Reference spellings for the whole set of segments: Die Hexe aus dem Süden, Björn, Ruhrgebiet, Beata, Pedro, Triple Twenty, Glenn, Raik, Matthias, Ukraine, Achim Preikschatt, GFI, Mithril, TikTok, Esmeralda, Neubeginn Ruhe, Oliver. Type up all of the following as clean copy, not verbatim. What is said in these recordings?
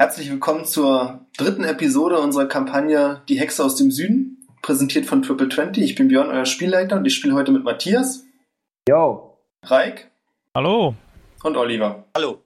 Herzlich willkommen zur dritten Episode unserer Kampagne Die Hexe aus dem Süden, präsentiert von Triple Twenty. Ich bin Björn, euer Spielleiter, und ich spiele heute mit Matthias. Yo. Raik. Hallo. Und Oliver. Hallo.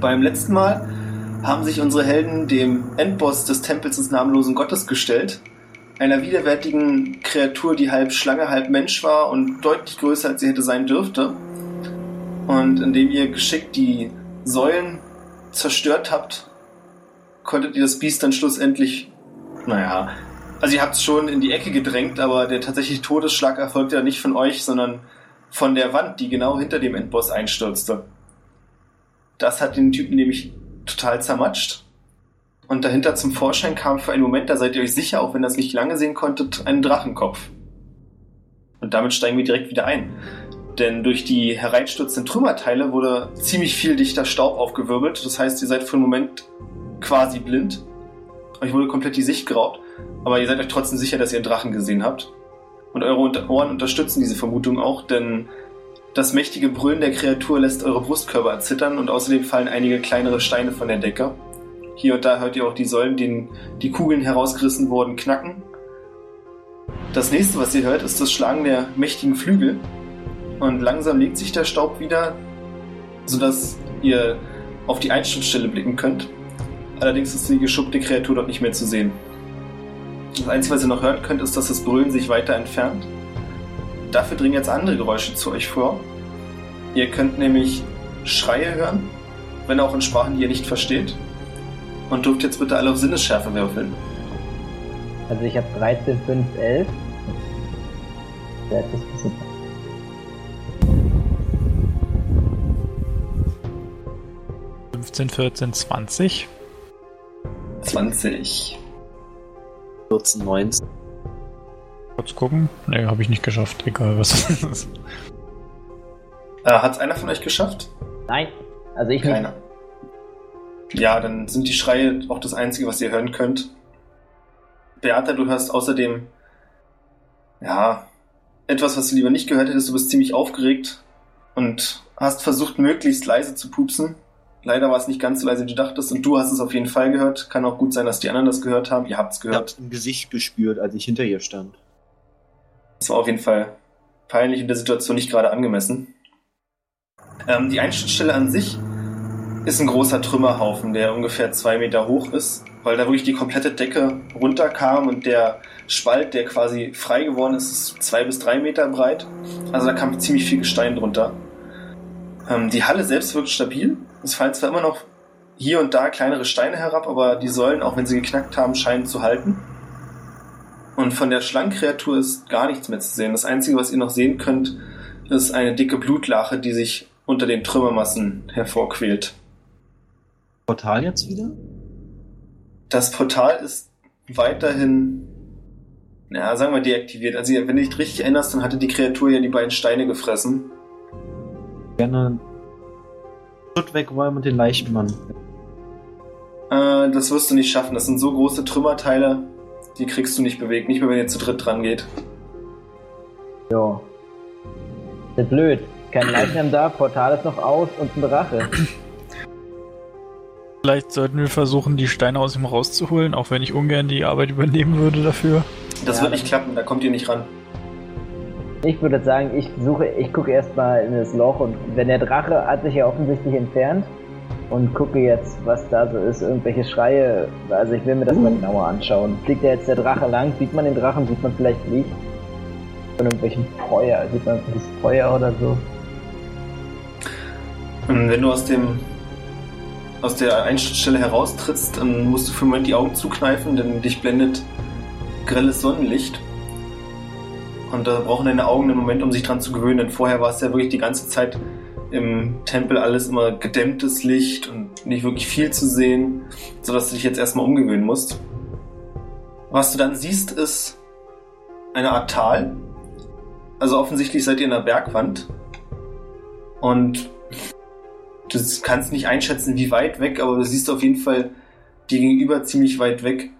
Beim letzten Mal haben sich unsere Helden dem Endboss des Tempels des namenlosen Gottes gestellt, einer widerwärtigen Kreatur, die halb Schlange, halb Mensch war und deutlich größer, als sie hätte sein dürfte. Und indem ihr geschickt die Säulen zerstört habt, konntet ihr das Biest dann schlussendlich, ihr habt es schon in die Ecke gedrängt, aber der tatsächliche Todesschlag erfolgte ja nicht von euch, sondern von der Wand, die genau hinter dem Endboss einstürzte. Das hat den Typen nämlich total zermatscht. Und dahinter zum Vorschein kam für einen Moment, da seid ihr euch sicher, auch wenn ihr das nicht lange sehen konntet, einen Drachenkopf. Und damit steigen wir direkt wieder ein. Denn durch die hereinstürzenden Trümmerteile wurde ziemlich viel dichter Staub aufgewirbelt. Das heißt, ihr seid für einen Moment quasi blind. Euch wurde komplett die Sicht geraubt. Aber ihr seid euch trotzdem sicher, dass ihr einen Drachen gesehen habt. Und eure Ohren unterstützen diese Vermutung auch, denn das mächtige Brüllen der Kreatur lässt eure Brustkörper erzittern und außerdem fallen einige kleinere Steine von der Decke. Hier und da hört ihr auch die Säulen, denen die Kugeln herausgerissen wurden, knacken. Das nächste, was ihr hört, ist das Schlagen der mächtigen Flügel. Und langsam legt sich der Staub wieder, sodass ihr auf die Einsturzstelle blicken könnt. Allerdings ist die geschuppte Kreatur dort nicht mehr zu sehen. Das Einzige, was ihr noch hören könnt, ist, dass das Brüllen sich weiter entfernt. Dafür dringen jetzt andere Geräusche zu euch vor. Ihr könnt nämlich Schreie hören, wenn auch in Sprachen, die ihr nicht versteht. Und dürft jetzt bitte alle auf Sinnesschärfe würfeln. Also ich habe 13, 5, 11. Das 15, 14, 20. 20. 14, 19. Kurz gucken. Ne, habe ich nicht geschafft. Egal, was das ist. Hat's einer von euch geschafft? Nein. Also ich nicht. Keiner. Ja, dann sind die Schreie auch das Einzige, was ihr hören könnt. Beata, du hörst außerdem etwas, was du lieber nicht gehört hättest. Du bist ziemlich aufgeregt und hast versucht, möglichst leise zu pupsen. Leider war es nicht ganz so leise, wie du dachtest. Und du hast es auf jeden Fall gehört. Kann auch gut sein, dass die anderen das gehört haben. Ihr habt's gehört. Ich hab's im Gesicht gespürt, als ich hinter ihr stand. Das war auf jeden Fall peinlich und der Situation nicht gerade angemessen. Die Einsturzstelle an sich ist ein großer Trümmerhaufen, der ungefähr 2 Meter hoch ist, weil da wirklich die komplette Decke runterkam und der Spalt, der quasi frei geworden ist, ist 2 bis 3 Meter breit. Also da kam ziemlich viel Gestein drunter. Die Halle selbst wirkt stabil. Es fallen zwar immer noch hier und da kleinere Steine herab, aber die Säulen, auch wenn sie geknackt haben, scheinen zu halten. Und von der Schlangenkreatur ist gar nichts mehr zu sehen. Das Einzige, was ihr noch sehen könnt, ist eine dicke Blutlache, die sich unter den Trümmermassen hervorquält. Portal jetzt wieder? Das Portal ist weiterhin, sagen wir deaktiviert. Also wenn du dich richtig erinnerst, dann hatte die Kreatur ja die beiden Steine gefressen. Gerne Schutt wegräumen und den Leichenmann. Das wirst du nicht schaffen. Das sind so große Trümmerteile, die kriegst du nicht bewegt, nicht mehr, wenn ihr zu dritt dran geht. Ja. Das ist blöd. Kein Leichnam da, Portal ist noch aus und ein Drache. Vielleicht sollten wir versuchen, die Steine aus ihm rauszuholen, auch wenn ich ungern die Arbeit übernehmen würde dafür. Das wird nicht klappen, da kommt ihr nicht ran. Ich würde sagen, ich gucke erstmal in das Loch und wenn der Drache hat sich ja offensichtlich entfernt und gucke jetzt, was da so ist, irgendwelche Schreie, also ich will mir das mal genauer anschauen. Fliegt da jetzt der Drache lang, sieht man den Drachen, sieht man vielleicht Licht von irgendwelchen Feuer, sieht man irgendwelches Feuer oder so? Wenn du aus der Einstelle heraustrittst, dann musst du für einen Moment die Augen zukneifen, denn dich blendet grelles Sonnenlicht. Und da brauchen deine Augen einen Moment, um sich dran zu gewöhnen, denn vorher war es ja wirklich die ganze Zeit im Tempel alles immer gedämmtes Licht und nicht wirklich viel zu sehen, sodass du dich jetzt erstmal umgewöhnen musst. Was du dann siehst, ist eine Art Tal. Also offensichtlich seid ihr in einer Bergwand. Und du kannst nicht einschätzen, wie weit weg, aber du siehst auf jeden Fall dir gegenüber ziemlich weit weg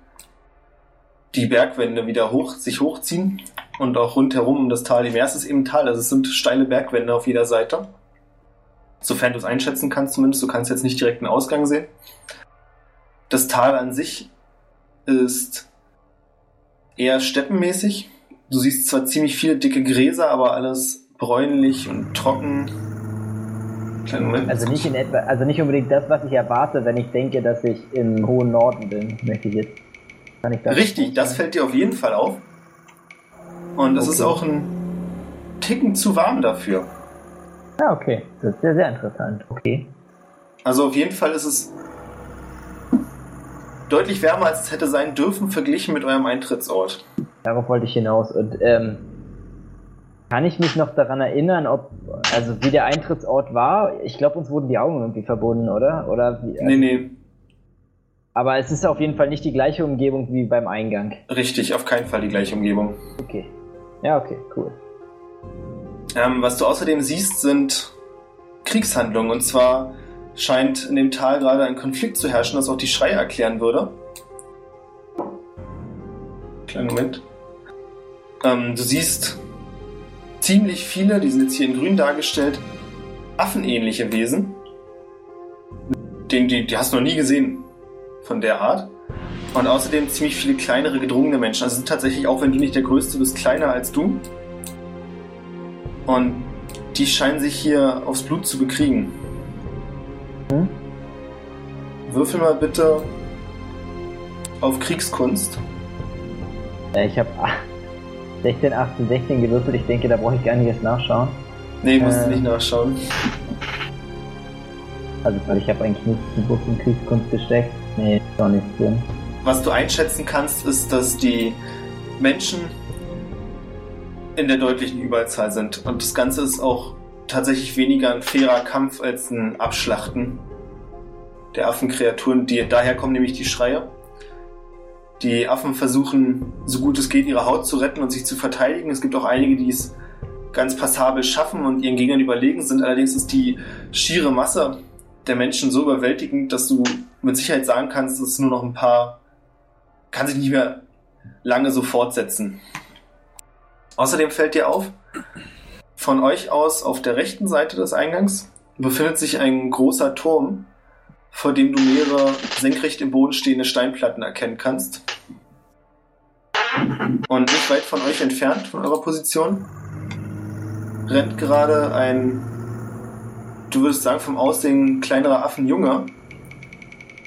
die Bergwände wieder hochziehen und auch rundherum um das Tal. Im ersten ist eben ein Tal, also es sind steile Bergwände auf jeder Seite. Sofern du es einschätzen kannst zumindest, du kannst jetzt nicht direkt einen Ausgang sehen. Das Tal an sich ist eher steppenmäßig. Du siehst zwar ziemlich viele dicke Gräser, aber alles bräunlich und trocken. Also nicht unbedingt das, was ich erwarte, wenn ich denke, dass ich im hohen Norden bin, möchte ich jetzt. Richtig, das fällt dir auf jeden Fall auf. Und es ist auch ein Ticken zu warm dafür. Ah, okay. Das ist ja sehr interessant. Okay. Also auf jeden Fall ist es deutlich wärmer, als es hätte sein dürfen, verglichen mit eurem Eintrittsort. Darauf wollte ich hinaus. Und kann ich mich noch daran erinnern, wie der Eintrittsort war? Ich glaube, uns wurden die Augen irgendwie verbunden, oder? Nee. Aber es ist auf jeden Fall nicht die gleiche Umgebung wie beim Eingang. Richtig, auf keinen Fall die gleiche Umgebung. Okay. Ja, okay, cool. Was du außerdem siehst, sind Kriegshandlungen. Und zwar scheint in dem Tal gerade ein Konflikt zu herrschen, das auch die Schreie erklären würde. Kleinen Moment. Du siehst ziemlich viele, die sind jetzt hier in grün dargestellt, affenähnliche Wesen. Die hast du noch nie gesehen. Von der Art. Und außerdem ziemlich viele kleinere, gedrungene Menschen. Also sind tatsächlich, auch wenn du nicht der Größte bist, kleiner als du. Und die scheinen sich hier aufs Blut zu bekriegen. Hm? Würfel mal bitte auf Kriegskunst. Ich habe 16, 18, 16 gewürfelt. Ich denke, da brauche ich gar nicht erst nachschauen. Nee, musst du nicht nachschauen. Also, weil ich habe eigentlich nichts im Buch in Kriegskunst gesteckt. Nee, gar nichts drin. Was du einschätzen kannst, ist, dass die Menschen in der deutlichen Überzahl sind. Und das Ganze ist auch tatsächlich weniger ein fairer Kampf als ein Abschlachten der Affenkreaturen. Daher kommen nämlich die Schreie. Die Affen versuchen, so gut es geht, ihre Haut zu retten und sich zu verteidigen. Es gibt auch einige, die es ganz passabel schaffen und ihren Gegnern überlegen sind. Allerdings ist die schiere Masse der Menschen so überwältigend, dass du mit Sicherheit sagen kannst, dass es nur noch ein paar, kann sich nicht mehr lange so fortsetzen. Außerdem fällt dir auf, von euch aus auf der rechten Seite des Eingangs befindet sich ein großer Turm, vor dem du mehrere senkrecht im Boden stehende Steinplatten erkennen kannst. Und nicht weit von euch entfernt, von eurer Position, rennt gerade du würdest sagen, vom Aussehen kleinerer Affenjunge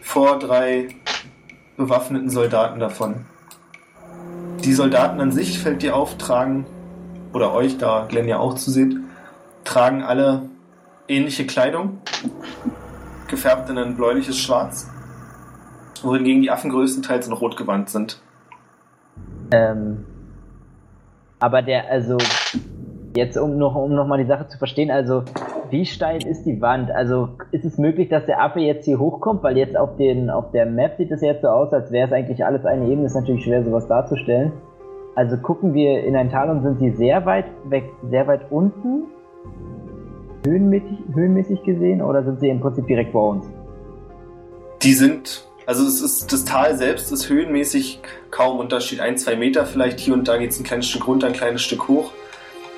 vor 3 bewaffneten Soldaten davon. Die Soldaten an sich, fällt dir auf, tragen, oder euch, da Glenn ja auch zuseht, tragen alle ähnliche Kleidung, gefärbt in ein bläuliches Schwarz, wohingegen die Affen größtenteils in Rot gewandt sind. Jetzt, um nochmal die Sache zu verstehen, also wie steil ist die Wand? Also ist es möglich, dass der Affe jetzt hier hochkommt? Weil jetzt auf der Map sieht es jetzt so aus, als wäre es eigentlich alles eine Ebene. Ist natürlich schwer, sowas darzustellen. Also gucken wir in ein Tal und sind sie sehr weit weg, sehr weit unten, höhenmäßig gesehen, oder sind sie im Prinzip direkt vor uns? Das Tal selbst ist höhenmäßig kaum Unterschied. 1-2 Meter vielleicht, hier und da geht es ein kleines Stück runter, ein kleines Stück hoch.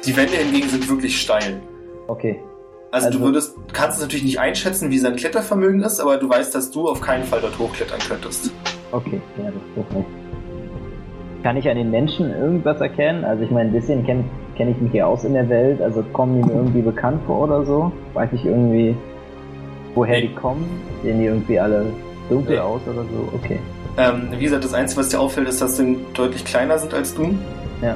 Die Wände hingegen sind wirklich steil. Okay. Also kannst es natürlich nicht einschätzen, wie sein Klettervermögen ist, aber du weißt, dass du auf keinen Fall dort hochklettern könntest. Okay, ja, das ist okay. Kann ich an den Menschen irgendwas erkennen? Also ich meine, ein bisschen kenne ich mich hier aus in der Welt, also kommen die mir irgendwie bekannt vor oder so? Weiß ich irgendwie, woher die kommen? Sehen die irgendwie alle dunkel aus oder so? Okay. Wie gesagt, das Einzige, was dir auffällt, ist, dass sie deutlich kleiner sind als du. Ja.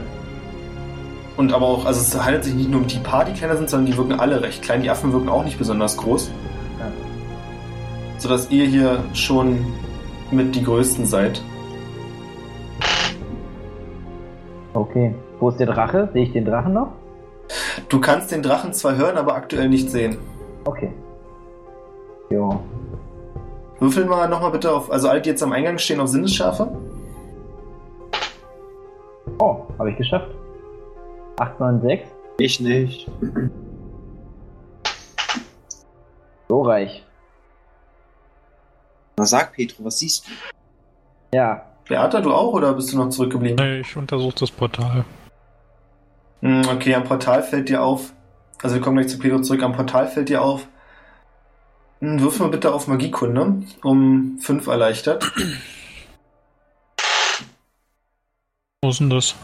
Und aber auch, also es handelt sich nicht nur um die paar, die kleiner sind, sondern die wirken alle recht klein. Die Affen wirken auch nicht besonders groß. Ja. Sodass ihr hier schon mit die Größten seid. Okay. Wo ist der Drache? Sehe ich den Drachen noch? Du kannst den Drachen zwar hören, aber aktuell nicht sehen. Okay. Jo. Würfeln wir nochmal bitte auf, also alle, die jetzt am Eingang stehen, auf Sinnesschärfe. Oh, habe ich geschafft. 8, 9, 6. Ich nicht. So reich. Na sag, Pedro, was siehst du? Ja. Beata, du auch, oder bist du noch zurückgeblieben? Nee, ich untersuche das Portal. Okay, am Portal fällt dir auf, also wir kommen gleich zu Pedro zurück, am Portal fällt dir auf, wirf mal bitte auf Magiekunde, um 5 erleichtert. Wo ist denn das?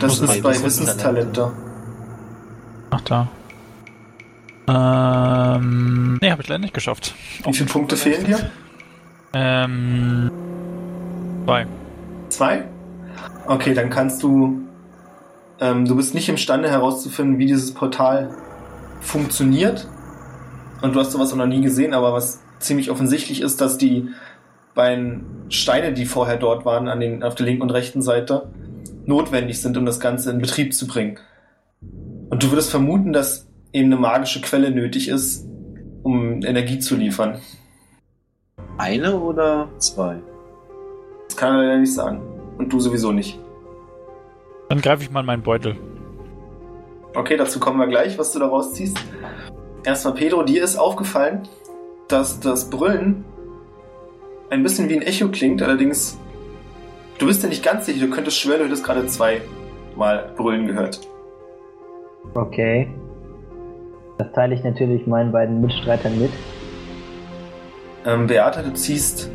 Das ist bei Wissenstalente. Ach, da. Ne, hab ich leider nicht geschafft. Wie viele Punkte fehlen dir? 2. 2? Okay, dann kannst du... du bist nicht imstande herauszufinden, wie dieses Portal funktioniert. Und du hast sowas noch nie gesehen, aber was ziemlich offensichtlich ist, dass die beiden Steine, die vorher dort waren, auf der linken und rechten Seite, notwendig sind, um das Ganze in Betrieb zu bringen. Und du würdest vermuten, dass eben eine magische Quelle nötig ist, um Energie zu liefern. Eine oder 2? Das kann er leider nicht sagen. Und du sowieso nicht. Dann greife ich mal in meinen Beutel. Okay, dazu kommen wir gleich, was du da rausziehst. Erstmal Pedro, dir ist aufgefallen, dass das Brüllen ein bisschen wie ein Echo klingt, allerdings du bist dir nicht ganz sicher, du könntest schwören, du hättest gerade 2 Mal Brüllen gehört. Okay. Das teile ich natürlich meinen beiden Mitstreitern mit. Beata, du ziehst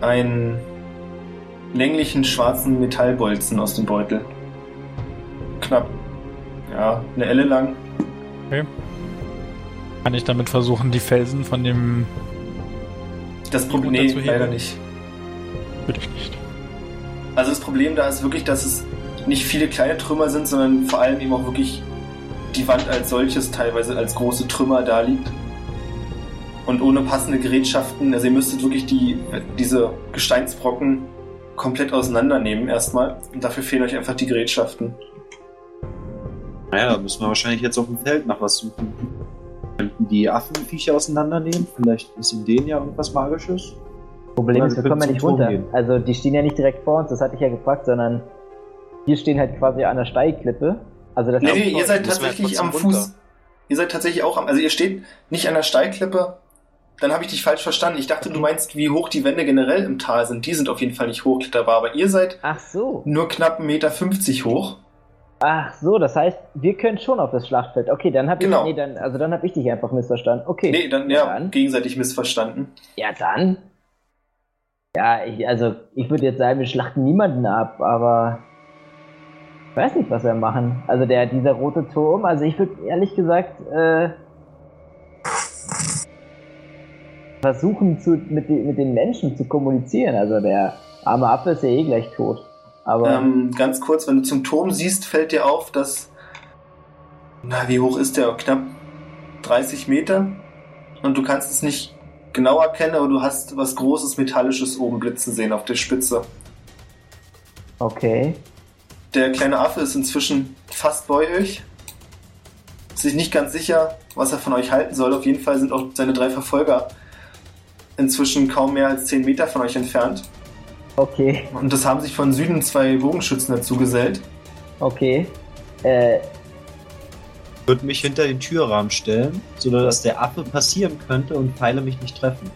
einen länglichen schwarzen Metallbolzen aus dem Beutel. Knapp, ja, eine Elle lang. Okay. Kann ich damit versuchen, die Felsen von dem... Das Problem, nee, leider nicht. Würde ich nicht. Also das Problem da ist wirklich, dass es nicht viele kleine Trümmer sind, sondern vor allem eben auch wirklich die Wand als solches teilweise als große Trümmer da liegt. Und ohne passende Gerätschaften, also ihr müsstet wirklich diese Gesteinsbrocken komplett auseinandernehmen erstmal. Und dafür fehlen euch einfach die Gerätschaften. Naja, da müssen wir wahrscheinlich jetzt auf dem Feld nach was suchen. Könnten die Affenviecher auseinandernehmen? Vielleicht ist in denen ja irgendwas Magisches. Problem ist, wir kommen ja nicht runter. Gehen. Also die stehen ja nicht direkt vor uns, das hatte ich ja gefragt, sondern wir stehen halt quasi an der Steilklippe. Also das nee, ihr seid tatsächlich am runter. Fuß. Ihr seid tatsächlich auch am... Also ihr steht nicht an der Steilklippe. Dann habe ich dich falsch verstanden. Ich dachte, du meinst, wie hoch die Wände generell im Tal sind. Die sind auf jeden Fall nicht hochkletterbar, aber ihr seid nur knapp 1,50 Meter hoch. Ach so, das heißt, wir können schon auf das Schlachtfeld. Okay, dann habe ich, genau. Dann habe ich dich einfach missverstanden. Okay. Nee, dann ja, dann. Gegenseitig missverstanden. Ja, dann. Ja, ich würde jetzt sagen, wir schlachten niemanden ab, aber ich weiß nicht, was wir machen. Also dieser rote Turm, also ich würde ehrlich gesagt versuchen, mit den Menschen zu kommunizieren. Also der arme Affe ist ja eh gleich tot. Aber ganz kurz, wenn du zum Turm siehst, fällt dir auf, dass... Na, wie hoch ist der? Knapp 30 Meter. Und du kannst es nicht genau erkennen, aber du hast was Großes Metallisches oben blitzen sehen auf der Spitze. Okay. Der kleine Affe ist inzwischen fast bei euch. Ist sich nicht ganz sicher, was er von euch halten soll. Auf jeden Fall sind auch seine 3 Verfolger inzwischen kaum mehr als 10 Meter von euch entfernt. Okay. Und das haben sich von Süden 2 Bogenschützen dazu gesellt. Okay. Ich würde mich hinter den Türrahmen stellen, sodass der Affe passieren könnte und Pfeile mich nicht treffen.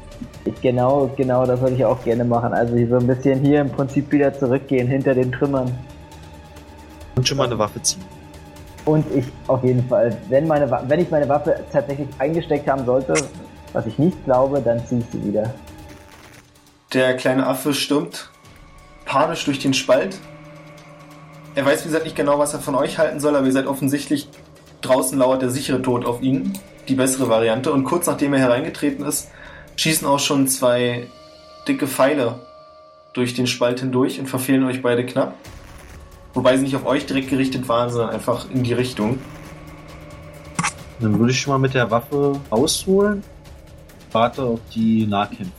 Genau, das würde ich auch gerne machen. Also so ein bisschen hier im Prinzip wieder zurückgehen, hinter den Trümmern. Und schon mal eine Waffe ziehen. Und ich auf jeden Fall, wenn ich meine Waffe tatsächlich eingesteckt haben sollte, was ich nicht glaube, dann ziehe ich sie wieder. Der kleine Affe stürmt panisch durch den Spalt. Er weiß, wie gesagt, nicht genau, was er von euch halten soll, aber ihr seid offensichtlich... Draußen lauert der sichere Tod auf ihn, die bessere Variante. Und kurz nachdem er hereingetreten ist, schießen auch schon 2 dicke Pfeile durch den Spalt hindurch und verfehlen euch beide knapp. Wobei sie nicht auf euch direkt gerichtet waren, sondern einfach in die Richtung. Dann würde ich schon mal mit der Waffe ausholen. Warte auf die Nahkämpfe.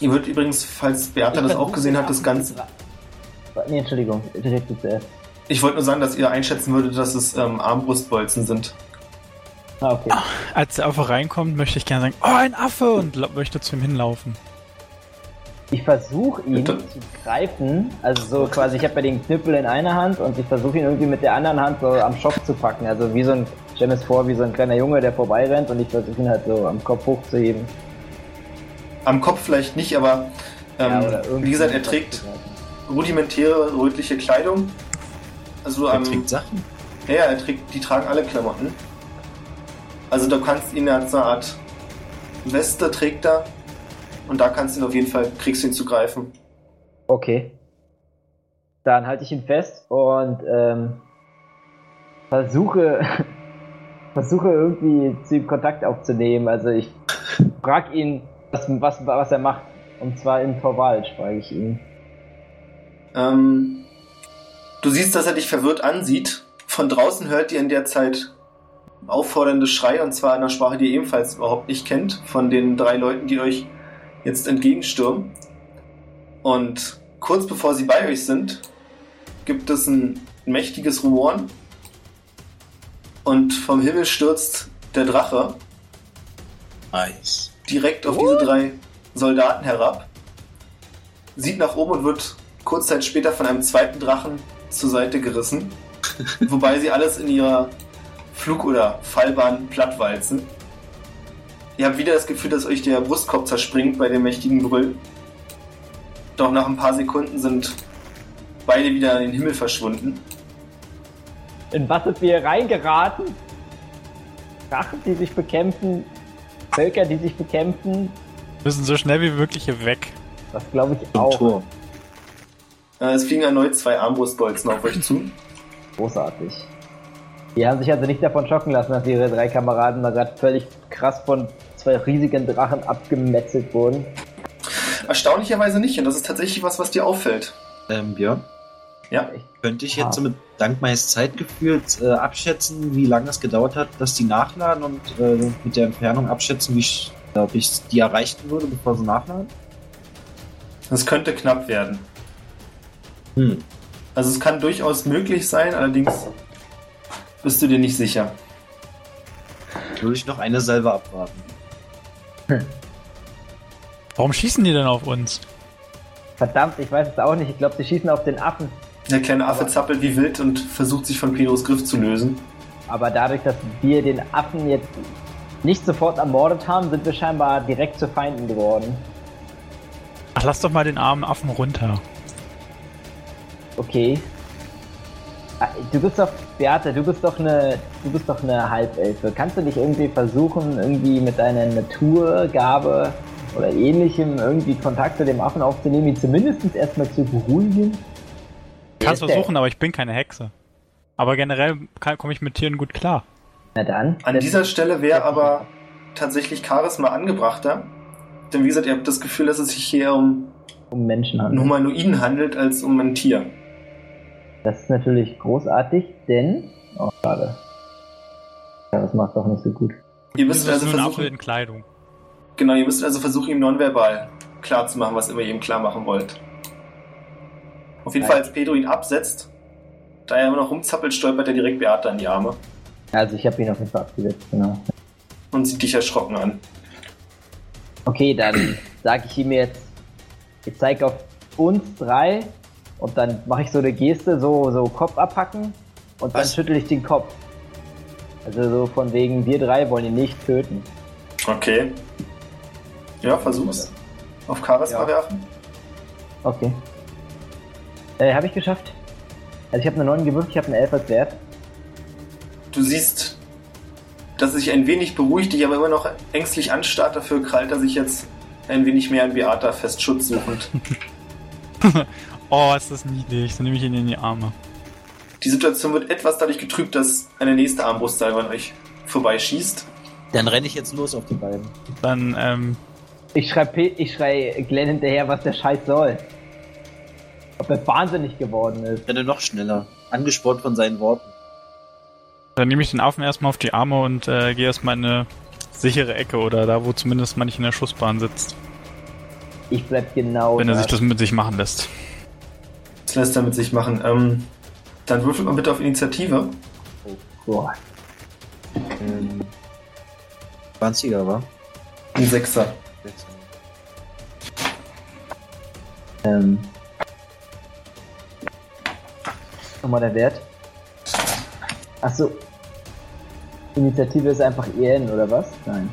Ihr würdet übrigens, falls Beata das auch gesehen hat, das Ganze... Nee, Entschuldigung. Ich wollte nur sagen, dass ihr einschätzen würdet, dass es Armbrustbolzen sind. Ah, okay. Als der Affe reinkommt, möchte ich gerne sagen, oh, ein Affe! Und möchte zu ihm hinlaufen. Ich versuche ihn zu greifen, also so quasi, ich habe ja den Knüppel in einer Hand und ich versuche ihn irgendwie mit der anderen Hand so am Schopf zu packen. Also wie so ein, ich stelle mir vor, wie so ein kleiner Junge, der vorbeirennt und ich versuche ihn halt so am Kopf hochzuheben. Am Kopf vielleicht nicht, aber ja, wie gesagt, er trägt rudimentäre rötliche Kleidung. Also er trägt Sachen? Ja, die tragen alle Klamotten. Also du kannst ihn als eine Art Weste trägt er. Und da kannst du ihn auf jeden Fall, kriegst du ihn zu greifen. Okay. Dann halte ich ihn fest und versuche irgendwie zu ihm Kontakt aufzunehmen. Also ich frage ihn, was er macht. Und zwar in Verwalt, frage ich ihn. Du siehst, dass er dich verwirrt ansieht. Von draußen hört ihr in der Zeit auffordernde Schrei, und zwar in einer Sprache, die ihr ebenfalls überhaupt nicht kennt, von den drei Leuten, die euch jetzt entgegenstürmen. Und kurz bevor sie bei euch sind, gibt es ein mächtiges Rumoren und vom Himmel stürzt der Drache direkt auf diese drei Soldaten herab, sieht nach oben und wird kurz Zeit später von einem zweiten Drachen zur Seite gerissen, wobei sie alles in ihrer Flug- oder Fallbahn plattwalzen. Ihr habt wieder das Gefühl, dass euch der Brustkorb zerspringt bei dem mächtigen Brüll. Doch nach ein paar Sekunden sind beide wieder in den Himmel verschwunden. In was sind wir reingeraten? Drachen, die sich bekämpfen. Völker, die sich bekämpfen. Wir müssen so schnell wie möglich hier weg. Das glaube ich auch. Es fliegen erneut zwei Armbrustbolzen auf euch zu. Großartig. Die haben sich also nicht davon schocken lassen, dass ihre drei Kameraden da gerade völlig krass von zwei riesigen Drachen abgemetzelt wurden. Erstaunlicherweise nicht, und das ist tatsächlich was dir auffällt. Björn? Ja? Könnte ich jetzt so mit dank meines Zeitgefühls abschätzen, wie lange es gedauert hat, dass die nachladen und mit der Entfernung abschätzen, wie ich, ob ich die erreichen würde, bevor sie nachladen? Das könnte knapp werden. Also es kann durchaus möglich sein, allerdings bist du dir nicht sicher. Würde ich noch eine Salve abwarten. Warum schießen die denn auf uns? Verdammt, ich weiß es auch nicht. Ich glaube, sie schießen auf den Affen. Der kleine Affe zappelt wie wild und versucht sich von Pedros Griff zu lösen. Aber dadurch, dass wir den Affen jetzt nicht sofort ermordet haben, sind wir scheinbar direkt zu Feinden geworden. Ach, lass doch mal den armen Affen runter. Okay. Du bist doch, Beate, du bist doch eine Halbelfe. Kannst du nicht irgendwie versuchen, irgendwie mit deiner Naturgabe oder ähnlichem irgendwie Kontakt zu dem Affen aufzunehmen, ihn zumindest erstmal zu beruhigen? Kannst versuchen, aber ich bin keine Hexe. Aber generell komme ich mit Tieren gut klar. Na dann. An dieser Stelle wäre aber tatsächlich Charisma angebrachter. Denn wie gesagt, ihr habt das Gefühl, dass es sich hier um Menschen handelt. Um Humanoiden handelt als um ein Tier. Das ist natürlich großartig, denn... Oh, schade. Ja, das macht doch nicht so gut. Ihr müsst also versuchen... in Kleidung. Genau, ihr müsst also versuchen, ihm nonverbal klarzumachen, was immer ihr ihm klar machen wollt. Auf jeden Fall, als Pedro ihn absetzt, da er immer noch rumzappelt, stolpert er direkt Beata in die Arme. Also ich habe ihn auf jeden Fall abgesetzt, genau. Und sieht dich erschrocken an. Okay, dann sage ich ihm jetzt... Ich zeige auf uns drei... Und dann mache ich so eine Geste, so Kopf abhacken und dann schüttel ich den Kopf. Also so von wegen, wir drei wollen ihn nicht töten. Okay. Ja, versuch's. Auf Charisma werfen. Okay. Habe ich geschafft. Also ich habe eine 9 gewürfelt, ich habe eine 11 als Wert. Du siehst, dass er sich ein wenig beruhigt, dich aber immer noch ängstlich anstarrt. Dafür krallt er sich jetzt ein wenig mehr an Beata fest, schutzsuchend. Oh, ist das niedlich. Dann nehme ich ihn in die Arme. Die Situation wird etwas dadurch getrübt, dass eine nächste Armbrustsalve an euch vorbeischießt. Dann renne ich jetzt los auf die beiden. Dann, Ich schrei Glenn hinterher, was der Scheiß soll. Ob er wahnsinnig geworden ist. Wenn er noch schneller. Angespornt von seinen Worten. Dann nehme ich den Affen erstmal auf die Arme und gehe erstmal in eine sichere Ecke oder da, wo zumindest man nicht in der Schussbahn sitzt. Ich bleib genau. Wenn er sich das mit sich machen lässt. Das lässt er mit sich machen. Dann würfelt man bitte auf Initiative. Oh Gott. 20er, war? Ein 6er. Nochmal der Wert. Achso. Initiative ist einfach EN, oder was? Nein.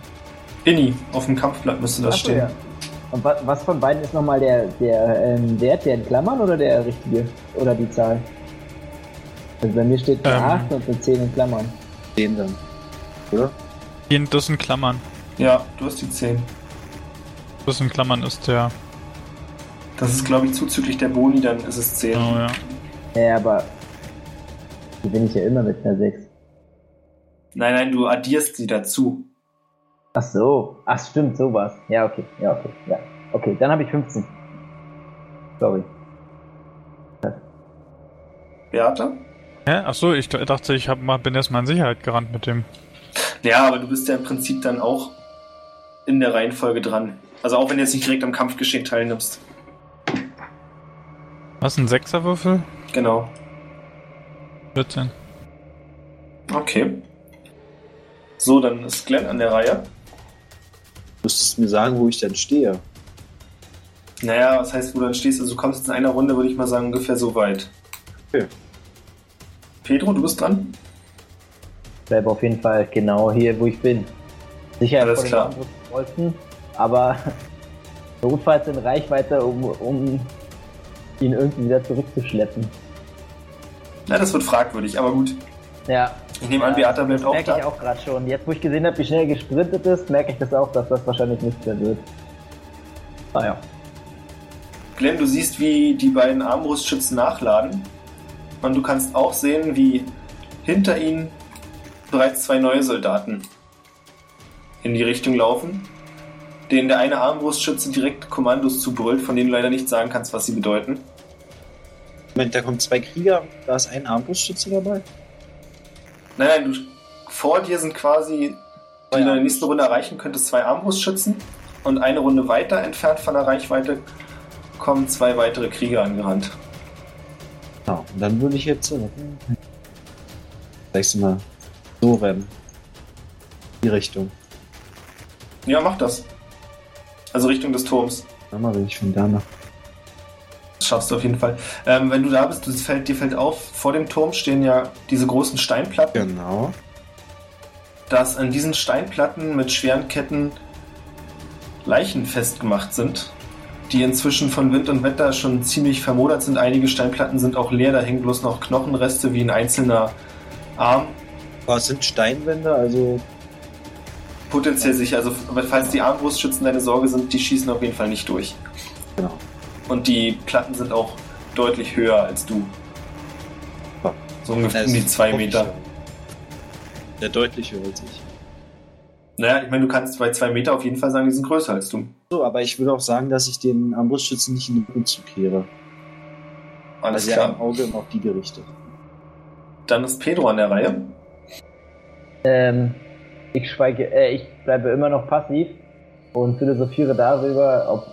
Inni, auf dem Kampfblatt müsste das stehen. Ja. Und was von beiden ist nochmal der Wert, der in Klammern oder der richtige? Oder die Zahl? Also bei mir steht eine 8 und eine 10 in Klammern. 10 dann. Oder? Das in Klammern. Ja, du hast die 10. Das in Klammern ist der. Das ist, glaube ich, zuzüglich der Boni, dann ist es 10. Oh ja. Ja, aber die bin ich ja immer mit einer 6. Nein, du addierst sie dazu. Ach so. Ach, stimmt, sowas. Ja, okay. Okay, dann habe ich 15. Sorry. Beata? Hä? Ach so, ich dachte, ich bin erstmal in Sicherheit gerannt mit dem. Ja, aber du bist ja im Prinzip dann auch in der Reihenfolge dran. Also auch wenn du jetzt nicht direkt am Kampfgeschehen teilnimmst. Was, ein 6er-Würfel? Genau. 14. Okay. So, dann ist Glenn an der Reihe. Du müsstest mir sagen, wo ich dann stehe. Naja, was heißt, wo du dann stehst? Also du kommst in einer Runde, würde ich mal sagen, ungefähr so weit. Okay. Pedro, du bist dran? Ich bleibe auf jeden Fall genau hier, wo ich bin. Sicher, alles klar. Wollten, aber notfalls in Reichweite, um ihn irgendwie wieder zurückzuschleppen. Na, das wird fragwürdig, aber gut. Ja. Ich nehme an, Beata bleibt auch da. Merke ich auch gerade schon. Jetzt, wo ich gesehen habe, wie schnell er gesprintet ist, merke ich das auch, dass das wahrscheinlich nichts mehr wird. Naja. Glenn, du siehst, wie die beiden Armbrustschützen nachladen. Und du kannst auch sehen, wie hinter ihnen bereits 2 neue Soldaten in die Richtung laufen, denen der eine Armbrustschütze direkt Kommandos zubrüllt, von denen du leider nicht sagen kannst, was sie bedeuten. Moment, da kommen 2 Krieger, da ist ein Armbrustschütze dabei? Nein, vor dir sind quasi, die du in der nächsten Runde erreichen könntest, 2 Armbrustschützen und eine Runde weiter entfernt von der Reichweite kommen 2 weitere Krieger angerannt. Genau, und dann würde ich jetzt nächstes Mal so rennen. Die Richtung. Ja, mach das. Also Richtung des Turms. Sag mal, wenn ich schon da mache. Das schaffst du auf jeden Fall. Wenn du da bist, dir fällt auf, vor dem Turm stehen ja diese großen Steinplatten. Genau. Dass an diesen Steinplatten mit schweren Ketten Leichen festgemacht sind, die inzwischen von Wind und Wetter schon ziemlich vermodert sind. Einige Steinplatten sind auch leer, da hängen bloß noch Knochenreste wie ein einzelner Arm. Was sind Steinwände? Also potenziell sicher. Also falls die Armbrustschützen deine Sorge sind, die schießen auf jeden Fall nicht durch. Genau. Und die Platten sind auch deutlich höher als du. Ja. So ungefähr um die 2 Meter. Ja, deutlich höher als ich. Naja, ich meine, du kannst bei 2 Meter auf jeden Fall sagen, die sind größer als du. So, aber ich würde auch sagen, dass ich den Armbrustschützen nicht in den Rücken zukehre. Alles klar. Also ja, im Auge immer auf die gerichtet. Dann ist Pedro an der Reihe. Ich schweige, ich bleibe immer noch passiv und philosophiere darüber, ob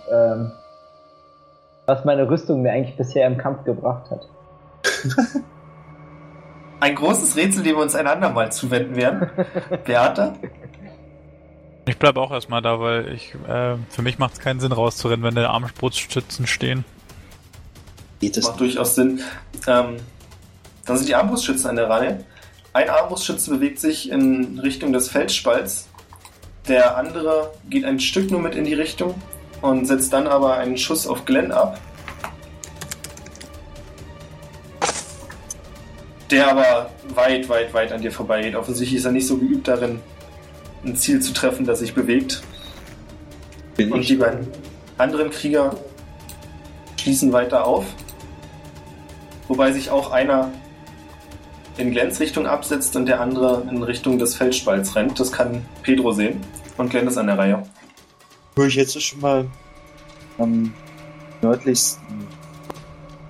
was meine Rüstung mir eigentlich bisher im Kampf gebracht hat. Ein großes Rätsel, dem wir uns ein andermal zuwenden werden. Beata? Ich bleibe auch erstmal da, weil für mich macht es keinen Sinn rauszurennen, wenn der Armbrustschützen stehen. Das macht durchaus Sinn. Dann sind die Armbrustschützen an der Reihe. Ein Armbrustschütze bewegt sich in Richtung des Felsspalts, der andere geht ein Stück nur mit in die Richtung und setzt dann aber einen Schuss auf Glenn ab, der aber weit, weit, weit an dir vorbeigeht. Offensichtlich ist er nicht so geübt darin, ein Ziel zu treffen, das sich bewegt. Und die beiden anderen Krieger schließen weiter auf, wobei sich auch einer in Glenns Richtung absetzt und der andere in Richtung des Felsspalts rennt. Das kann Pedro sehen und Glenn ist an der Reihe. Würde ich jetzt schon mal am nördlichsten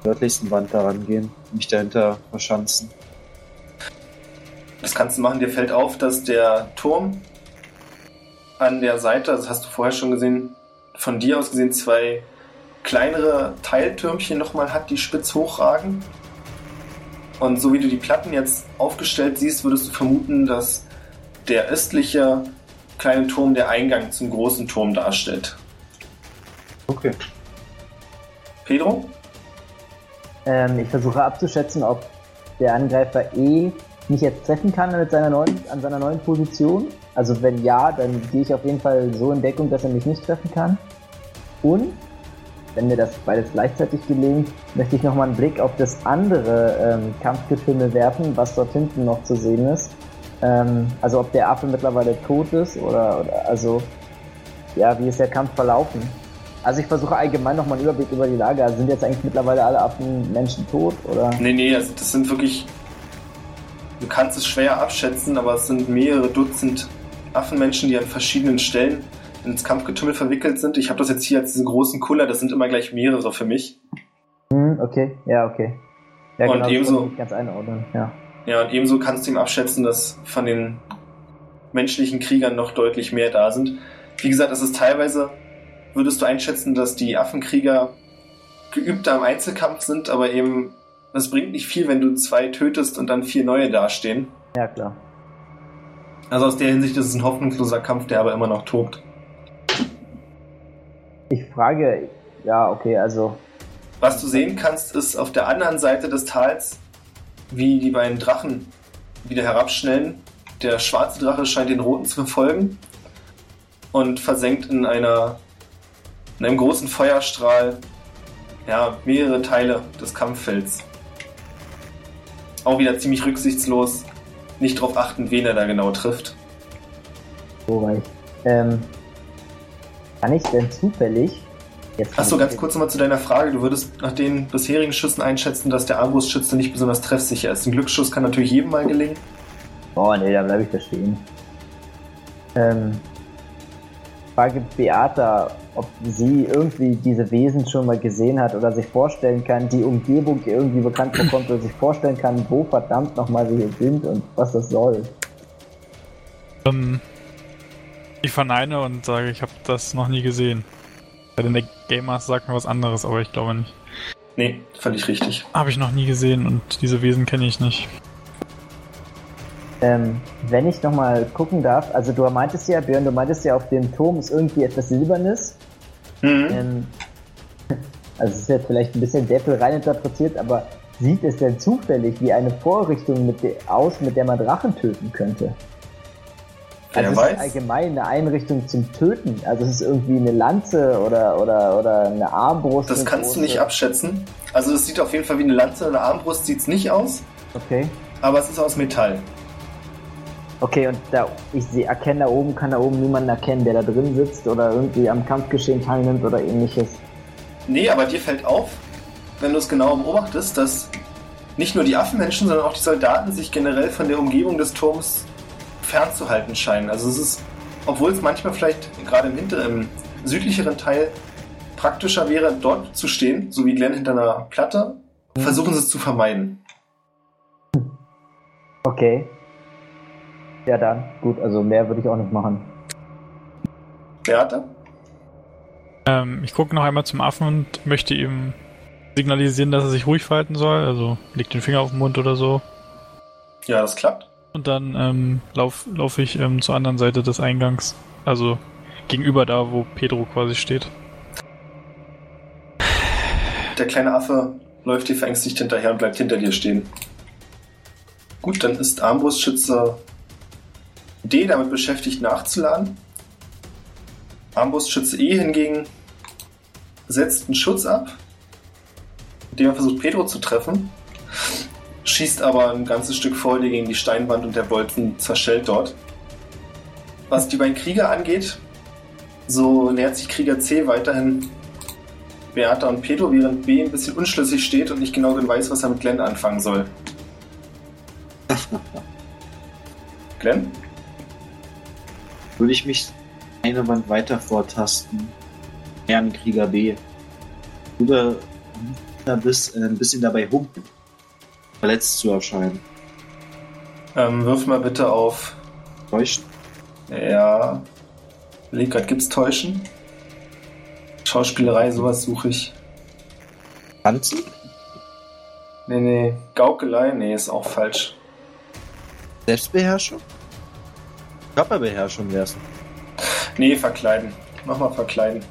nördlichsten Wand da rangehen, mich dahinter verschanzen. Das kannst du machen. Dir fällt auf, dass der Turm an der Seite, das hast du vorher schon gesehen, von dir aus gesehen, zwei kleinere Teiltürmchen nochmal hat, die spitz hochragen. Und so wie du die Platten jetzt aufgestellt siehst, würdest du vermuten, dass der östliche kleine Turm der Eingang zum großen Turm darstellt. Okay. Pedro? Ich versuche abzuschätzen, ob der Angreifer mich jetzt treffen kann mit an seiner neuen Position. Also wenn ja, dann gehe ich auf jeden Fall so in Deckung, dass er mich nicht treffen kann. Und wenn mir das beides gleichzeitig gelingt, möchte ich nochmal einen Blick auf das andere Kampfgetümmel werfen, was dort hinten noch zu sehen ist. Also ob der Affe mittlerweile tot ist oder also ja, wie ist der Kampf verlaufen? Also ich versuche allgemein nochmal einen Überblick über die Lage. Also sind jetzt eigentlich mittlerweile alle Affen Menschen tot oder? Nee, also das sind wirklich... Du kannst es schwer abschätzen, aber es sind mehrere Dutzend Affenmenschen, die an verschiedenen Stellen ins Kampfgetümmel verwickelt sind. Ich habe das jetzt hier als diesen großen Kuller, das sind immer gleich mehrere für mich. Okay. Ja, und genau, ebenso kann ich ganz einordnen, ja. Ja, und ebenso kannst du ihm abschätzen, dass von den menschlichen Kriegern noch deutlich mehr da sind. Wie gesagt, es ist teilweise, würdest du einschätzen, dass die Affenkrieger geübter im Einzelkampf sind, aber eben das bringt nicht viel, wenn du zwei tötest und dann 4 neue dastehen. Ja, klar. Also aus der Hinsicht ist es ein hoffnungsloser Kampf, der aber immer noch tobt. Ich frage, ja, okay, also... Was du sehen kannst, ist auf der anderen Seite des Tals, wie die beiden Drachen wieder herabschnellen. Der schwarze Drache scheint den roten zu verfolgen und versenkt in einem großen Feuerstrahl mehrere Teile des Kampffelds. Auch wieder ziemlich rücksichtslos. Nicht drauf achten, wen er da genau trifft. Soweit. Kann ich denn zufällig... Achso, ganz kurz nochmal zu deiner Frage. Du würdest nach den bisherigen Schüssen einschätzen, dass der Armbrustschütze nicht besonders treffsicher ist. Ein Glücksschuss kann natürlich jedem mal gelingen. Oh nee, da bleibe ich da stehen. Frage Beata, ob sie irgendwie diese Wesen schon mal gesehen hat oder sich vorstellen kann, die Umgebung irgendwie bekannt bekommt oder sich vorstellen kann, wo verdammt nochmal wir hier sind und was das soll. Ich verneine und sage, ich habe das noch nie gesehen. Denn der Game Master sagt mir was anderes, aber ich glaube nicht. Nee, völlig richtig. Habe ich noch nie gesehen und diese Wesen kenne ich nicht. Wenn ich nochmal gucken darf, also du meintest ja, Björn, auf dem Turm ist irgendwie etwas Silbernes. Mhm. Also es ist jetzt vielleicht ein bisschen sehr viel reininterpretiert, aber sieht es denn zufällig wie eine Vorrichtung mit der man Drachen töten könnte? Also es ist allgemein eine Einrichtung zum Töten. Also es ist irgendwie eine Lanze oder eine Armbrust. Das kannst du nicht abschätzen. Also es sieht auf jeden Fall wie eine Lanze oder eine Armbrust, sieht es nicht aus. Okay. Aber es ist aus Metall. Okay, und kann da oben niemanden erkennen, der da drin sitzt oder irgendwie am Kampfgeschehen teilnimmt oder ähnliches. Nee, aber dir fällt auf, wenn du es genau beobachtest, dass nicht nur die Affenmenschen, sondern auch die Soldaten sich generell von der Umgebung des Turms fernzuhalten scheinen. Also es ist, obwohl es manchmal vielleicht gerade im südlicheren Teil praktischer wäre, dort zu stehen, so wie Glenn hinter einer Platte, versuchen sie es zu vermeiden. Okay. Ja dann, gut, also mehr würde ich auch nicht machen. Beate? Ich gucke noch einmal zum Affen und möchte ihm signalisieren, dass er sich ruhig verhalten soll, also legt den Finger auf den Mund oder so. Ja, das klappt. Und dann laufe ich zur anderen Seite des Eingangs, also gegenüber da, wo Pedro quasi steht. Der kleine Affe läuft dir verängstigt hinterher und bleibt hinter dir stehen. Gut, dann ist Armbrustschütze D damit beschäftigt nachzuladen. Armbrustschütze E hingegen setzt einen Schutz ab, indem er versucht, Pedro zu treffen. Schießt aber ein ganzes Stück vor dir gegen die Steinwand und der Bolzen zerschellt dort. Was die beiden Krieger angeht, so nähert sich Krieger C weiterhin Beata und Pedro, während B ein bisschen unschlüssig steht und nicht genau weiß, was er mit Glenn anfangen soll. Glenn? Würde ich mich eine Wand weiter vortasten. Herrn Krieger B. Oder bist, ein bisschen dabei humpen. Verletzt zu erscheinen. Wirf mal bitte auf... Täuschen? Ja. Überleg grad, gibt's Täuschen? Schauspielerei, sowas suche ich. Tanzen? Nee. Gaukelei? Nee, ist auch falsch. Selbstbeherrschung? Körperbeherrschung wär's. Nee, verkleiden. Mach mal verkleiden.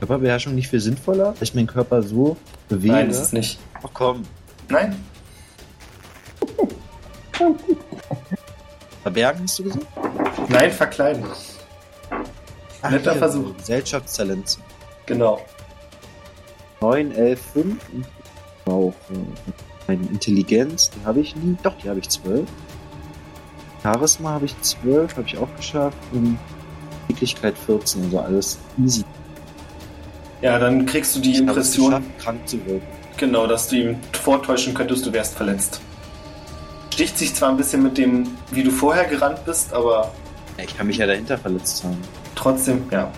Körperbeherrschung nicht viel sinnvoller? Ich meinen Körper so bewege? Nein, ist es nicht. Ach komm. Nein. Verbergen, hast du gesagt? Nein, verkleiden. Ach, netter hier, Versuch. Gesellschaftstalent. Genau. 9, 11, 5. Auch meine Intelligenz, die habe ich nie. Doch, die habe ich 12. Charisma habe ich 12, habe ich auch geschafft. Und Wirklichkeit 14, also alles easy. Ja, dann kriegst du die Impression, ich habe es geschafft, krank zu wirken. Genau, dass du ihm vortäuschen könntest, du wärst verletzt. Sticht sich zwar ein bisschen mit dem, wie du vorher gerannt bist, aber... Ich kann mich ja dahinter verletzt haben. Trotzdem, ja.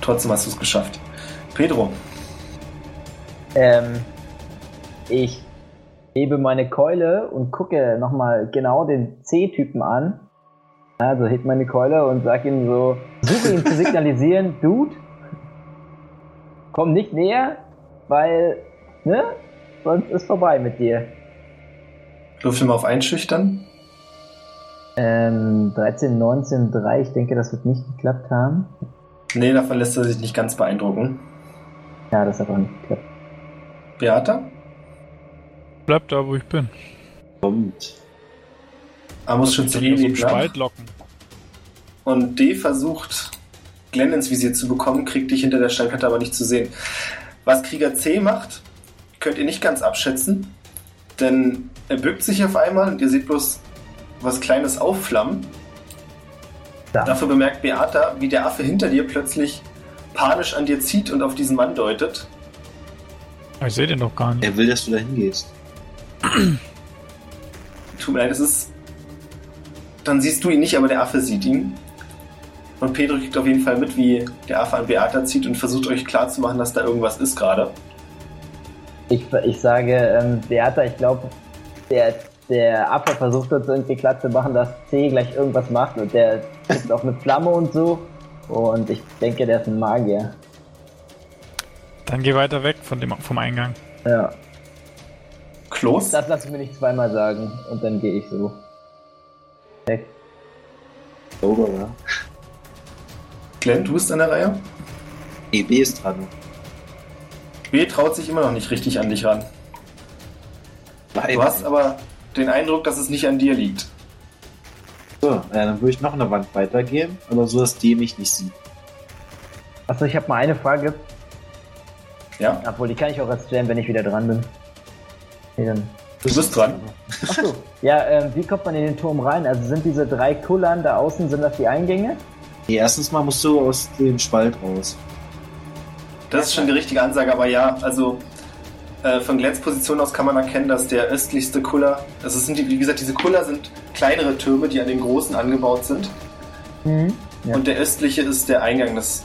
Trotzdem hast du es geschafft. Pedro. Ich hebe meine Keule und gucke nochmal genau den C-Typen an. Also heb meine Keule und sag ihm so, versuche ihm zu signalisieren, Dude, komm nicht näher, weil, ne, sonst ist vorbei mit dir. Wirf mal auf Einschüchtern. 13, 19, 3, ich denke, das wird nicht geklappt haben. Nee, davon lässt er sich nicht ganz beeindrucken. Ja, das hat auch nicht geklappt. Beata? Bleib da, wo ich bin. Kommt. Er muss schon zu jedem Spalt locken. Und D versucht, Glenn ins Visier zu bekommen, kriegt dich hinter der Steinkante aber nicht zu sehen. Was Krieger C macht, könnt ihr nicht ganz abschätzen, denn er bückt sich auf einmal und ihr seht bloß was Kleines aufflammen. Ja. Dafür bemerkt Beata, wie der Affe hinter dir plötzlich panisch an dir zieht und auf diesen Mann deutet. Ich sehe den doch gar nicht. Er will, dass du da hingehst. Tut mir leid, es ist... Dann siehst du ihn nicht, aber der Affe sieht ihn. Und Pedro kriegt auf jeden Fall mit, wie der Affe an Beata zieht und versucht euch klarzumachen, dass da irgendwas ist gerade. Ich sage, Beata, ich glaube, der Affe versucht uns irgendwie klar zu machen, dass C gleich irgendwas macht und der kriegt auch eine Flamme und so. Und ich denke, der ist ein Magier. Dann geh weiter weg vom Eingang. Ja. Klos? Das lass ich mir nicht zweimal sagen und dann gehe ich so. Weg. Sauber, ja. Glenn, du bist an der Reihe? B ist dran. B traut sich immer noch nicht richtig an dich ran. Nein. Du hast aber den Eindruck, dass es nicht an dir liegt. So, dann würde ich noch eine Wand weitergehen, aber so, dass D mich nicht sieht. Achso, ich habe mal eine Frage. Ja. Obwohl, die kann ich auch erst stellen, wenn ich wieder dran bin. Nee, dann. Du bist dran. Achso. Ja, wie kommt man in den Turm rein? Also sind diese 3 Kullern da außen, sind das die Eingänge? Nee, erstens mal musst du aus dem Spalt raus. Das ist schon die richtige Ansage, aber ja, also von Glenns Position aus kann man erkennen, dass der östlichste Kuller, also sind die, wie gesagt, diese Kuller sind kleinere Türme, die an den großen angebaut sind. Mhm. Ja. Und der östliche ist der Eingang. Das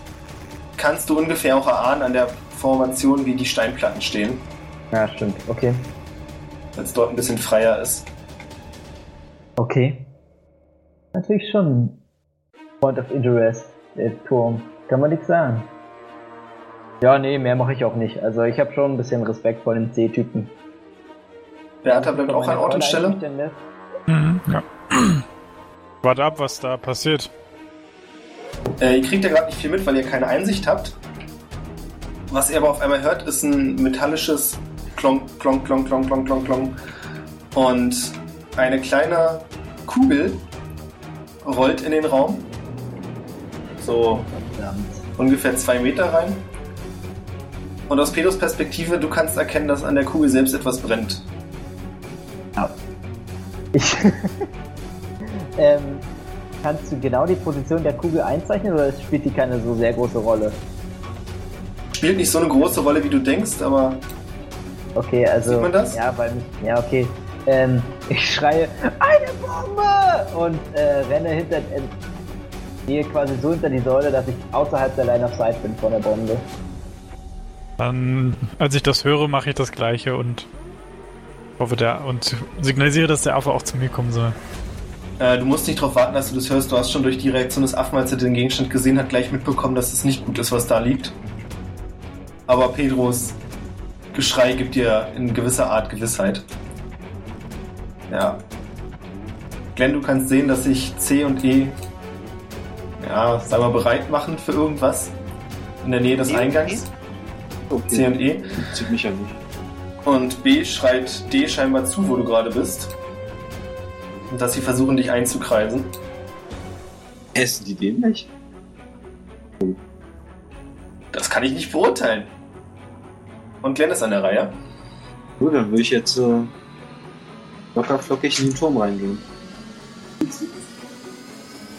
kannst du ungefähr auch erahnen an der Formation, wie die Steinplatten stehen. Ja, stimmt. Okay. Weil es dort ein bisschen freier ist. Okay. Natürlich schon Point of Interest, der Turm. Kann man nichts sagen. Ja, nee, mehr mache ich auch nicht. Also ich habe schon ein bisschen Respekt vor dem C-Typen. Beata bleibt auch an Ort und Stelle. Ja. Warte ab, was da passiert. Ihr kriegt ja gerade nicht viel mit, weil ihr keine Einsicht habt. Was ihr aber auf einmal hört, ist ein metallisches Klonk, Klonk, Klonk, Klonk, Klonk, Klonk, Klonk. Und eine kleine Kugel rollt in den Raum. So ungefähr 2 Meter rein. Und aus Pedros Perspektive, du kannst erkennen, dass an der Kugel selbst etwas brennt. Ja. Kannst du genau die Position der Kugel einzeichnen oder spielt die keine so sehr große Rolle? Spielt nicht so eine große Rolle, wie du denkst, aber... Okay, also... Sieht man das? Ja, ja, okay. Ich schreie, eine Bombe! Und renne gehe quasi so hinter die Säule, dass ich außerhalb der Line of Sight bin von der Bombe. Dann, als ich das höre, mache ich das Gleiche und hoffe und signalisiere, dass der Affe auch zu mir kommen soll. Du musst nicht darauf warten, dass du das hörst. Du hast schon durch die Reaktion des Affen, als er den Gegenstand gesehen hat, gleich mitbekommen, dass es nicht gut ist, was da liegt. Aber Pedros Geschrei gibt dir in gewisser Art Gewissheit. Ja. Glenn, du kannst sehen, dass sich C und E, ja, sagen wir, bereit machen für irgendwas in der Nähe des Eingangs. Okay. C und E. Zieht mich ja nicht. Und B schreit D scheinbar zu, wo du gerade bist. Und dass sie versuchen, dich einzukreisen. Essen die den nicht? Das kann ich nicht beurteilen. Und Glenn ist an der Reihe. Gut, dann würde ich jetzt locker flockig in den Turm reingehen.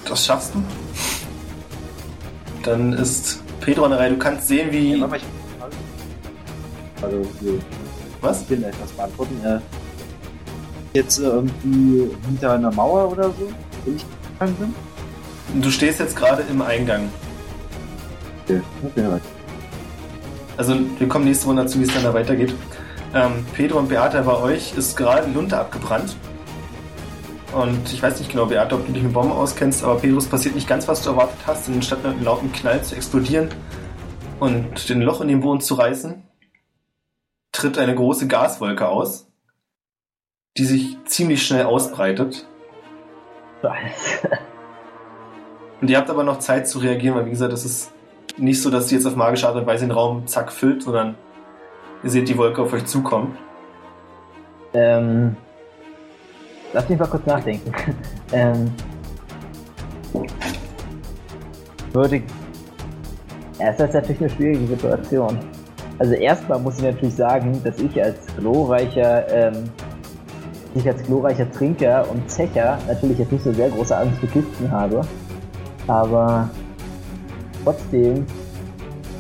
Das schaffst du. Dann ist Pedro an der Reihe. Du kannst sehen, wie... Ja, ich... Also, nee. Was? Ich will etwas beantworten. Jetzt irgendwie hinter einer Mauer oder so, wenn ich bin? Du stehst jetzt gerade im Eingang. Okay. Also wir kommen nächste Runde dazu, wie es dann da weitergeht. Pedro und Beata, bei euch ist gerade die Lunte abgebrannt. Und ich weiß nicht genau, Beata, ob du dich mit Bomben auskennst, aber Pedro, es passiert nicht ganz, was du erwartet hast, denn statt mit einem lauten Knall zu explodieren und den Loch in den Boden zu reißen, tritt eine große Gaswolke aus, die sich ziemlich schnell ausbreitet. Und ihr habt aber noch Zeit zu reagieren, weil wie gesagt, es ist nicht so, dass sie jetzt auf magische Art und Weise den Raum zack füllt, sondern ihr seht die Wolke auf euch zukommen. Lass mich mal kurz nachdenken. Es ist natürlich eine schwierige Situation. Also erstmal muss ich natürlich sagen, dass ich als glorreicher Trinker und Zecher natürlich jetzt nicht so sehr große Angst für Kisten habe, aber trotzdem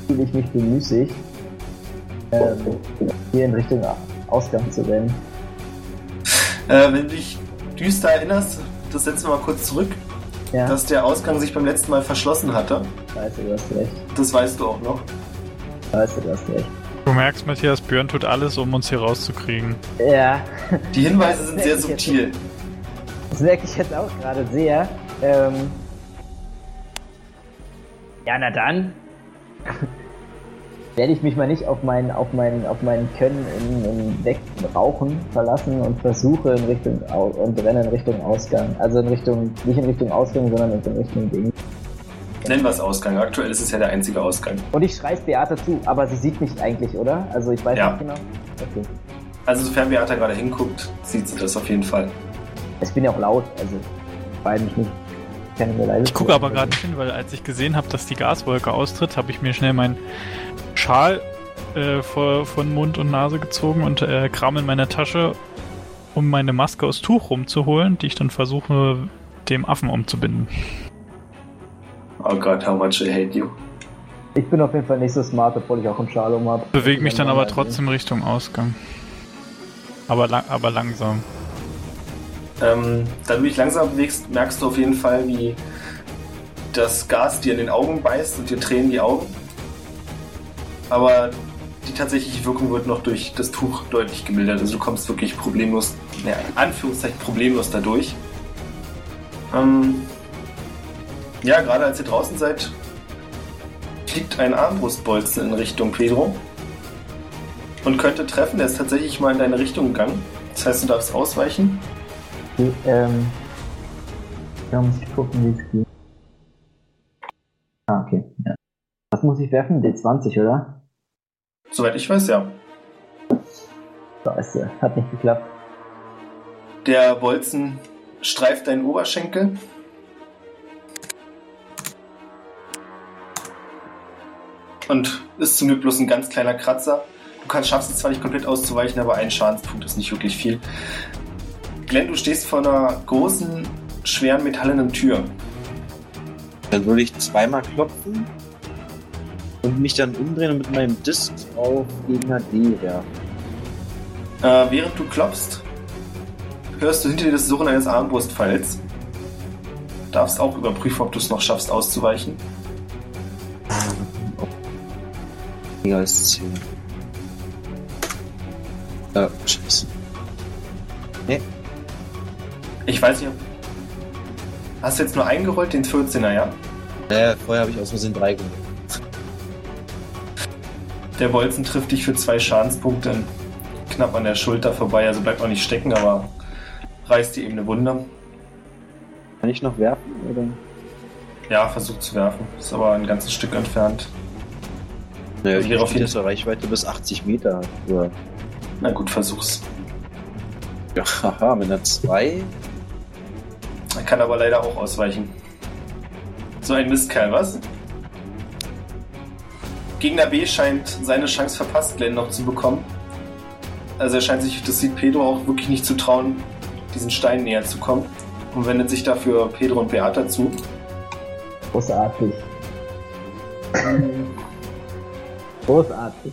fühle ich mich bemüßigt, hier in Richtung Ausgang zu rennen. Wenn du dich düster erinnerst, das setzen wir mal kurz zurück, ja. Dass der Ausgang sich beim letzten Mal verschlossen hatte. Scheiße, du hast recht. Das weißt du auch noch. Scheiße, du hast recht. Du merkst, Matthias, Björn tut alles, um uns hier rauszukriegen. Ja. Die Hinweise sind sehr subtil. Das merke ich jetzt auch gerade sehr. Ja, na dann. Werde ich mich mal nicht auf meinen Können im Wegrauchen verlassen und versuche renne in Richtung Ausgang. Also nicht in Richtung Ausgang, sondern in Richtung Ding. Nennen wir es Ausgang. Aktuell ist es ja der einzige Ausgang. Und ich schreie Beata zu, aber sie sieht mich eigentlich, oder? Also ich weiß nicht genau. Okay. Also sofern Beata gerade hinguckt, sieht sie das auf jeden Fall. Ich bin ja auch laut, also bei mich nicht. Ich gucke aber gerade nicht hin, weil als ich gesehen habe, dass die Gaswolke austritt, habe ich mir schnell meinen Schal von Mund und Nase gezogen und kram in meiner Tasche, um meine Maske aus Tuch rumzuholen, die ich dann versuche, dem Affen umzubinden. Oh Gott, how much I hate you. Ich bin auf jeden Fall nicht so smart, obwohl ich auch einen Schal um habe. Bewege mich dann aber trotzdem Richtung Ausgang. Aber langsam. Da du dich langsam bewegst, merkst du auf jeden Fall, wie das Gas dir in den Augen beißt und dir tränen die Augen. Aber die tatsächliche Wirkung wird noch durch das Tuch deutlich gemildert. Also du kommst wirklich problemlos, in Anführungszeichen problemlos dadurch. Ja, gerade als ihr draußen seid, fliegt ein Armbrustbolzen in Richtung Pedro und könnte treffen. Der ist tatsächlich mal in deine Richtung gegangen. Das heißt, du darfst ausweichen. Okay, da muss ich gucken, wie es geht. Ah, okay. Ja. Was muss ich werfen? D20, oder? Soweit ich weiß, ja. Scheiße, hat nicht geklappt. Der Bolzen streift deinen Oberschenkel. Und ist zum Glück bloß ein ganz kleiner Kratzer. Schaffst es zwar nicht komplett auszuweichen, aber ein Schadenspunkt ist nicht wirklich viel. Glenn, du stehst vor einer großen, schweren, metallenen Tür. Dann würde ich zweimal klopfen und mich dann umdrehen und mit meinem Disk auf Gegner D werfen. Während du klopfst, hörst du hinter dir das Surren eines Armbrustpfeils. Du darfst auch überprüfen, ob du es noch schaffst, auszuweichen. Weniger als 10. Scheiße. Nee. Ich weiß nicht, ob... Hast du jetzt nur eingerollt, den 14er, ja? Vorher habe ich aus Versehen 3 geholt. Der Bolzen trifft dich für 2 Schadenspunkte knapp an der Schulter vorbei, also bleibt auch nicht stecken, aber reißt dir eben eine Wunde. Kann ich noch werfen, oder? Ja, versucht zu werfen. Ist aber ein ganzes Stück entfernt. Naja, ich wäre auf jeden Fall Reichweite bis 80 Meter. Ja. Na gut, versuch's. Ja, haha, mit einer 2. Er kann aber leider auch ausweichen. So ein Mistkerl, was? Gegner B scheint seine Chance verpasst, Glenn noch zu bekommen. Also er scheint sich, das sieht Pedro auch wirklich nicht zu trauen, diesen Stein näher zu kommen. Und wendet sich dafür Pedro und Beata zu. Großartig. Großartig.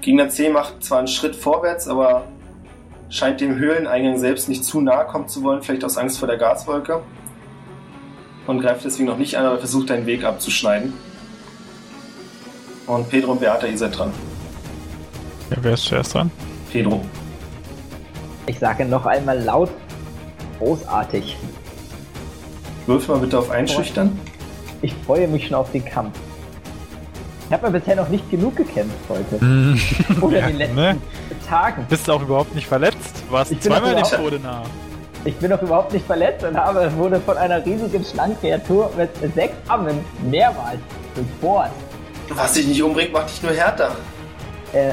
Gegner C macht zwar einen Schritt vorwärts, aber scheint dem Höhleneingang selbst nicht zu nahe kommen zu wollen, vielleicht aus Angst vor der Gaswolke. Und greift deswegen noch nicht an, aber versucht einen Weg abzuschneiden. Und Pedro und Beata, ihr seid dran. Ja, wer ist zuerst dran? Pedro. Ich sage noch einmal laut, großartig. Wirf mal bitte auf Einschüchtern. Ich freue mich schon auf den Kampf. Ich habe mir bisher noch nicht genug gekämpft heute. Oder ja, in den letzten Tagen. Bist du auch überhaupt nicht verletzt? Warst zweimal dem Tode nah. Ich bin noch überhaupt nicht verletzt und wurde von einer riesigen Schlangenkreatur mit 6 Armen mehrmals gebohrt. Was dich nicht umbringt, macht dich nur härter.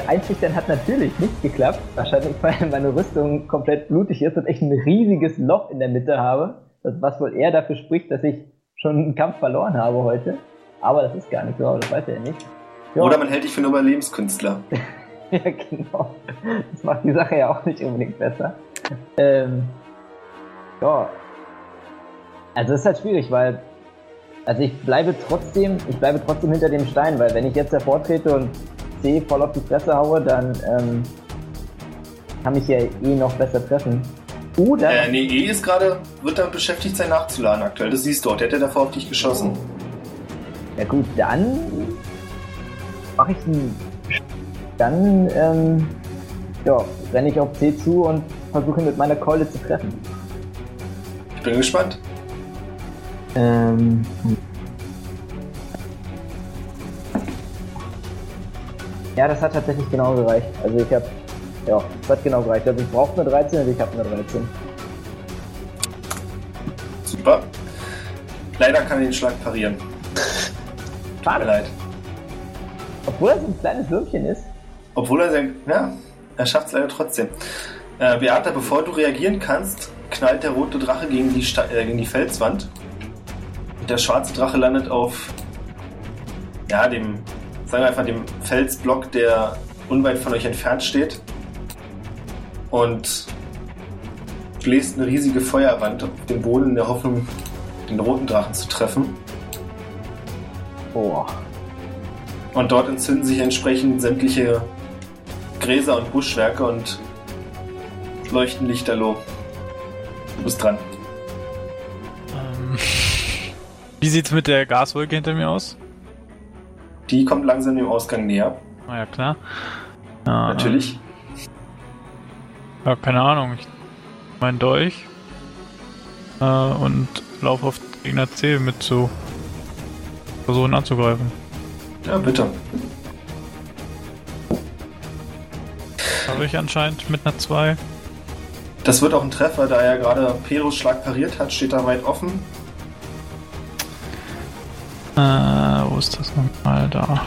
Einschüchtern hat natürlich nicht geklappt. Wahrscheinlich, weil meine Rüstung komplett blutig ist und ich ein riesiges Loch in der Mitte habe. Was wohl eher dafür spricht, dass ich schon einen Kampf verloren habe heute. Aber das ist gar nicht so, aber das weiß er ja nicht. Jo. Oder man hält dich für einen Überlebenskünstler. Ja, genau. Das macht die Sache ja auch nicht unbedingt besser. Ja. Also es ist halt schwierig, weil... Also ich bleibe trotzdem hinter dem Stein, weil wenn ich jetzt hervortrete und C voll auf die Fresse haue, dann kann mich ja E noch besser treffen. Oder... E ist gerade... Wird damit beschäftigt sein, nachzuladen aktuell. Das siehst du auch. Der hätte davor auf dich geschossen. Ja gut, dann mache ich einen... Dann, renne ich auf C zu und versuche ihn mit meiner Keule zu treffen. Ich bin gespannt. Ja, das hat tatsächlich genau gereicht. Also das hat genau gereicht. Also ich brauche eine 13 und ich habe eine 13. Super. Leider kann ich den Schlag parieren. Tut mir leid. Obwohl er so ein kleines Würmchen ist. Er schafft es leider trotzdem. Beata, bevor du reagieren kannst, knallt der rote Drache gegen die Felswand. Und der schwarze Drache landet auf dem Felsblock, der unweit von euch entfernt steht. Und bläst eine riesige Feuerwand auf den Boden in der Hoffnung, den roten Drachen zu treffen. Oh. Und dort entzünden sich entsprechend sämtliche Gräser und Buschwerke und leuchten lichterloh. Du bist dran. Wie sieht's mit der Gaswolke hinter mir aus? Die kommt langsam dem Ausgang näher. Ah ja, klar. Natürlich. Ja, keine Ahnung. Ich mein Dolch und lauf auf Gegner C mit zu. Versuchen anzugreifen. Ja, bitte. Habe ich anscheinend mit einer 2. Das wird auch ein Treffer, da er gerade Pedros Schlag pariert hat, steht da weit offen. Wo ist das nochmal? Da.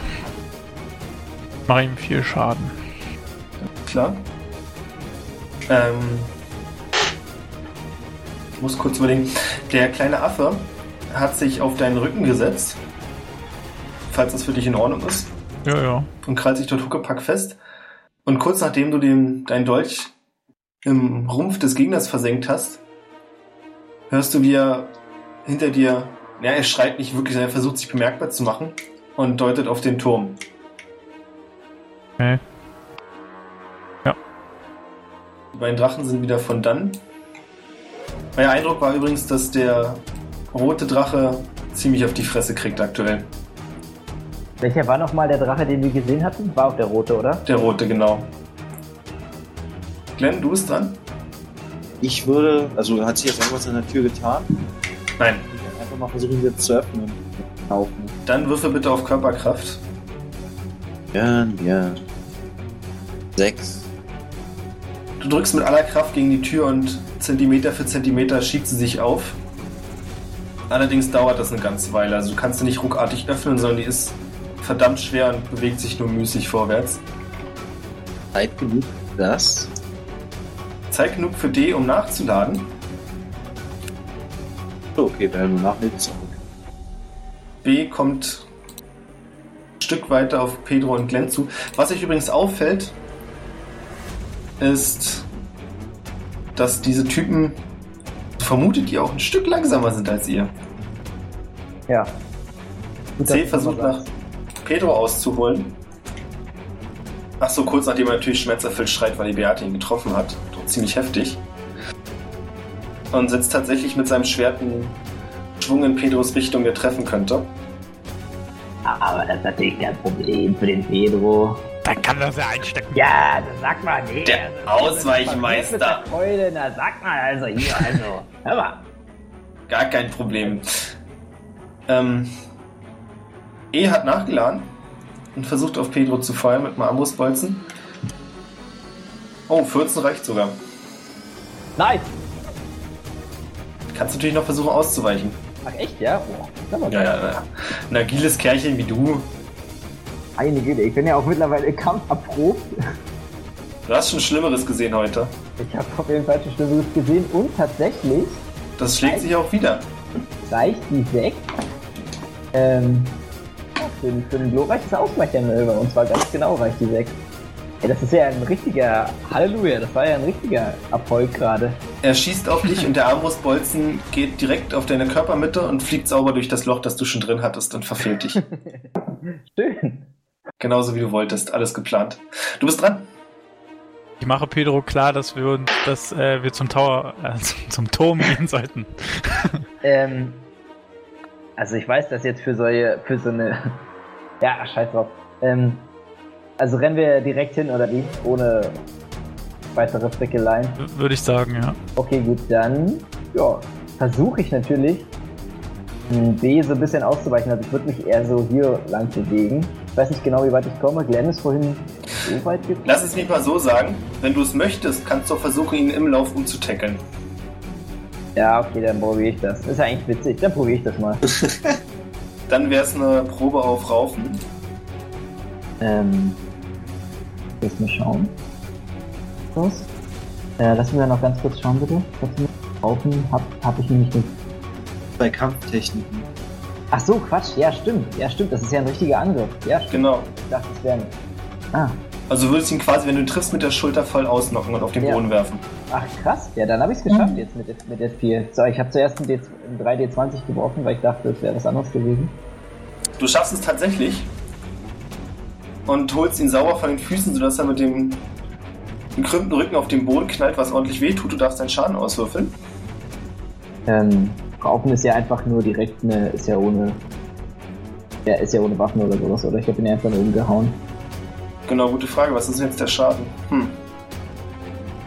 Mach ihm 4 Schaden. Klar. Ich muss kurz überlegen. Der kleine Affe hat sich auf deinen Rücken gesetzt, falls das für dich in Ordnung ist. Ja, ja. Und krallt sich dort Huckepack fest. Und kurz nachdem du dein Dolch im Rumpf des Gegners versenkt hast, hörst du, wie er hinter dir... Ja, er schreit nicht wirklich, sondern er versucht, sich bemerkbar zu machen und deutet auf den Turm. Okay. Ja. Die beiden Drachen sind wieder von dann. Mein Eindruck war übrigens, dass der rote Drache ziemlich auf die Fresse kriegt aktuell. Welcher war nochmal der Drache, den wir gesehen hatten? War auch der rote, oder? Der rote, genau. Glenn, du bist dran. Ich würde, also hat sich jetzt irgendwas an der Tür getan? Nein. Einfach mal versuchen, sie jetzt zu öffnen. Dann würfel bitte auf Körperkraft. Ja. 6. Du drückst mit aller Kraft gegen die Tür und Zentimeter für Zentimeter schiebt sie sich auf. Allerdings dauert das eine ganze Weile. Also du kannst sie nicht ruckartig öffnen, sondern die ist verdammt schwer und bewegt sich nur müßig vorwärts. Zeit genug für das? Zeit genug für D, um nachzuladen. Okay, dann nachlädt es. B kommt ein Stück weiter auf Pedro und Glenn zu. Was euch übrigens auffällt, ist, dass diese Typen, vermutet ihr, auch ein Stück langsamer sind als ihr. Ja. C versucht nach Pedro auszuholen. Ach so, kurz nachdem er natürlich schmerzerfüllt schreit, weil die Beate ihn getroffen hat. Doch ziemlich heftig. Und setzt tatsächlich mit seinem Schwert einen Schwung in Pedros Richtung, der treffen könnte. Aber das ist natürlich kein Problem für den Pedro. Dann kann das ja einstecken. Ja, das sag mal, nee. Der Ausweichmeister. Na, sag mal, also hier. Hör mal. Gar kein Problem. E hat nachgeladen und versucht auf Pedro zu feuern mit einem Armbrustbolzen. Oh, 14 reicht sogar. Nice. Kannst natürlich noch versuchen auszuweichen. Ach echt, ja? Boah, ja. Ein agiles Kerlchen wie du. Eine Güte, ich bin ja auch mittlerweile kampferprobt. Du hast schon Schlimmeres gesehen heute. Ich habe auf jeden Fall schon Schlimmeres gesehen und tatsächlich... Das schlägt sich auch wieder. Reicht die 6. Für den Blo reicht das Ausweichmanöver. Und zwar ganz genau reicht die 6. Ey, das ist ja ein richtiger... Halleluja, das war ja ein richtiger Erfolg gerade. Er schießt auf dich und der Armbrustbolzen geht direkt auf deine Körpermitte und fliegt sauber durch das Loch, das du schon drin hattest und verfehlt dich. Schön. Genauso wie du wolltest, alles geplant. Du bist dran. Ich mache Pedro klar, dass wir uns, dass wir zum Tower, zum Turm gehen sollten. Also ich weiß, dass jetzt für so eine, ja, scheiß drauf. Also rennen wir direkt hin oder wie? Ohne weitere Frickeleien? Würde ich sagen, ja. Okay, gut, dann, ja, versuche ich natürlich B so ein bisschen auszuweichen, also ich würde mich eher so hier lang bewegen. Ich weiß nicht genau, wie weit ich komme. Glenn ist vorhin so weit gekommen. Lass es mich mal so sagen, wenn du es möchtest, kannst du auch versuchen, ihn im Lauf umzutackeln. Ja, okay, dann probiere ich das. Ist ja eigentlich witzig, dann probiere ich das mal. Dann wäre es eine Probe auf Raufen. Lass mal schauen. Los. Lass mich dann noch ganz kurz schauen, bitte. Raufen hab ich nämlich nicht. Bei Kampftechniken. Ach so, Quatsch. Ja, stimmt. Das ist ja ein richtiger Angriff. Ja, stimmt. Genau. Ich dachte, es wäre ein... Also würdest du ihn quasi, wenn du ihn triffst, mit der Schulter voll ausnocken und auf den Boden werfen. Ach, krass. Ja, dann habe ich es geschafft jetzt mit der 4. So, ich habe zuerst einen 3D20 geworfen, weil ich dachte, es wäre was anderes gewesen. Du schaffst es tatsächlich und holst ihn sauber von den Füßen, sodass er mit dem gekrümmten Rücken auf den Boden knallt, was ordentlich wehtut. Du darfst deinen Schaden auswürfeln. Raufen ist ja einfach nur direkt eine, ist ja ohne Waffen oder sowas, oder? Ich habe ihn einfach nur umgehauen. Genau, gute Frage, was ist jetzt der Schaden?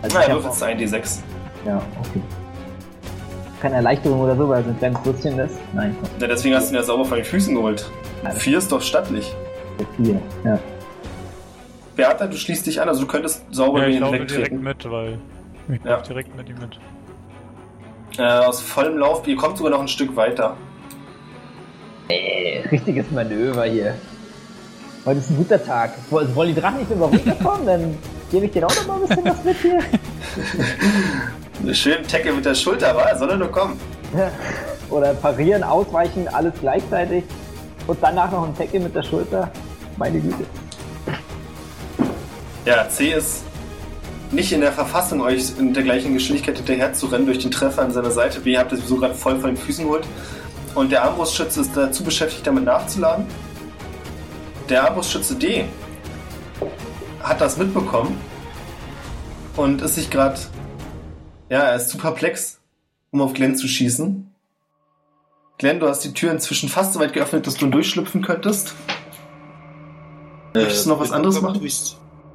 Also na, er wirft jetzt ein D6. Ja, okay. Keine Erleichterung oder so, weil so ein kleines Würstchen ist? Nein. Ja, deswegen hast du ihn ja sauber von den Füßen geholt. Also 4 ist doch stattlich. 4, ja. Beata, du schließt dich an, also du könntest sauber in den Leck treten. Ich laufe direkt mit ihm mit. Aus vollem Lauf, ihr kommt sogar noch ein Stück weiter. Richtiges Manöver hier. Heute ist ein guter Tag. Wollen die Drachen nicht immer runterkommen? Dann gebe ich dir auch noch mal ein bisschen was mit hier. Einen schönen Tackle mit der Schulter, aber soll er nur kommen. Oder parieren, ausweichen, alles gleichzeitig. Und danach noch ein Tackle mit der Schulter. Meine Güte. Ja, C ist nicht in der Verfassung, euch in der gleichen Geschwindigkeit hinterher zu rennen durch den Treffer an seiner Seite. Wie ihr habt das so gerade voll von den Füßen geholt. Und der Armbrustschütze ist dazu beschäftigt, damit nachzuladen. Der Armbrustschütze D hat das mitbekommen und ist sich gerade... Ja, er ist zu perplex, um auf Glenn zu schießen. Glenn, du hast die Tür inzwischen fast so weit geöffnet, dass du durchschlüpfen könntest. Möchtest du noch was anderes machen?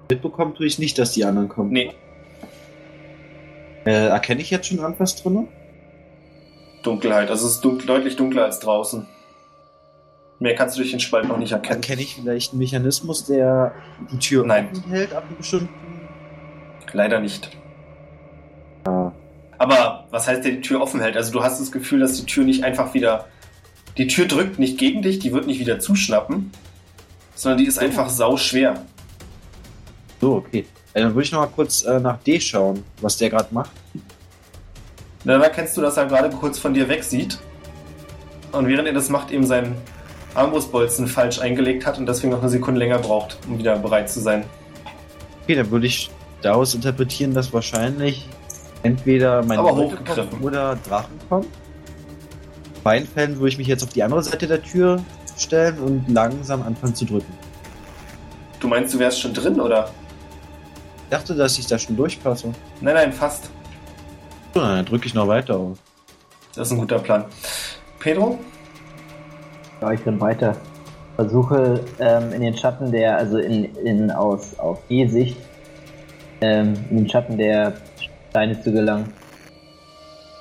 Mitbekommen tue ich nicht, dass die anderen kommen. Nee. Erkenne ich jetzt schon an, was drin? Dunkelheit, also es ist deutlich dunkler als draußen. Mehr kannst du durch den Spalt noch nicht erkennen. Erkenne ich vielleicht einen Mechanismus, der die Tür offen hält ab einem bestimmten... Leider nicht. Ja. Aber was heißt, der die Tür offen hält? Also du hast das Gefühl, dass die Tür nicht einfach wieder... Die Tür drückt nicht gegen dich, die wird nicht wieder zuschnappen, sondern die ist einfach sauschwer. So, okay. Dann würde ich noch mal kurz nach D schauen, was der gerade macht. Dann erkennst du, dass er gerade kurz von dir wegsieht. Und während er das macht, eben seinen Armbrustbolzen falsch eingelegt hat und deswegen noch eine Sekunde länger braucht, um wieder bereit zu sein. Okay, dann würde ich daraus interpretieren, dass wahrscheinlich entweder meine Leute oder Drachen kommen. In beiden Fällen würde ich mich jetzt auf die andere Seite der Tür stellen und langsam anfangen zu drücken. Du meinst, du wärst schon drin, oder? Ich dachte, dass ich da schon durchpasse. Nein, fast. So, dann drücke ich noch weiter auf. Das ist ein guter Plan. Pedro? Ja, ich bin weiter. Versuche in den Schatten der, also aus die Sicht, in den Schatten der Steine zu gelangen.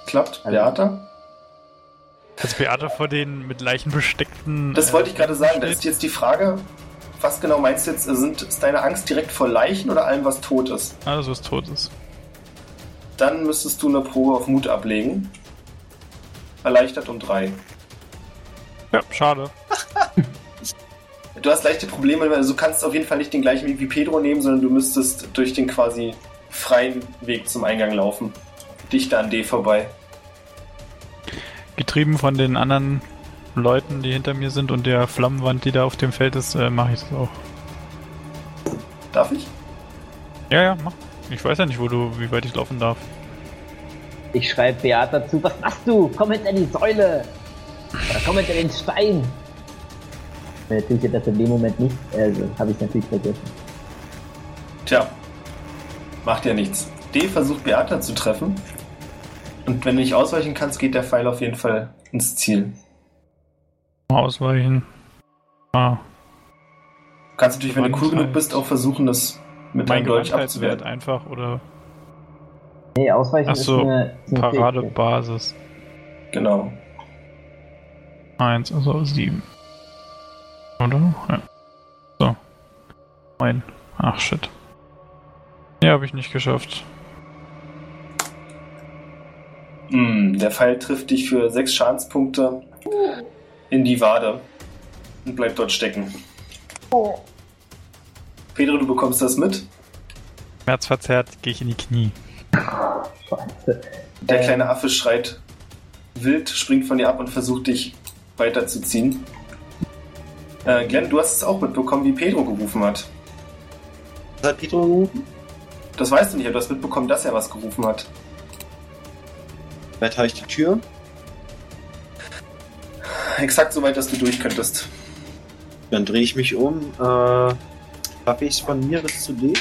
Klappt, Beata? Das Beate vor den mit Leichen besteckten... Das wollte ich gerade sagen, da ist jetzt die Frage, was genau meinst du jetzt, ist deine Angst direkt vor Leichen oder allem, was tot ist? Alles, was tot ist. Dann müsstest du eine Probe auf Mut ablegen. Erleichtert um 3. Ja, schade. Du hast leichte Probleme, weil du kannst auf jeden Fall nicht den gleichen Weg wie Pedro nehmen, sondern du müsstest durch den quasi freien Weg zum Eingang laufen. Dichter an D vorbei. Getrieben von den anderen Leuten, die hinter mir sind und der Flammenwand, die da auf dem Feld ist, mache ich das auch. Darf ich? Ja, mach. Ich weiß ja nicht, wie weit ich laufen darf. Ich schreibe Beata dazu. Was machst du? Komm hinter die Säule! Oder komm hinter den Stein! Natürlich hat das in dem Moment nicht. Also, habe ich natürlich vergessen. Tja. Macht ja nichts. D versucht Beata zu treffen. Und wenn du nicht ausweichen kannst, geht der Pfeil auf jeden Fall ins Ziel. Ausweichen. Ah. Du kannst natürlich, wenn du cool genug bist, auch versuchen, das mit deinem Dolch abzuwehren. Einfach, oder? Nee, ausweichen ist eine Paradebasis. Genau. 1, also 7. Oder? Ja. So. 9. Ach, shit. Nee, hab ich nicht geschafft. Der Pfeil trifft dich für 6 Schadenspunkte in die Wade und bleibt dort stecken. Oh. Pedro, du bekommst das mit? Schmerzverzerrt gehe ich in die Knie. Scheiße. Der kleine Affe schreit wild, springt von dir ab und versucht dich weiterzuziehen. Glenn, du hast es auch mitbekommen, wie Pedro gerufen hat. Was hat Pedro gerufen? Das weißt du nicht, aber du hast mitbekommen, dass er was gerufen hat. Weit habe ich die Tür? Exakt so weit, dass du durch könntest. Dann drehe ich mich um. Schaffe ich es von mir bis zu D?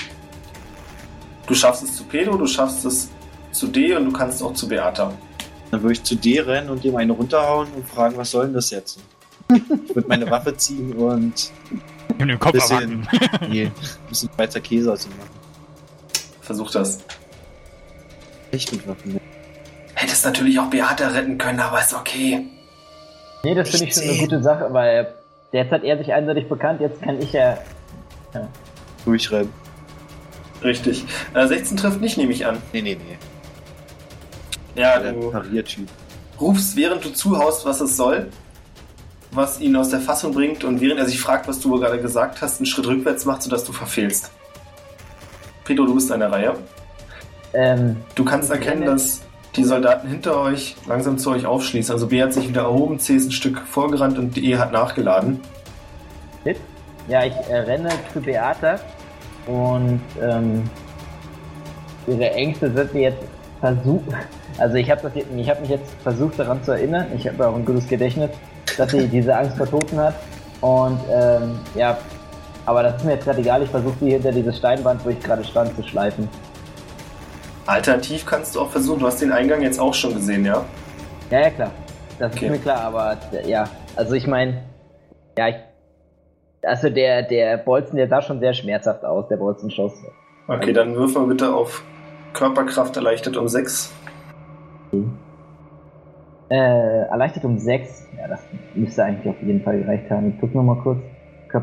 Du schaffst es zu Pedro, du schaffst es zu D und du kannst auch zu Beata. Dann würde ich zu D rennen und ihm eine runterhauen und fragen, was soll denn das jetzt? Ich würde meine Waffe ziehen und in den Kopf erwarten. Ein bisschen weiter Käse aus ihm machen. Versuch das. Echt mit Waffen, ne? Hättest natürlich auch Beata retten können, aber ist okay. Nee, das finde ich schon eine gute Sache, weil jetzt hat er sich einseitig bekannt, jetzt kann ich ja. Durchrennen. Richtig. 16 trifft nicht, nehme ich an. Nee. Ja, du rufst, während du zuhaust, was es soll, was ihn aus der Fassung bringt und während er sich fragt, was du gerade gesagt hast, einen Schritt rückwärts macht, sodass du verfehlst. Pedro, du bist an der Reihe. Du kannst erkennen, dass die Soldaten hinter euch langsam zu euch aufschließen. Also B hat sich wieder erhoben, C ist ein Stück vorgerannt und E hat nachgeladen. Ja, ich renne zu Beata und ihre Ängste wird mir jetzt versuchen. Also ich hab mich jetzt versucht daran zu erinnern, ich habe auch ein gutes Gedächtnis, dass sie diese Angst vor Toten hat. Und aber das ist mir jetzt gerade egal, ich versuche sie hinter diese Steinwand, wo ich gerade stand, zu schleifen. Alternativ kannst du auch versuchen, du hast den Eingang jetzt auch schon gesehen, ja? Ja, klar. Das ist mir klar, aber ja. Also ich meine, ja, ich Also der Bolzen, der sah schon sehr schmerzhaft aus, der Bolzenschuss. Okay, dann wirf mal bitte auf Körperkraft erleichtert um 6. Erleichtert um 6? Ja, das müsste eigentlich auf jeden Fall gereicht haben. Ich guck nochmal kurz.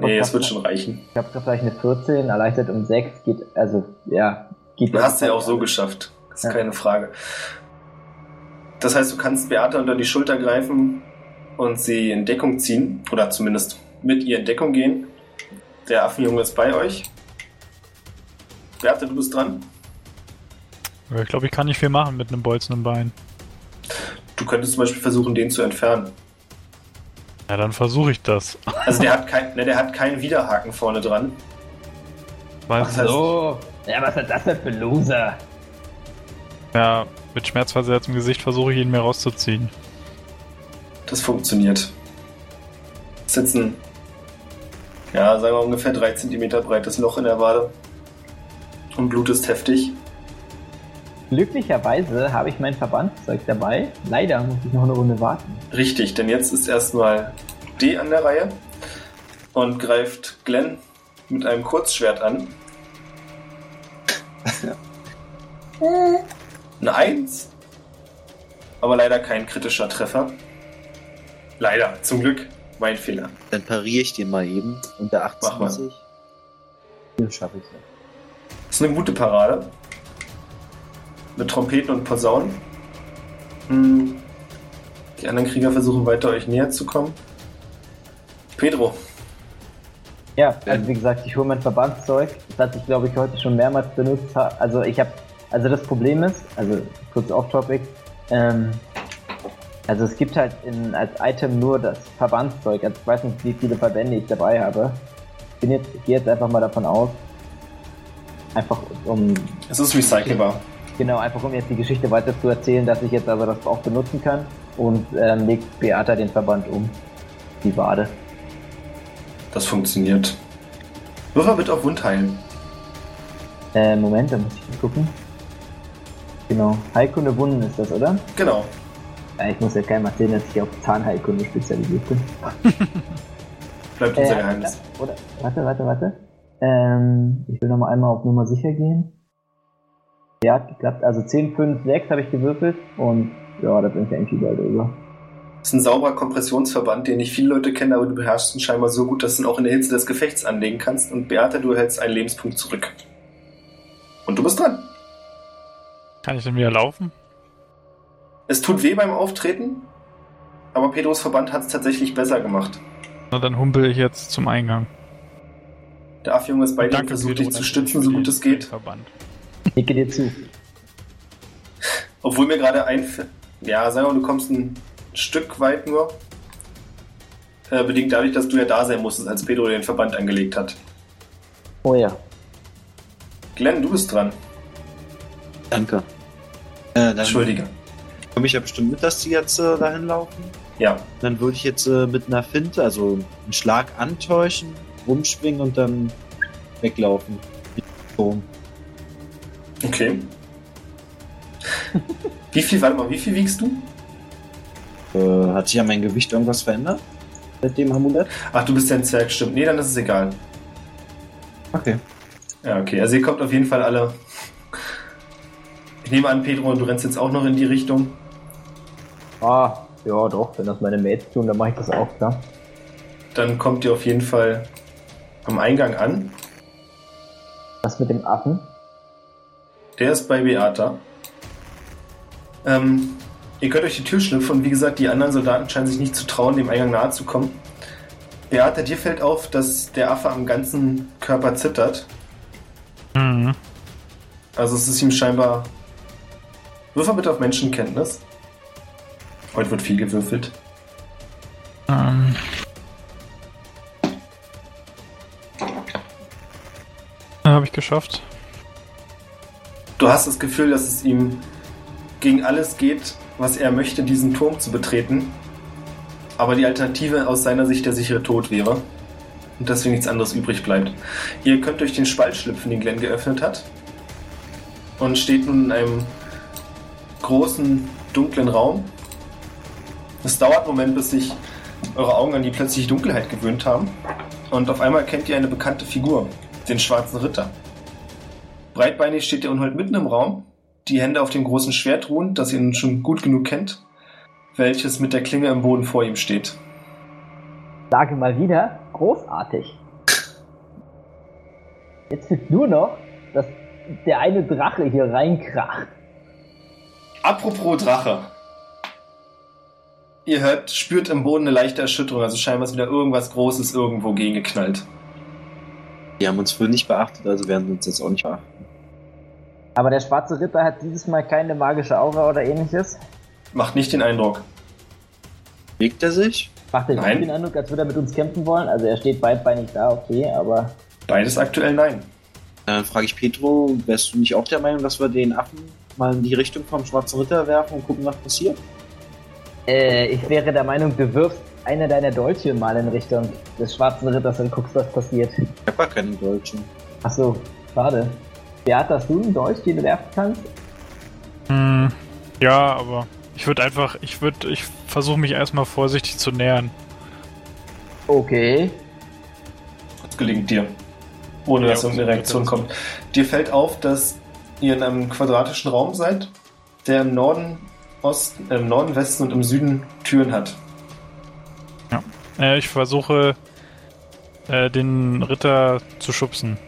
Nee, das wird schon reichen. Körperkraft erleichtert eine 14, erleichtert um 6 geht, also, ja. Geht du hast ja auch so geschafft. Das ist keine Frage. Das heißt, du kannst Beata unter die Schulter greifen und sie in Deckung ziehen, oder zumindest mit ihr in Deckung gehen. Der Affenjunge ist bei euch. Beata, du bist dran. Ich glaube, ich kann nicht viel machen mit einem Bolzen im Bein. Du könntest zum Beispiel versuchen, den zu entfernen. Ja, dann versuche ich das. Also der hat keinen Widerhaken vorne dran. Was heißt, so? Ja, was ist das denn für Loser? Ja, mit schmerzversetztem Gesicht versuche ich ihn mir rauszuziehen. Das funktioniert. Sitzen. Ja, sagen wir ungefähr 3 cm breites Loch in der Wade. Und blutest heftig. Glücklicherweise habe ich mein Verbandszeug dabei. Leider muss ich noch eine Runde warten. Richtig, denn jetzt ist erstmal D an der Reihe und greift Glenn mit einem Kurzschwert an. Eine 1, aber leider kein kritischer Treffer. Leider, zum Glück, mein Fehler. Dann pariere ich den mal eben unter 28. Das schaffe ich ja. Das ist eine gute Parade. Mit Trompeten und Posaunen. Die anderen Krieger versuchen weiter euch näher zu kommen. Pedro. Ja, also wie gesagt, ich hole mein Verbandszeug. Das hat sich, glaube ich, heute schon mehrmals benutzt. Also das Problem ist, also kurz off-topic, also es gibt halt als Item nur das Verbandszeug. Also ich weiß nicht, wie viele Verbände ich dabei habe. Ich gehe jetzt einfach mal davon aus. Einfach um... Es ist recycelbar. Genau, einfach um jetzt die Geschichte weiter zu erzählen, dass ich jetzt aber das auch benutzen kann und legt Beata den Verband um. Die Wade. Das funktioniert. Würfel wird auf Wund heilen. Moment, da muss ich gucken. Genau, Heilkunde Wunden ist das, oder? Genau. Ja, ich muss ja gleich mal sehen, dass ich auf Zahnheilkunde spezialisiert bin. Bleibt unser Geheimnis. Oder? Warte. Ich will nochmal einmal auf Nummer sicher gehen. Ja, hat geklappt. Also 10, 5, 6 habe ich gewürfelt und ja, da bin ich eigentlich überall drüber. Das ist ein sauberer Kompressionsverband, den nicht viele Leute kennen, aber du beherrschst ihn scheinbar so gut, dass du ihn auch in der Hitze des Gefechts anlegen kannst. Und Beata, du hältst einen Lebenspunkt zurück. Und du bist dran. Kann ich denn wieder laufen? Es tut weh beim Auftreten, aber Pedros Verband hat es tatsächlich besser gemacht. Na, dann humpel ich jetzt zum Eingang. Der Affenjunge ist bei dir und versucht dich zu stützen, so gut es geht. Verband. Ich gehe dir zu. Obwohl mir gerade einfällt. Ja, sag mal, du kommst ein Stück weit nur. Bedingt dadurch, dass du ja da sein musstest, als Pedro den Verband angelegt hat. Oh ja. Glenn, du bist dran. Danke. Dann Entschuldige. Komme ich ja bestimmt mit, dass die jetzt dahin laufen? Ja. Dann würde ich jetzt mit einer Finte, also einen Schlag antäuschen, rumschwingen und dann weglaufen. So. Okay. Wie viel wiegst du? Hat sich an mein Gewicht irgendwas verändert? Mit dem Amulett? Ach, du bist ja ein Zwerg, stimmt. Nee, dann ist es egal. Okay. Ja, okay. Also ihr kommt auf jeden Fall alle. Ich nehme an, Pedro, du rennst jetzt auch noch in die Richtung. Ah, ja doch. Wenn das meine Mates tun, dann mache ich das auch, klar. Dann kommt ihr auf jeden Fall am Eingang an. Was mit dem Affen? Der ist bei Beata. Ihr könnt euch die Tür schnüffeln und wie gesagt, die anderen Soldaten scheinen sich nicht zu trauen, dem Eingang nahe zu kommen. Beata, dir fällt auf, dass der Affe am ganzen Körper zittert. Mhm. Also es ist ihm scheinbar... Würfel bitte auf Menschenkenntnis. Heute wird viel gewürfelt. Habe ich geschafft. Du hast das Gefühl, dass es ihm gegen alles geht, was er möchte, diesen Turm zu betreten. Aber die Alternative aus seiner Sicht der sichere Tod wäre. Und deswegen nichts anderes übrig bleibt. Ihr könnt durch den Spalt schlüpfen, den Glenn geöffnet hat. Und steht nun in einem großen, dunklen Raum. Es dauert einen Moment, bis sich eure Augen an die plötzliche Dunkelheit gewöhnt haben. und auf einmal kennt ihr eine bekannte Figur, den schwarzen Ritter. Breitbeinig steht der Unhold mitten im Raum, die Hände auf dem großen Schwert ruhend, das ihr nun schon gut genug kennt, welches mit der Klinge im Boden vor ihm steht. Sage mal wieder, großartig. Jetzt fehlt nur noch, dass der eine Drache hier reinkracht. Apropos Drache. Ihr hört, spürt im Boden eine leichte Erschütterung, also scheinbar ist wieder irgendwas Großes irgendwo gegengeknallt. Die haben uns früher nicht beachtet, also werden sie uns jetzt auch nicht beachten. Aber der schwarze Ritter hat dieses Mal keine magische Aura oder ähnliches? Macht nicht den Eindruck. Bewegt er sich? Macht er nicht den Eindruck, als würde er mit uns kämpfen wollen? Also er steht beidbeinig da, okay, aber... Beides aktuell nein. Dann frage ich Pedro, wärst du nicht auch der Meinung, dass wir den Affen mal in die Richtung vom schwarzen Ritter werfen und gucken, was passiert? Ich wäre der Meinung, du wirfst einer deiner Dolche mal in Richtung des schwarzen Ritters und guckst, was passiert. Ich hab gar keine Dolche. Achso, schade. Beata, hast du einen Dolch, den du werfen kannst? Ja, aber ich versuche mich erstmal vorsichtig zu nähern. Okay. Das gelingt dir. Ohne dass irgendeine Reaktion kommt. Dir fällt auf, dass ihr in einem quadratischen Raum seid, der im Norden, Osten, im Norden, Westen und im Süden Türen hat. Ja, ich versuche den Ritter zu schubsen.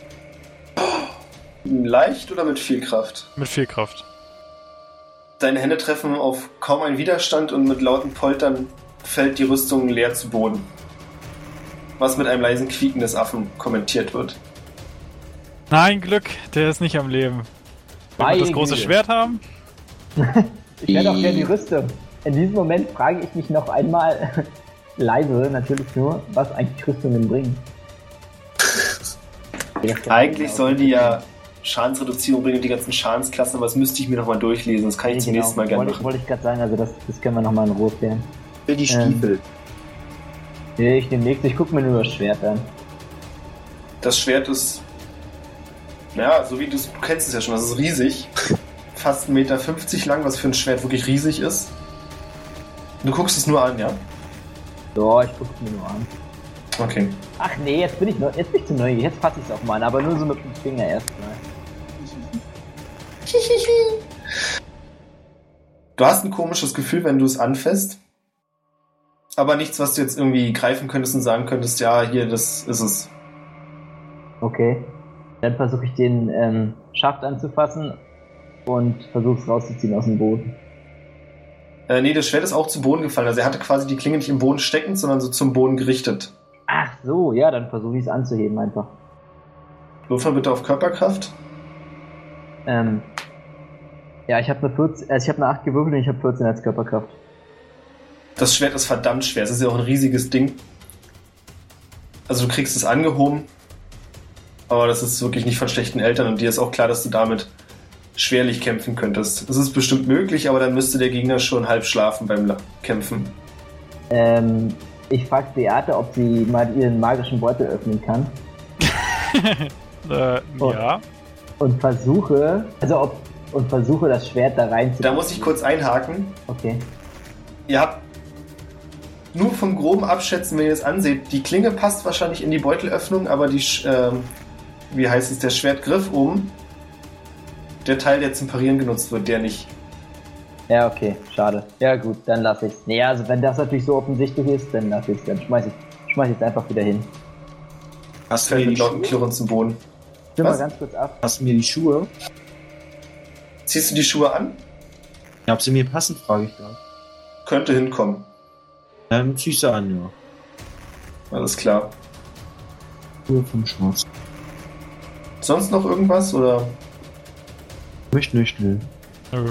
Leicht oder mit viel Kraft? Mit viel Kraft. Deine Hände treffen auf kaum einen Widerstand und mit lauten Poltern fällt die Rüstung leer zu Boden. Was mit einem leisen Quieken des Affen kommentiert wird. Nein, Glück, der ist nicht am Leben. Will das große Schwert haben? Ich werde auch gerne die Rüstung. In diesem Moment frage ich mich noch einmal, leise natürlich nur, was eigentlich Rüstungen bringen. Eigentlich sollen die ja Schadensreduzierung bringen, die ganzen Schadensklassen, aber das müsste ich mir nochmal durchlesen. Das kann ich zum nächsten Mal gerne machen. Wollte ich gerade sagen, also das können wir nochmal in Ruhe klären. Für die Stiefel. Nee, ich nehme nichts, ich gucke mir nur das Schwert an. Das Schwert ist... Ja, so wie du es kennst es ja schon, das ist riesig. Fast 1,50 Meter lang, was für ein Schwert wirklich riesig ist. Du guckst es nur an, ja? Ja, ich guck's mir nur an. Okay. Ach nee, jetzt bin ich zu neugierig, jetzt fasse ich es auch mal an, aber nur so mit dem Finger erstmal. Du hast ein komisches Gefühl, wenn du es anfasst, aber nichts, was du jetzt irgendwie greifen könntest und sagen könntest, ja, hier, das ist es. Okay. Dann versuche ich den Schaft anzufassen und versuche es rauszuziehen aus dem Boden. Nee, das Schwert ist auch zu Boden gefallen. Also er hatte quasi die Klinge nicht im Boden steckend, sondern so zum Boden gerichtet. Ach so, ja, dann versuche ich es anzuheben einfach. Wirf mal bitte auf Körperkraft. Ja, ich habe eine 8 gewürfelt und ich habe 14 als Körperkraft. Das Schwert ist verdammt schwer. Es ist ja auch ein riesiges Ding. Also du kriegst es angehoben, aber das ist wirklich nicht von schlechten Eltern und dir ist auch klar, dass du damit schwerlich kämpfen könntest. Das ist bestimmt möglich, aber dann müsste der Gegner schon halb schlafen beim Kämpfen. Ich frage Beate, ob sie mal ihren magischen Beutel öffnen kann. Ja. Und versuche das Schwert da reinzuziehen. Da muss ich kurz einhaken. Okay. Ihr habt nur vom groben Abschätzen, wenn ihr es anseht, die Klinge passt wahrscheinlich in die Beutelöffnung, aber die, der Schwertgriff oben, der Teil, der zum Parieren genutzt wird, der nicht. Ja, okay, schade. Ja gut, dann lass ich's. Naja, also wenn das natürlich so offensichtlich ist, dann lass ich's. Dann schmeiß ich's einfach wieder hin. Hast du mir die Glockenklirren zum Boden? Nimm mal ganz kurz ab. Hast du mir die Schuhe? Ziehst du die Schuhe an? Ja, ob sie mir passen, frage ich gerade. Könnte hinkommen. Dann zieh ich sie an, ja. Alles klar. Schuhe vom Schwarz. Sonst noch irgendwas, oder? Möchte nicht, will. Okay.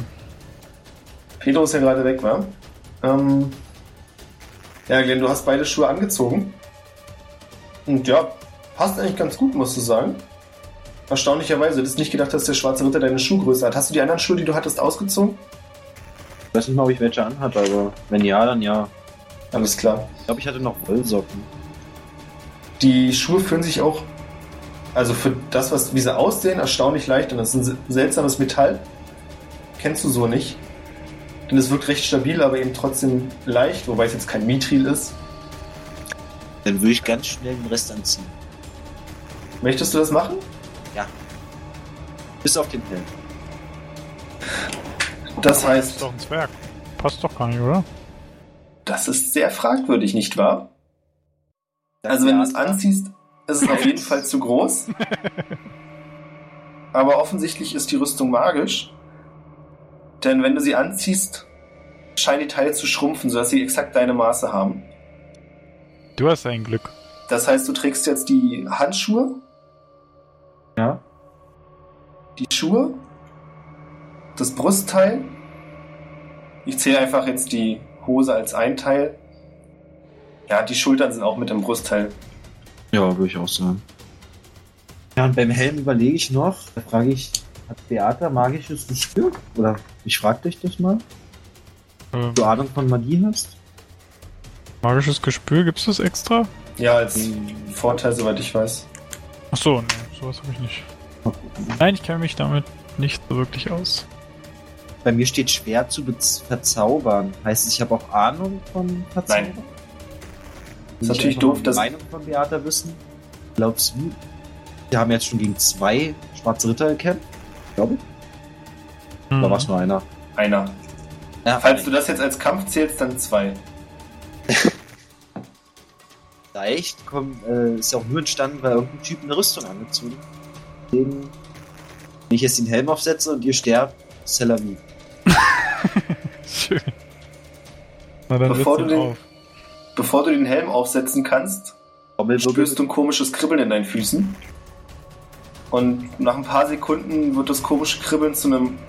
Pedro ist ja gerade weg, wa? Ja, Glenn, du hast beide Schuhe angezogen. Und ja, passt eigentlich ganz gut, musst du sagen. Erstaunlicherweise, du hättest nicht gedacht, dass der schwarze Ritter deine Schuhgröße hat. Hast du die anderen Schuhe, die du hattest, ausgezogen? Ich weiß nicht mal, ob ich welche anhatte, aber wenn ja, dann ja. Alles klar. Ich glaube, ich hatte noch Wollsocken. Die Schuhe fühlen sich auch... Also für das, wie sie aussehen, erstaunlich leicht. Und das ist ein seltsames Metall. Kennst du so nicht. Denn es wirkt recht stabil, aber eben trotzdem leicht. Wobei es jetzt kein Mithril ist. Dann würde ich ganz schnell den Rest anziehen. Möchtest du das machen? Ja. Bis auf den Helm. Das heißt... Das ist doch ein Zwerg. Passt doch gar nicht, oder? Das ist sehr fragwürdig, nicht wahr? Also wenn du es anziehst, ist es auf jeden Fall zu groß. Aber offensichtlich ist die Rüstung magisch. Denn wenn du sie anziehst, scheinen die Teile zu schrumpfen, sodass sie exakt deine Maße haben. Du hast ein Glück. Das heißt, du trägst jetzt die Handschuhe. Ja. Die Schuhe. Das Brustteil. Ich zähle einfach jetzt die Hose als ein Teil. Ja, die Schultern sind auch mit dem Brustteil. Ja, würde ich auch sagen. Ja, und beim Helm überlege ich noch, da frage ich, hat Beata magisches Gespür? Oder ich frage dich das mal. Ob du Ahnung von Magie hast? Magisches Gespür, gibt's das extra? Ja, als Vorteil, soweit ich weiß. Ach so, nee, sowas habe ich nicht. Nein, ich kenne mich damit nicht so wirklich aus. Bei mir steht schwer zu verzaubern. Heißt es, ich habe auch Ahnung von Verzaubern? Nein. Das ist natürlich doof, dass... Meinung von Beata wissen. Glaubst du? Wir haben jetzt schon gegen 2 schwarze Ritter gekämpft, glaube ich. Mhm. Da war es nur einer. Einer. Ja, falls du das jetzt als Kampf zählst, dann 2. Vielleicht kommt, ist ja auch nur entstanden, weil irgendein Typ eine Rüstung angezogen hat. Deswegen, wenn ich jetzt den Helm aufsetze und ihr sterbt, Salami. Schön. Na, dann bevor du den Helm aufsetzen kannst, spürst du ein komisches Kribbeln in deinen Füßen. Und nach ein paar Sekunden wird das komische Kribbeln zu einem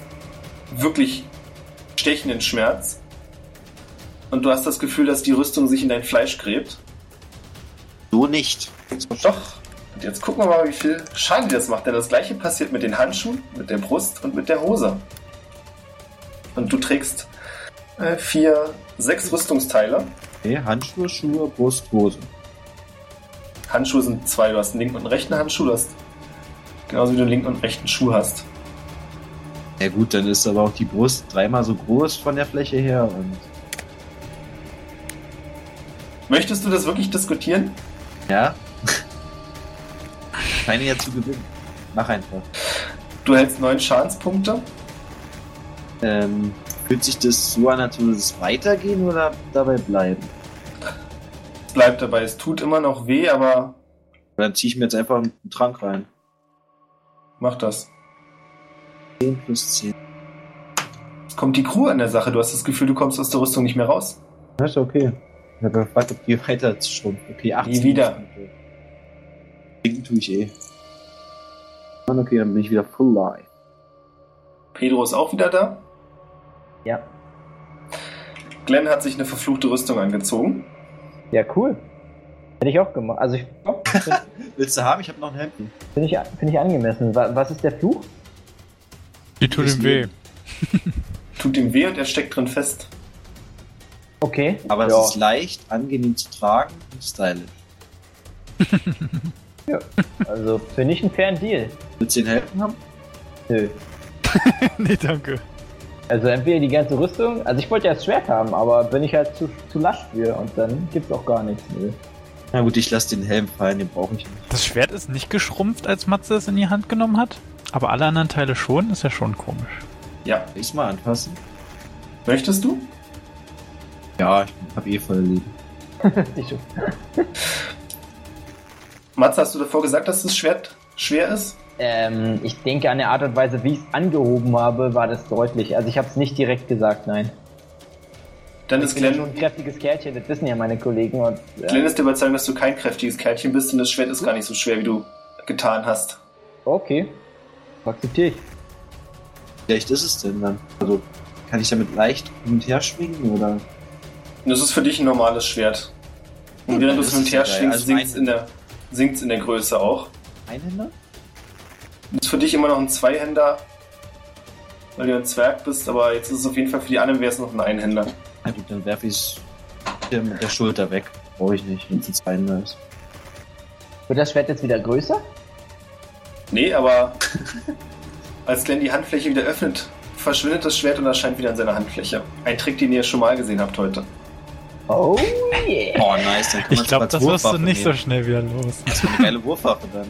wirklich stechenden Schmerz. Und du hast das Gefühl, dass die Rüstung sich in dein Fleisch gräbt. So nicht. Doch. Und jetzt gucken wir mal, wie viel Schaden das macht. Denn das gleiche passiert mit den Handschuhen, mit der Brust und mit der Hose. Und du trägst 6 Rüstungsteile. Okay, Handschuhe, Schuhe, Brust, Hose. Handschuhe sind 2. Du hast einen linken und einen rechten Handschuh. Du hast genauso wie du einen linken und einen rechten Schuh hast. Ja gut, dann ist aber auch die Brust 3-mal so groß von der Fläche her. Und möchtest du das wirklich diskutieren? Ja. Keine ja zu gewinnen. Mach einfach. Du hältst 9 Schadenspunkte. Fühlt sich das so an, als würde es weitergehen oder dabei bleiben? Es bleibt dabei, es tut immer noch weh, aber... Dann ziehe ich mir jetzt einfach einen Trank rein. Mach das. 10 plus 10. Jetzt kommt die Crew an der Sache. Du hast das Gefühl, du kommst aus der Rüstung nicht mehr raus. Das ist okay. Ich habe gefragt, ob die weiter schrumpft. Okay, 18. Nie wieder. Trinken tue ich eh. Und okay, dann bin ich wieder full life. Pedro ist auch wieder da? Ja. Glenn hat sich eine verfluchte Rüstung angezogen. Ja, cool. Hätte ich auch gemacht. Also ich. Oh, willst du haben? Ich habe noch ein Hemd. Finde ich angemessen. Was ist der Fluch? Die tut ihm weh. Tut ihm weh und er steckt drin fest. Okay. Aber ja. Es ist leicht, angenehm zu tragen und stylisch. Ja, also finde ich einen fairen Deal. Willst du den Helm haben? Nö. Nee, danke. Also entweder die ganze Rüstung, also ich wollte ja das Schwert haben, aber bin ich halt zu lasch für und dann gibt's auch gar nichts. Nö. Na gut, ich lasse den Helm fallen, den brauche ich nicht. Das Schwert ist nicht geschrumpft, als Matze es in die Hand genommen hat, aber alle anderen Teile schon, ist ja schon komisch. Ja, ich mal anfassen. Möchtest du? Ja, ich hab voll Leben. Nicht schon. Matze, hast du davor gesagt, dass das Schwert schwer ist? Ich denke, an der Art und Weise, wie ich es angehoben habe, war das deutlich. Also ich habe es nicht direkt gesagt, nein. Dann ist Glenn schon ein kräftiges Kerlchen, das wissen ja meine Kollegen. Und, Glenn ist der Überzeugung, dass du kein kräftiges Kerlchen bist und das Schwert ist gar nicht so schwer, wie du getan hast. Okay, akzeptiere ich. Vielleicht ist es denn dann. Also kann ich damit leicht hin und her schwingen, oder? Das ist für dich ein normales Schwert. Und während du es hin und her schwingst, sinkt es in der Größe auch. Einhänder? Das ist für dich immer noch ein Zweihänder, weil du ein Zwerg bist, aber jetzt ist es auf jeden Fall für die anderen wäre es noch ein Einhänder. Na gut, dann werfe ich es mit der Schulter weg. Brauche ich nicht, wenn es ein Zweihänder ist. Wird das Schwert jetzt wieder größer? Nee, aber als Glenn die Handfläche wieder öffnet, verschwindet das Schwert und erscheint wieder in seiner Handfläche. Ein Trick, den ihr schon mal gesehen habt heute. Oh yeah. Oh nice, dann ich glaube, das wirst du nicht so schnell wieder los. Das ist eine geile Wurfwaffe dann.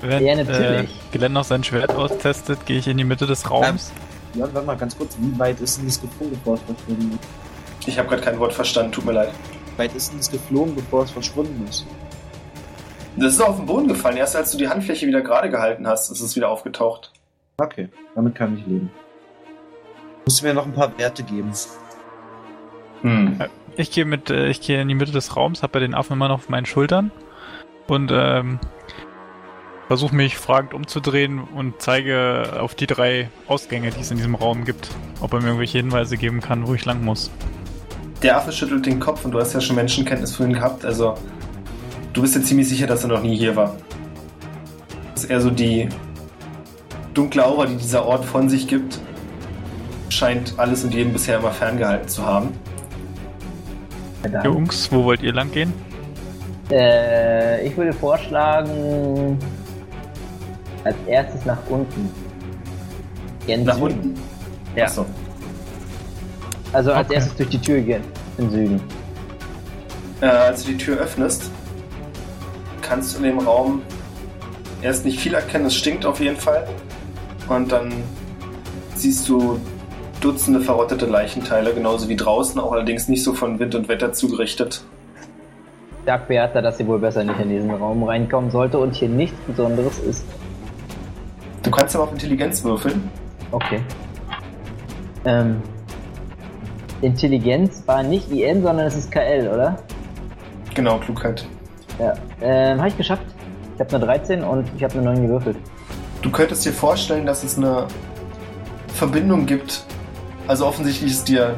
Wenn ja, natürlich. Glenn noch sein Schwert austestet, gehe ich in die Mitte des Raums. Ja, warte mal ganz kurz, wie weit ist denn das geflogen, bevor es verschwunden ist? Ich habe gerade kein Wort verstanden, tut mir leid. Wie weit ist denn das geflogen, bevor es verschwunden ist? Das ist auf den Boden gefallen, erst als du die Handfläche wieder gerade gehalten hast, ist es wieder aufgetaucht. Okay, damit kann ich leben. Musst du mir noch ein paar Werte geben. Ich gehe in die Mitte des Raums, habe den Affen immer noch auf meinen Schultern und versuche mich fragend umzudrehen und zeige auf die 3 Ausgänge, die es in diesem Raum gibt, ob er mir irgendwelche Hinweise geben kann, wo ich lang muss. Der Affe schüttelt den Kopf und du hast ja schon Menschenkenntnis von ihm gehabt, also du bist ja ziemlich sicher, dass er noch nie hier war. Das ist eher so die dunkle Aura, die dieser Ort von sich gibt, scheint alles und jedem bisher immer ferngehalten zu haben. Jungs, wo wollt ihr lang gehen? Ich würde vorschlagen, als erstes nach unten. Gen nach Süden. Unten? Ja. Achso. Also als erstes durch die Tür gehen, im Süden. Als du die Tür öffnest, kannst du in dem Raum erst nicht viel erkennen, es stinkt auf jeden Fall. Und dann siehst du Dutzende verrottete Leichenteile, genauso wie draußen, auch allerdings nicht so von Wind und Wetter zugerichtet. Sagt Beata, dass sie wohl besser nicht in diesen Raum reinkommen sollte und hier nichts Besonderes ist. Du kannst aber auf Intelligenz würfeln. Okay. Intelligenz war nicht IN, sondern es ist KL, oder? Genau, Klugheit. Ja. Habe ich geschafft. Ich habe eine 13 und ich habe eine 9 gewürfelt. Du könntest dir vorstellen, dass es eine Verbindung gibt. Also offensichtlich ist dir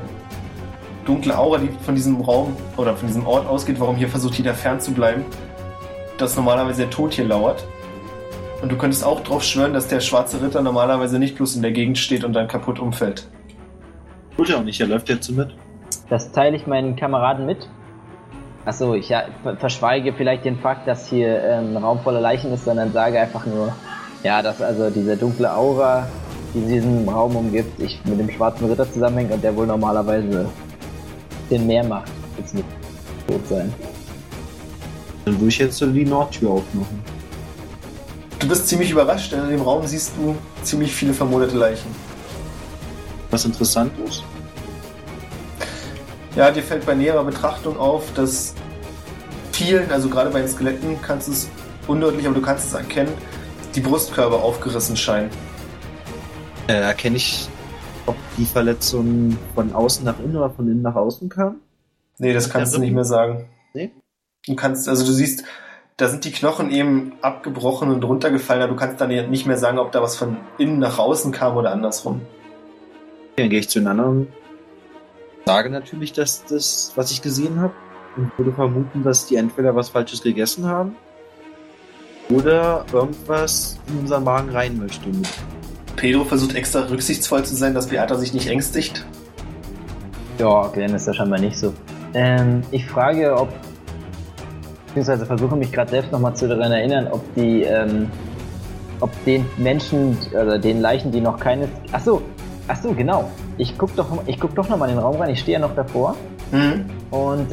dunkle Aura, die von diesem Raum oder von diesem Ort ausgeht, warum hier versucht jeder fern zu bleiben, dass normalerweise der Tod hier lauert. Und du könntest auch drauf schwören, dass der schwarze Ritter normalerweise nicht bloß in der Gegend steht und dann kaputt umfällt. Tut er auch nicht, er läuft jetzt mit. Das teile ich meinen Kameraden mit. Achso, ich verschweige vielleicht den Fakt, dass hier ein Raum voller Leichen ist, sondern sage einfach nur, ja, dass also diese dunkle Aura, die diesen Raum umgibt, ich mit dem schwarzen Ritter zusammenhängt und der wohl normalerweise den mehr macht, jetzt nicht tot sein. Dann würde ich jetzt so die Nordtür aufmachen. Du bist ziemlich überrascht, denn in dem Raum siehst du ziemlich viele vermoderte Leichen. Was interessant ist? Ja, dir fällt bei näherer Betrachtung auf, dass vielen, also gerade bei den Skeletten, kannst du es undeutlich, aber du kannst es erkennen, die Brustkörper aufgerissen scheinen. Erkenne ich, ob die Verletzung von außen nach innen oder von innen nach außen kam? Nee, das kannst du nicht mehr sagen. Nee? Du kannst, also du siehst, da sind die Knochen eben abgebrochen und runtergefallen, aber du kannst dann nicht mehr sagen, ob da was von innen nach außen kam oder andersrum. Okay, dann gehe ich zueinander und sage natürlich, dass das, was ich gesehen habe, und würde vermuten, dass die entweder was Falsches gegessen haben oder irgendwas in unseren Magen rein möchte. Pedro versucht extra rücksichtsvoll zu sein, dass Beata sich nicht ängstigt. Ja, Glenn ist ja scheinbar nicht so. Ich frage, ob... beziehungsweise versuche mich gerade selbst nochmal zu daran erinnern, ob die... ob den Menschen, also den Leichen, die noch keine... Achso, genau. Ich guck doch nochmal in den Raum rein, ich stehe ja noch davor. Mhm. Und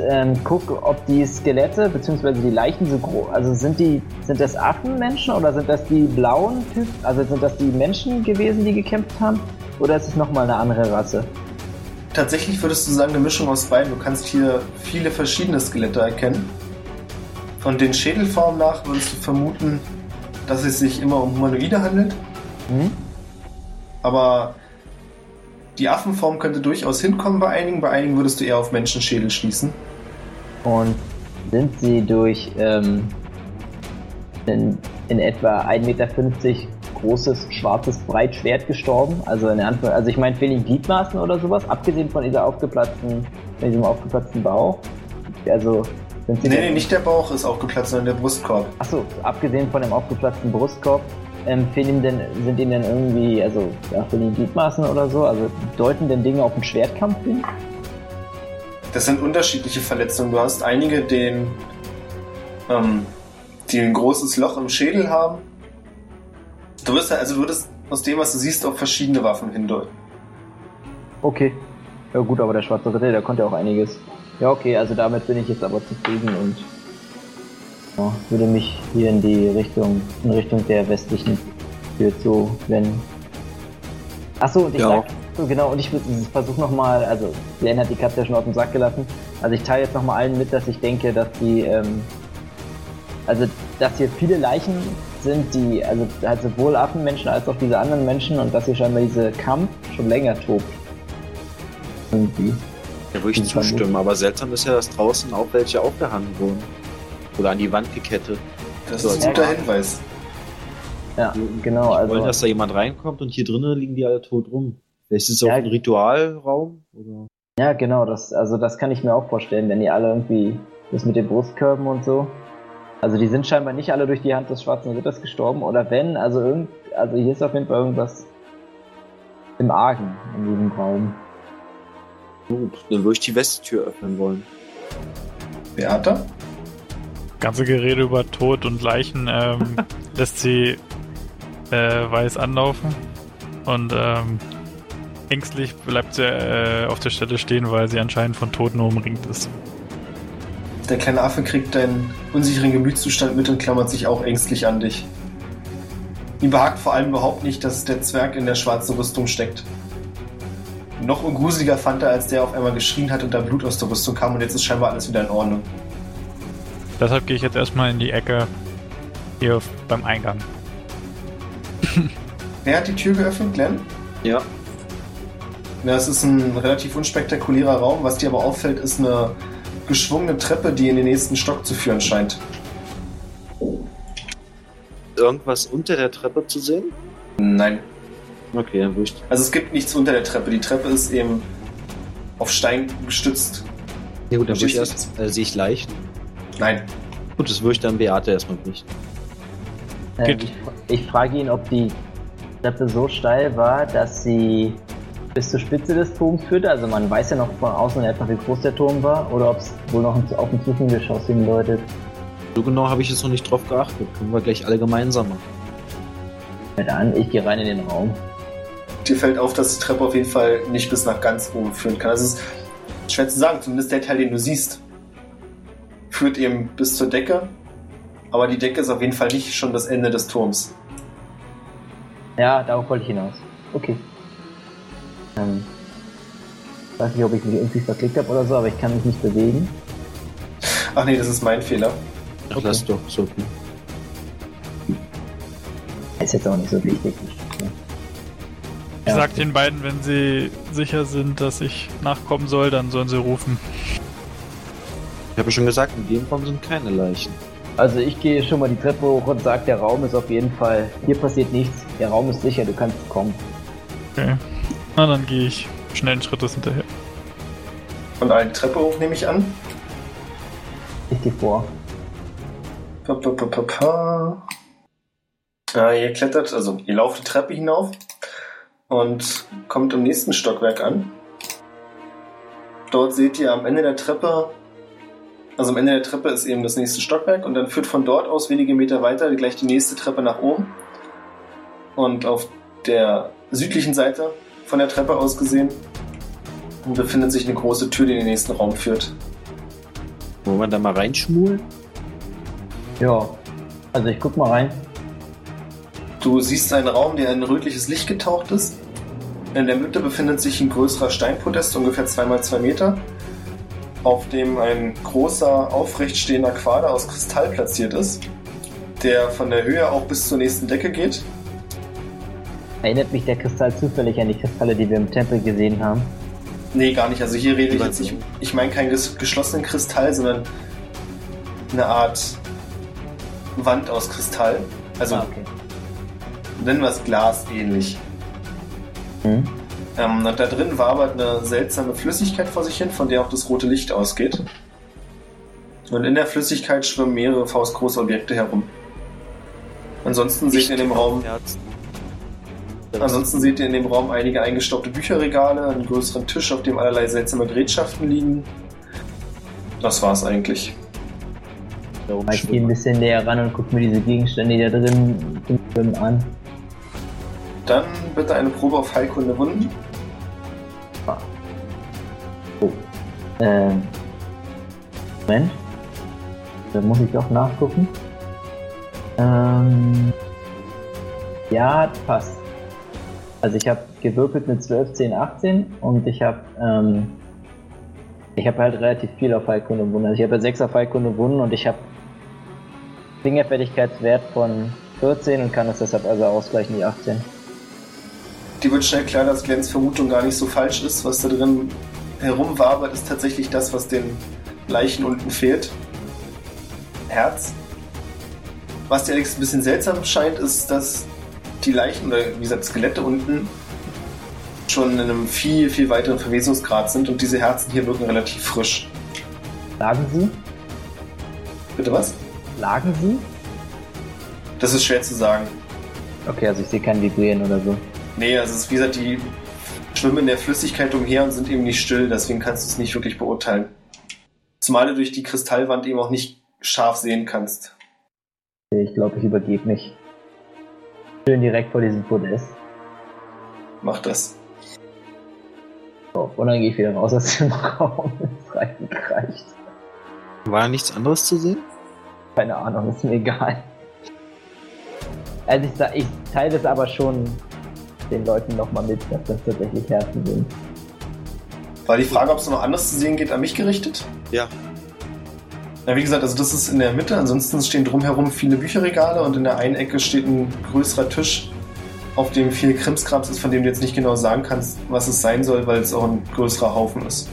guck, ob die Skelette, beziehungsweise die Leichen so groß, also sind das Affenmenschen oder sind das die blauen Typen, also sind das die Menschen gewesen, die gekämpft haben, oder ist es nochmal eine andere Rasse? Tatsächlich würdest du sagen, eine Mischung aus beiden. Du kannst hier viele verschiedene Skelette erkennen. Von den Schädelformen nach würdest du vermuten, dass es sich immer um Humanoide handelt. Mhm. Aber die Affenform könnte durchaus hinkommen bei einigen würdest du eher auf Menschenschädel schließen. Und sind sie durch in etwa 1,50 Meter großes, schwarzes Breitschwert gestorben? Also in der Antwort, also ich meine wegen Gliedmaßen oder sowas, abgesehen von diesem aufgeplatzten Bauch? Also sind sie nee, nicht der Bauch ist aufgeplatzt, sondern der Brustkorb. Achso, abgesehen von dem aufgeplatzten Brustkorb. Sind ihnen denn irgendwie, also ja, fehlen Gliedmaßen oder so, also deuten denn Dinge auf einen Schwertkampf hin? Das sind unterschiedliche Verletzungen. Du hast einige, die ein großes Loch im Schädel haben. Du würdest aus dem, was du siehst, auf verschiedene Waffen hindeuten. Okay. Ja gut, aber der schwarze Ritter, der konnte auch einiges. Ja, okay, also damit bin ich jetzt aber zufrieden und ja, würde mich hier in die Richtung, der westlichen Tür zu wenden. Achso, und ich sag, so genau, und ich versuche nochmal, also Glenn hat die Katze ja schon aus dem Sack gelassen, also ich teile jetzt nochmal allen mit, dass ich denke, dass die, also dass hier viele Leichen sind, die, also halt sowohl Affenmenschen als auch diese anderen Menschen, und dass hier scheinbar diese Kampf schon länger tobt. Irgendwie. Da würde ich zustimmen, aber seltsam ist ja, dass draußen auch welche aufgehangen wurden. Oder an die Wand gekettet. Das ist ein guter Hinweis. Ja, genau. Ich wollte, dass da jemand reinkommt und hier drinnen liegen die alle tot rum. Vielleicht ist es auch ein Ritualraum? Oder? Ja, genau. Das kann ich mir auch vorstellen, wenn die alle irgendwie das mit den Brustkörben und so. Also die sind scheinbar nicht alle durch die Hand des schwarzen Ritters gestorben. Oder wenn, also hier ist auf jeden Fall irgendwas im Argen in diesem Raum. Gut, dann würde ich die Westtür öffnen wollen. Beata? Ganze Gerede über Tod und Leichen lässt sie weiß anlaufen und ängstlich bleibt sie auf der Stelle stehen, weil sie anscheinend von Toten umringt ist. Der kleine Affe kriegt deinen unsicheren Gemütszustand mit und klammert sich auch ängstlich an dich. Ihm behagt vor allem überhaupt nicht, dass der Zwerg in der schwarzen Rüstung steckt. Noch ungruseliger fand er, als der auf einmal geschrien hat und da Blut aus der Rüstung kam, und jetzt ist scheinbar alles wieder in Ordnung. Deshalb gehe ich jetzt erstmal in die Ecke hier beim Eingang. Wer hat die Tür geöffnet, Glenn? Ja. Ja, es ist ein relativ unspektakulärer Raum. Was dir aber auffällt, ist eine geschwungene Treppe, die in den nächsten Stock zu führen scheint. Irgendwas unter der Treppe zu sehen? Nein. Okay, dann wurscht. Also es gibt nichts unter der Treppe. Die Treppe ist eben auf Stein gestützt. Ja gut, dann würde ich erst sehe ich Leichen. Nein. Gut, das würde ich dann Beate erstmal nicht. Ich frage ihn, ob die Treppe so steil war, dass sie bis zur Spitze des Turms führte. Also man weiß ja noch von außen etwa, wie groß der Turm war. Oder ob es wohl noch auf ein Zwischengeschoss hindeutet. So genau habe ich jetzt noch nicht drauf geachtet. Können wir gleich alle gemeinsam machen. Hört an, ich gehe rein in den Raum. Dir fällt auf, dass die Treppe auf jeden Fall nicht bis nach ganz oben führen kann. Das ist schwer zu sagen, zumindest der Teil, den du siehst. Führt eben bis zur Decke, aber die Decke ist auf jeden Fall nicht schon das Ende des Turms. Ja, darauf wollte ich hinaus. Okay. Ich weiß nicht, ob ich mich irgendwie verklickt habe oder so, aber ich kann mich nicht bewegen. Ach nee, das ist mein Fehler. Ach, okay. Lass doch, so gut. Ist jetzt auch nicht so wichtig. Ich sag den beiden, wenn sie sicher sind, dass ich nachkommen soll, dann sollen sie rufen. Ich habe schon gesagt, in dem Raum sind keine Leichen. Also ich gehe schon mal die Treppe hoch und sage, der Raum ist auf jeden Fall... Hier passiert nichts, der Raum ist sicher, du kannst kommen. Okay, na dann gehe ich schnellen Schrittes hinterher. Und eine Treppe hoch, nehme ich an? Ich gehe vor. Ihr klettert, also ihr lauft die Treppe hinauf und kommt im nächsten Stockwerk an. Dort seht ihr am Ende der Treppe... Also am Ende der Treppe ist eben das nächste Stockwerk und dann führt von dort aus wenige Meter weiter gleich die nächste Treppe nach oben. Und auf der südlichen Seite von der Treppe aus gesehen befindet sich eine große Tür, die in den nächsten Raum führt. Wollen wir da mal reinschmulen? Ja, also ich guck mal rein. Du siehst einen Raum, der in rötliches Licht getaucht ist. In der Mitte befindet sich ein größerer Steinpodest, ungefähr 2x2 Meter. Auf dem ein großer, aufrecht stehender Quader aus Kristall platziert ist, der von der Höhe auch bis zur nächsten Decke geht. Erinnert mich der Kristall zufällig an die Kristalle, die wir im Tempel gesehen haben? Nee, gar nicht. Also hier rede ich jetzt nicht. Ich meine keinen geschlossenen Kristall, sondern eine Art Wand aus Kristall. Also okay. Nennen wir es Glas ähnlich. Hm? Da drin wabert eine seltsame Flüssigkeit vor sich hin, von der auch das rote Licht ausgeht. Und in der Flüssigkeit schwimmen mehrere faustgroße Objekte herum. Ansonsten seht ihr in dem Raum einige eingestaubte Bücherregale, einen größeren Tisch, auf dem allerlei seltsame Gerätschaften liegen. Das war's eigentlich. Ich gehe ein bisschen näher ran und gucke mir diese Gegenstände, die da drin schwimmen, an. Dann bitte eine Probe auf Heilkunde-Wunden. Oh. Moment. Da muss ich doch nachgucken. Ja, passt. Also ich habe gewürfelt mit 12, 10, 18 und ich habe halt relativ viel auf Heilkunde gewonnen. Also ich habe 6 auf Heilkunde gewonnen und ich habe Fingerfertigkeitswert von 14 und kann es deshalb also ausgleichen, die 18. Die wird schnell klar, dass Glenns Vermutung gar nicht so falsch ist. Was da drin herumwabert, ist tatsächlich das, was den Leichen unten fehlt. Herz. Was dir allerdings ein bisschen seltsam scheint, ist, dass die Leichen oder wie gesagt Skelette unten schon in einem viel, viel weiteren Verwesungsgrad sind und diese Herzen hier wirken relativ frisch. Lagen sie? Bitte was? Lagen sie? Das ist schwer zu sagen. Okay, also ich sehe kein Vibrieren oder so. Nee, also es ist, wie gesagt, die schwimmen in der Flüssigkeit umher und sind eben nicht still, deswegen kannst du es nicht wirklich beurteilen. Zumal du durch die Kristallwand eben auch nicht scharf sehen kannst. Ich glaube, ich übergebe mich. Schön direkt vor diesem Podest. Mach das. So, und dann gehe ich wieder raus aus dem Raum. Das reicht nicht, gereicht. War nichts anderes zu sehen? Keine Ahnung, ist mir egal. Also ich teile das aber schon den Leuten nochmal mit, dass das tatsächlich Herzen sind. War die Frage, ob es noch anders zu sehen geht, an mich gerichtet? Ja. Ja, wie gesagt, also das ist in der Mitte, ansonsten stehen drumherum viele Bücherregale und in der einen Ecke steht ein größerer Tisch, auf dem viel Krimskrams ist, von dem du jetzt nicht genau sagen kannst, was es sein soll, weil es auch ein größerer Haufen ist.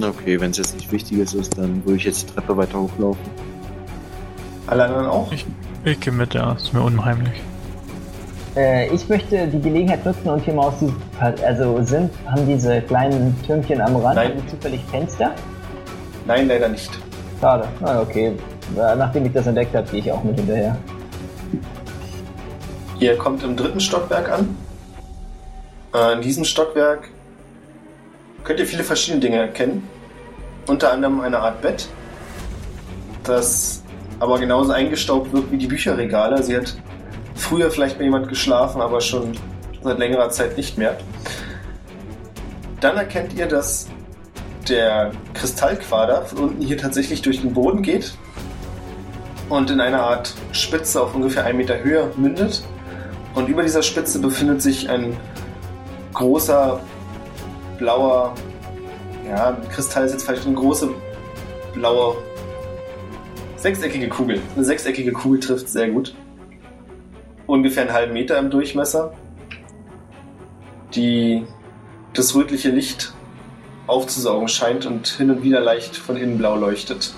Okay, wenn es jetzt nicht wichtig ist, dann würde ich jetzt die Treppe weiter hochlaufen. Alle anderen auch? Ich gehe mit, ja, ist mir unheimlich. Ich möchte die Gelegenheit nutzen und hier mal aus diesem... Also haben diese kleinen Türmchen am Rand, nein, zufällig Fenster? Nein, leider nicht. Schade. Na okay. Nachdem ich das entdeckt habe, gehe ich auch mit hinterher. Ihr kommt im 3. Stockwerk an. In diesem Stockwerk könnt ihr viele verschiedene Dinge erkennen. Unter anderem eine Art Bett, das aber genauso eingestaubt wird wie die Bücherregale. Sie hat früher vielleicht mal jemand geschlafen, aber schon seit längerer Zeit nicht mehr. Dann erkennt ihr, dass der Kristallquader von unten hier tatsächlich durch den Boden geht und in einer Art Spitze auf ungefähr 1 Meter Höhe mündet. Und über dieser Spitze befindet sich ein großer blauer, ja, Kristall ist jetzt vielleicht eine große blaue sechseckige Kugel. Eine sechseckige Kugel trifft sehr gut. Ungefähr 1,5 Meter im Durchmesser. Das rötliche Licht aufzusaugen scheint und hin und wieder leicht von innen blau leuchtet.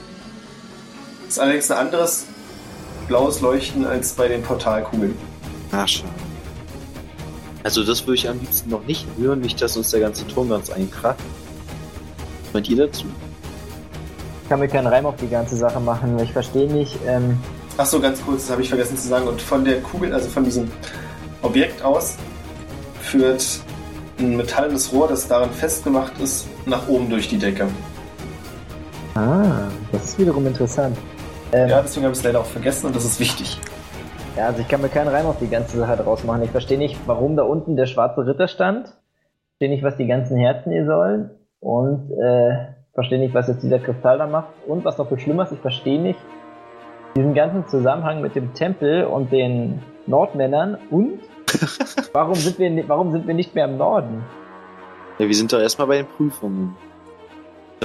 Das ist allerdings ein anderes blaues Leuchten als bei den Portalkugeln. Ah, schade. Also das würde ich am liebsten noch nicht rühren, nicht, dass uns der ganze Turm ganz einkracht. Was meint ihr dazu? Ich kann mir keinen Reim auf die ganze Sache machen, weil ich verstehe nicht, Ach so, ganz kurz, das habe ich vergessen zu sagen. Und von der Kugel, also von diesem Objekt aus, führt ein metallenes Rohr, das darin festgemacht ist, nach oben durch die Decke. Ah, das ist wiederum interessant. Ja, deswegen habe ich es leider auch vergessen und das ist wichtig. Ja, also ich kann mir keinen Reim auf die ganze Sache draus machen. Ich verstehe nicht, warum da unten der schwarze Ritter stand. Ich verstehe nicht, was die ganzen Herzen hier sollen. Und verstehe nicht, was jetzt dieser Kristall da macht. Und was noch viel schlimmer ist, ich verstehe nicht diesen ganzen Zusammenhang mit dem Tempel und den Nordmännern und warum sind wir nicht mehr im Norden? Ja, wir sind doch erstmal bei den Prüfungen.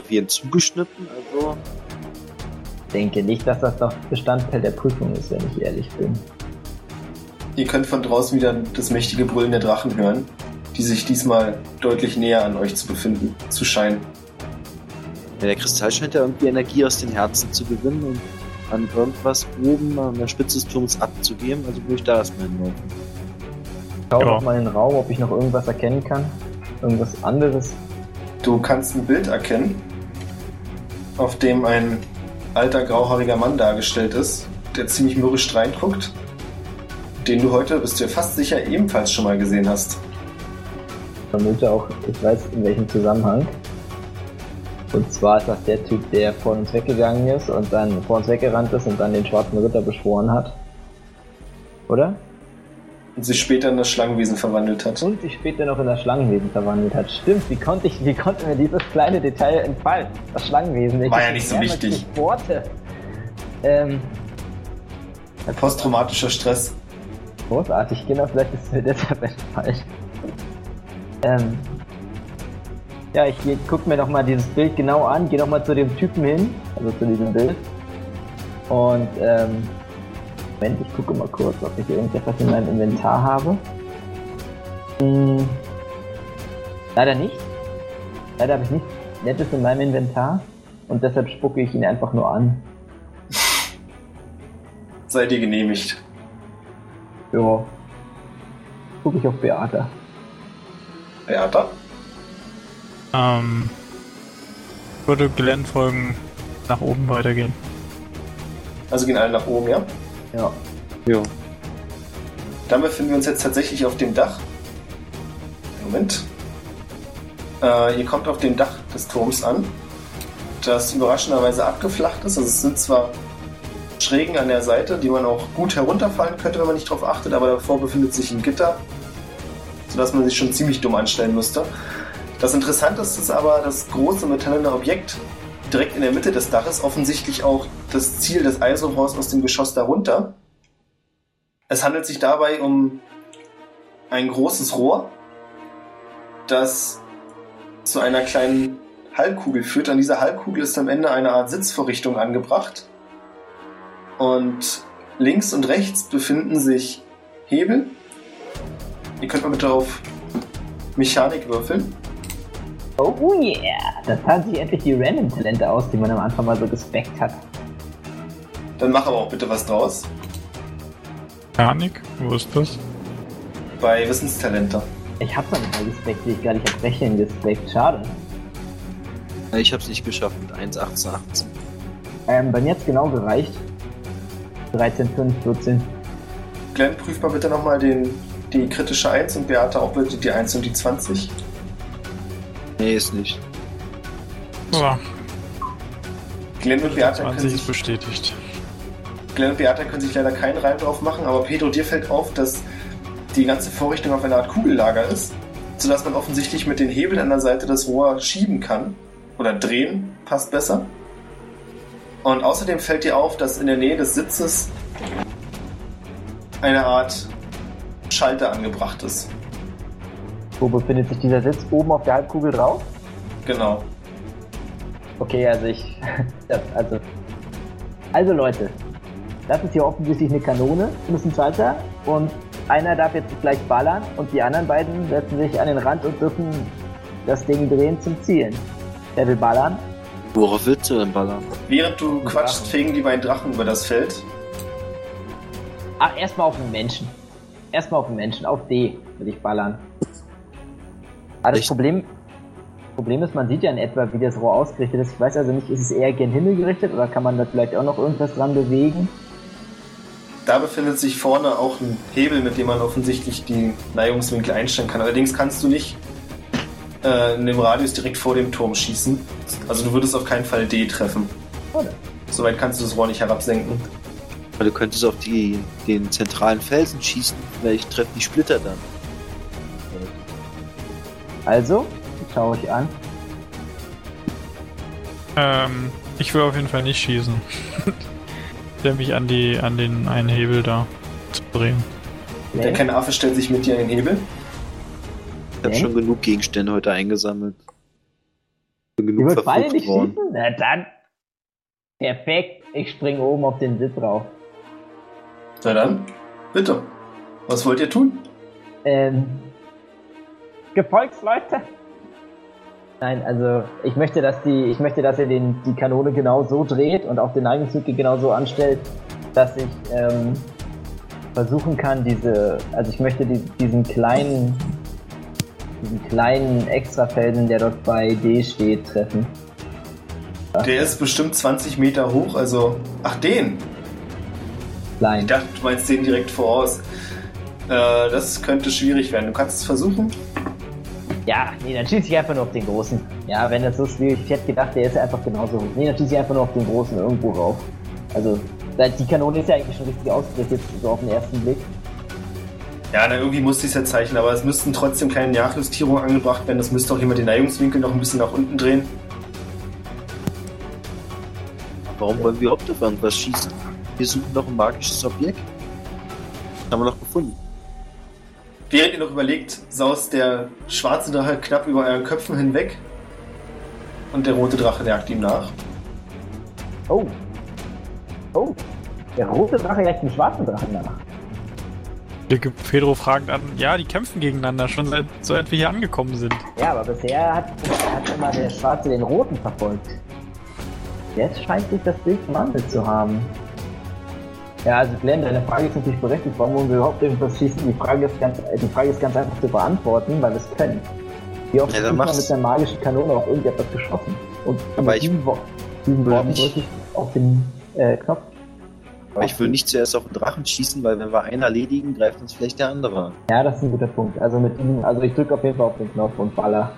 Wir sind zugeschnitten, also... Ich denke nicht, dass das noch Bestandteil der Prüfung ist, wenn ich ehrlich bin. Ihr könnt von draußen wieder das mächtige Brüllen der Drachen hören, die sich diesmal deutlich näher an euch zu scheinen. Ja, der Kristall scheint ja irgendwie Energie aus den Herzen zu gewinnen und an irgendwas oben an der Spitze des Turms abzugeben, also würde ich da erstmal hinlaufen. Schau doch mal in den Raum, ob ich noch irgendwas erkennen kann. Irgendwas anderes. Du kannst ein Bild erkennen, auf dem ein alter, grauhaariger Mann dargestellt ist, der ziemlich mürrisch reinguckt, den du heute, bist du dir fast sicher, ebenfalls schon mal gesehen hast. Ich vermute auch, ich weiß in welchem Zusammenhang. Und zwar ist das der Typ, der vor uns weggegangen ist und dann vor uns weggerannt ist und dann den schwarzen Ritter beschworen hat. Oder? Und sich später in das Schlangenwesen verwandelt hat. Und sich später noch in das Schlangenwesen verwandelt hat. Stimmt, wie konnte mir dieses kleine Detail entfallen? Das Schlangenwesen. War ja nicht so wichtig. Worte. Posttraumatischer Stress. Großartig, genau, vielleicht ist mir deshalb entfallen. Ja, ich guck mir nochmal dieses Bild genau an, geh nochmal zu dem Typen hin, also zu diesem Bild. Und, Moment, ich gucke mal kurz, ob ich irgendetwas in meinem Inventar habe. Leider nicht. Leider habe ich nichts Nettes in meinem Inventar. Und deshalb spucke ich ihn einfach nur an. Seid ihr genehmigt? Ja. Gucke ich auf Beata. Beata? Würde Glenn folgen, nach oben weitergehen. Also gehen alle nach oben, ja? Ja. Jo. Dann befinden wir uns jetzt tatsächlich auf dem Dach. Moment. Ihr kommt auf dem Dach des Turms an, das überraschenderweise abgeflacht ist. Also es sind zwar Schrägen an der Seite, die man auch gut herunterfallen könnte, wenn man nicht drauf achtet, aber davor befindet sich ein Gitter, sodass man sich schon ziemlich dumm anstellen müsste. Das Interessanteste ist aber, das große metallene Objekt direkt in der Mitte des Daches, offensichtlich auch das Ziel des Eisenrohrs aus dem Geschoss darunter. Es handelt sich dabei um ein großes Rohr, das zu einer kleinen Halbkugel führt. An dieser Halbkugel ist am Ende eine Art Sitzvorrichtung angebracht. Und links und rechts befinden sich Hebel. Ihr könnt mal bitte auf Mechanik würfeln. Oh yeah, da zahlen sich endlich die Random-Talente aus, die man am Anfang mal so gespeckt hat. Dann mach aber auch bitte was draus. Mechanik? Wo ist das? Bei Wissenstalente. Ich hab's noch nicht mal gespeckt, ich hab's Rechnen gespeckt, schade. Ich hab's nicht geschafft mit 1, 18, 18. Bei mir hat's genau gereicht. 13, 5, 14. Glenn, prüf mal bitte nochmal die kritische 1 und Beate auch bitte die 1 und die 20. Nee, ist nicht. So. Glenn und Beata können sich leider keinen Reim drauf machen, aber Pedro, dir fällt auf, dass die ganze Vorrichtung auf einer Art Kugellager ist, sodass man offensichtlich mit den Hebeln an der Seite das Rohr schieben kann. Oder drehen, passt besser. Und außerdem fällt dir auf, dass in der Nähe des Sitzes eine Art Schalter angebracht ist. Wo befindet sich dieser Sitz? Oben auf der Halbkugel drauf? Genau. Okay, also ich... Also Leute, das ist hier offensichtlich eine Kanone, das ist ein Schalter und einer darf jetzt gleich ballern und die anderen beiden setzen sich an den Rand und dürfen das Ding drehen zum Zielen. Der will ballern. Worauf willst du denn ballern? Während du quatschst, fegen die beiden Drachen über das Feld. Ach, erstmal auf den Menschen. Auf D will ich ballern. Aber das Problem ist, man sieht ja in etwa, wie das Rohr ausgerichtet ist. Ich weiß also nicht, ist es eher gen Himmel gerichtet oder kann man da vielleicht auch noch irgendwas dran bewegen? Da befindet sich vorne auch ein Hebel, mit dem man offensichtlich die Neigungswinkel einstellen kann. Allerdings kannst du nicht in dem Radius direkt vor dem Turm schießen. Also du würdest auf keinen Fall D treffen. Oder? Soweit kannst du das Rohr nicht herabsenken. Du könntest auf den zentralen Felsen schießen, weil ich treffe die Splitter dann. Also, schaue ich an. Ich will auf jeden Fall nicht schießen. Ich will mich an den einen Hebel da zu drehen. Der kleine Affe stellt sich mit dir an den Hebel. Ich habe schon genug Gegenstände heute eingesammelt. Genug verflucht nicht worden. Schießen? Na dann. Perfekt. Ich springe oben auf den Sitz rauf. Na dann, bitte. Was wollt ihr tun? Gefolgsleute? Nein, also ich möchte, dass ihr die Kanone genau so dreht und auch den Neigungswinkel genau so anstellt, dass ich versuchen kann, diesen kleinen Extrafelsen, der dort bei D steht, treffen. Ja. Der ist bestimmt 20 Meter hoch, also... Ach, den! Nein. Ich dachte, du meinst den direkt voraus. Das könnte schwierig werden. Du kannst es versuchen. Ja, nee, dann schieße ich einfach nur auf den Großen. Ja, wenn das so schwierig ist, ich hätte gedacht, der ist einfach genauso hoch. Nee, dann schieße ich einfach nur auf den Großen irgendwo rauf. Also, die Kanone ist ja eigentlich schon richtig ausgerichtet, so auf den ersten Blick. Ja, na, irgendwie musste ich es ja zeichnen, aber es müssten trotzdem keine Nachjustierungen angebracht werden. Das müsste auch jemand den Neigungswinkel noch ein bisschen nach unten drehen. Warum wollen wir überhaupt auf irgendwas schießen? Wir suchen noch ein magisches Objekt. Das haben wir noch gefunden. Während ihr noch überlegt, saust der schwarze Drache knapp über euren Köpfen hinweg. Und der rote Drache jagt ihm nach. Oh. Oh. Der rote Drache jagt den schwarzen Drachen nach. Der gibt Pedro fragend an. Ja, die kämpfen gegeneinander schon seit wir hier angekommen sind. Ja, aber bisher hat immer der Schwarze den Roten verfolgt. Jetzt scheint sich das Bild gewandelt zu haben. Ja, also Glenn, deine Frage ist natürlich berechtigt. Warum wollen wir überhaupt irgendwas schießen? Die Frage ist ganz einfach zu beantworten, weil wir es können. Wie oft hat man mit der magischen Kanone auf irgendetwas geschossen? Und aber ich wollte wirklich auf den Knopf. Aber ich will nicht zuerst auf den Drachen schießen, weil wenn wir einen erledigen, greift uns vielleicht der andere. Ja, das ist ein guter Punkt. Also ich drücke auf jeden Fall auf den Knopf und baller.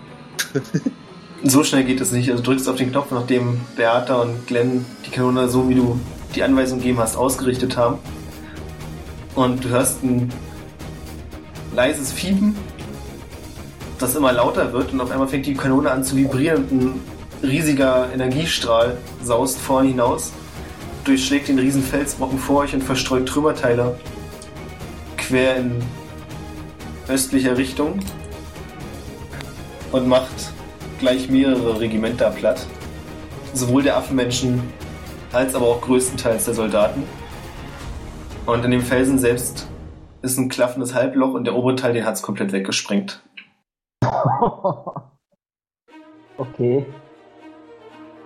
So schnell geht es nicht. Also du drückst auf den Knopf, nachdem Beata und Glenn die Kanone, so wie du die Anweisung gegeben hast, ausgerichtet haben. Und du hörst ein leises Fiepen, das immer lauter wird. Und auf einmal fängt die Kanone an zu vibrieren und ein riesiger Energiestrahl saust vorne hinaus. Durchschlägt den riesen Felsbrocken vor euch und verstreut Trümmerteile quer in östlicher Richtung und macht gleich mehrere Regimenter platt. Sowohl der Affenmenschen als aber auch größtenteils der Soldaten. Und in dem Felsen selbst ist ein klaffendes Halbloch und der obere Teil, den hat es komplett weggesprengt. Okay.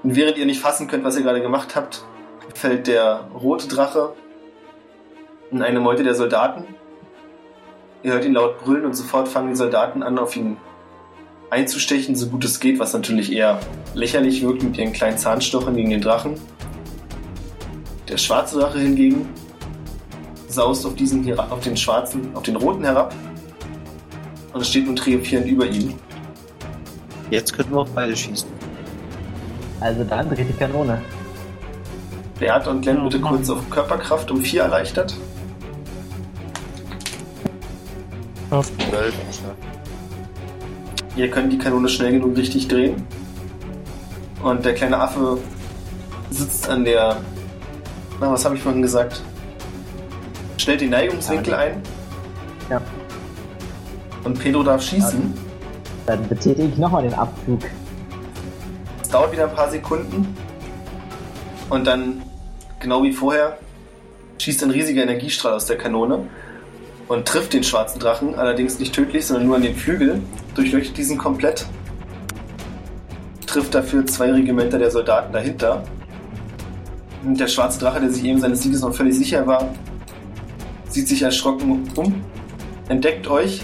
Und während ihr nicht fassen könnt, was ihr gerade gemacht habt, fällt der rote Drache in eine Meute der Soldaten. Ihr hört ihn laut brüllen und sofort fangen die Soldaten an, auf ihn einzustechen, so gut es geht, was natürlich eher lächerlich wirkt mit ihren kleinen Zahnstochern gegen den Drachen. Der schwarze Drache hingegen saust auf den roten herab und steht nun triumphierend über ihm. Jetzt könnten wir auf beide schießen. Also dann dreht die Kanone. Beata und Glenn, bitte kurz auf Körperkraft um 4 erleichtert. Auf 12. Ihr könnt die Kanone schnell genug richtig drehen. Und der kleine Affe sitzt an der... Na, was habe ich vorhin gesagt? Stellt den Neigungswinkel ein. Ja. Und Pedro darf schießen. Dann betätige ich nochmal den Abflug. Es dauert wieder ein paar Sekunden. Und dann, genau wie vorher, schießt ein riesiger Energiestrahl aus der Kanone und trifft den schwarzen Drachen, allerdings nicht tödlich, sondern nur an den Flügel, durchleuchtet diesen komplett, trifft dafür 2 Regimenter der Soldaten dahinter. Und der schwarze Drache, der sich eben seines Sieges noch völlig sicher war, sieht sich erschrocken um, entdeckt euch.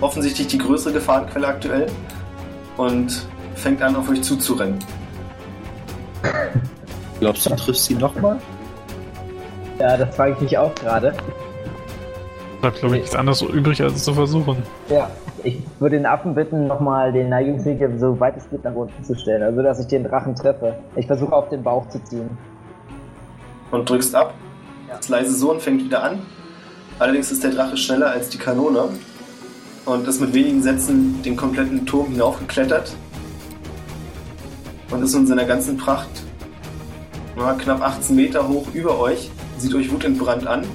Offensichtlich die größere Gefahrenquelle aktuell und fängt an, auf euch zuzurennen. Glaubst du, triffst sie nochmal? Ja, das frage ich mich auch gerade. Da glaube ich nichts anderes übrig, als es zu versuchen. Ja, ich würde den Affen bitten, nochmal den Neigungswinkel so weit es geht nach unten zu stellen, also dass ich den Drachen treffe. Ich versuche auf den Bauch zu ziehen. Und drückst ab. Ja. Das leise Surren fängt wieder an. Allerdings ist der Drache schneller als die Kanone und ist mit wenigen Sätzen den kompletten Turm hinaufgeklettert. Und ist in seiner ganzen Pracht knapp 18 Meter hoch über euch, sieht euch wutentbrannt an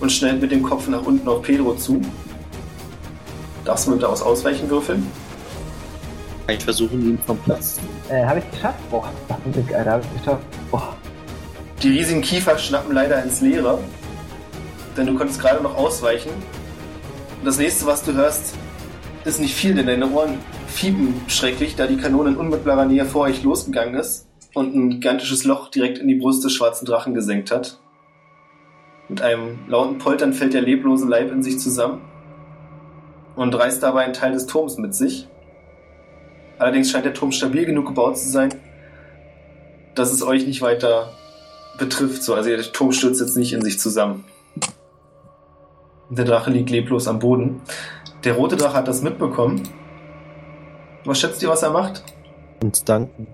und schnellt mit dem Kopf nach unten auf Pedro zu. Darfst du mit aus Ausweichen würfeln? Ich versuche ihn vom Platz. Habe ich geschafft? Boah, Glück, Alter, habe ich geschafft. Boah. Die riesigen Kiefer schnappen leider ins Leere, denn du konntest gerade noch ausweichen. Und das nächste, was du hörst, ist nicht viel, denn deine Ohren fiepen schrecklich, da die Kanone in unmittelbarer Nähe vor euch losgegangen ist und ein gigantisches Loch direkt in die Brust des schwarzen Drachen gesenkt hat. Mit einem lauten Poltern fällt der leblose Leib in sich zusammen und reißt dabei einen Teil des Turms mit sich. Allerdings scheint der Turm stabil genug gebaut zu sein, dass es euch nicht weiter betrifft. So, also der Turm stürzt jetzt nicht in sich zusammen. Der Drache liegt leblos am Boden. Der rote Drache hat das mitbekommen. Was schätzt ihr, was er macht? Uns danken.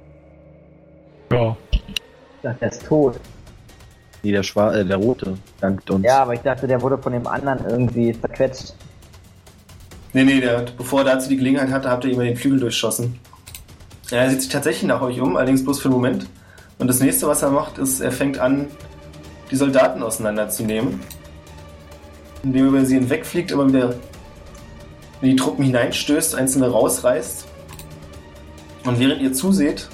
Ja. Er ist tot. Nee, der Rote dankt uns. Ja, aber ich dachte, der wurde von dem anderen irgendwie verquetscht. Nee, bevor er dazu die Gelegenheit hatte, habt ihr ihm den Flügel durchschossen. Ja, er sieht sich tatsächlich nach euch um, allerdings bloß für einen Moment. Und das nächste, was er macht, ist, er fängt an, die Soldaten auseinanderzunehmen. Indem er über sie hinwegfliegt, immer wieder in die Truppen hineinstößt, einzelne rausreißt. Und während ihr zuseht,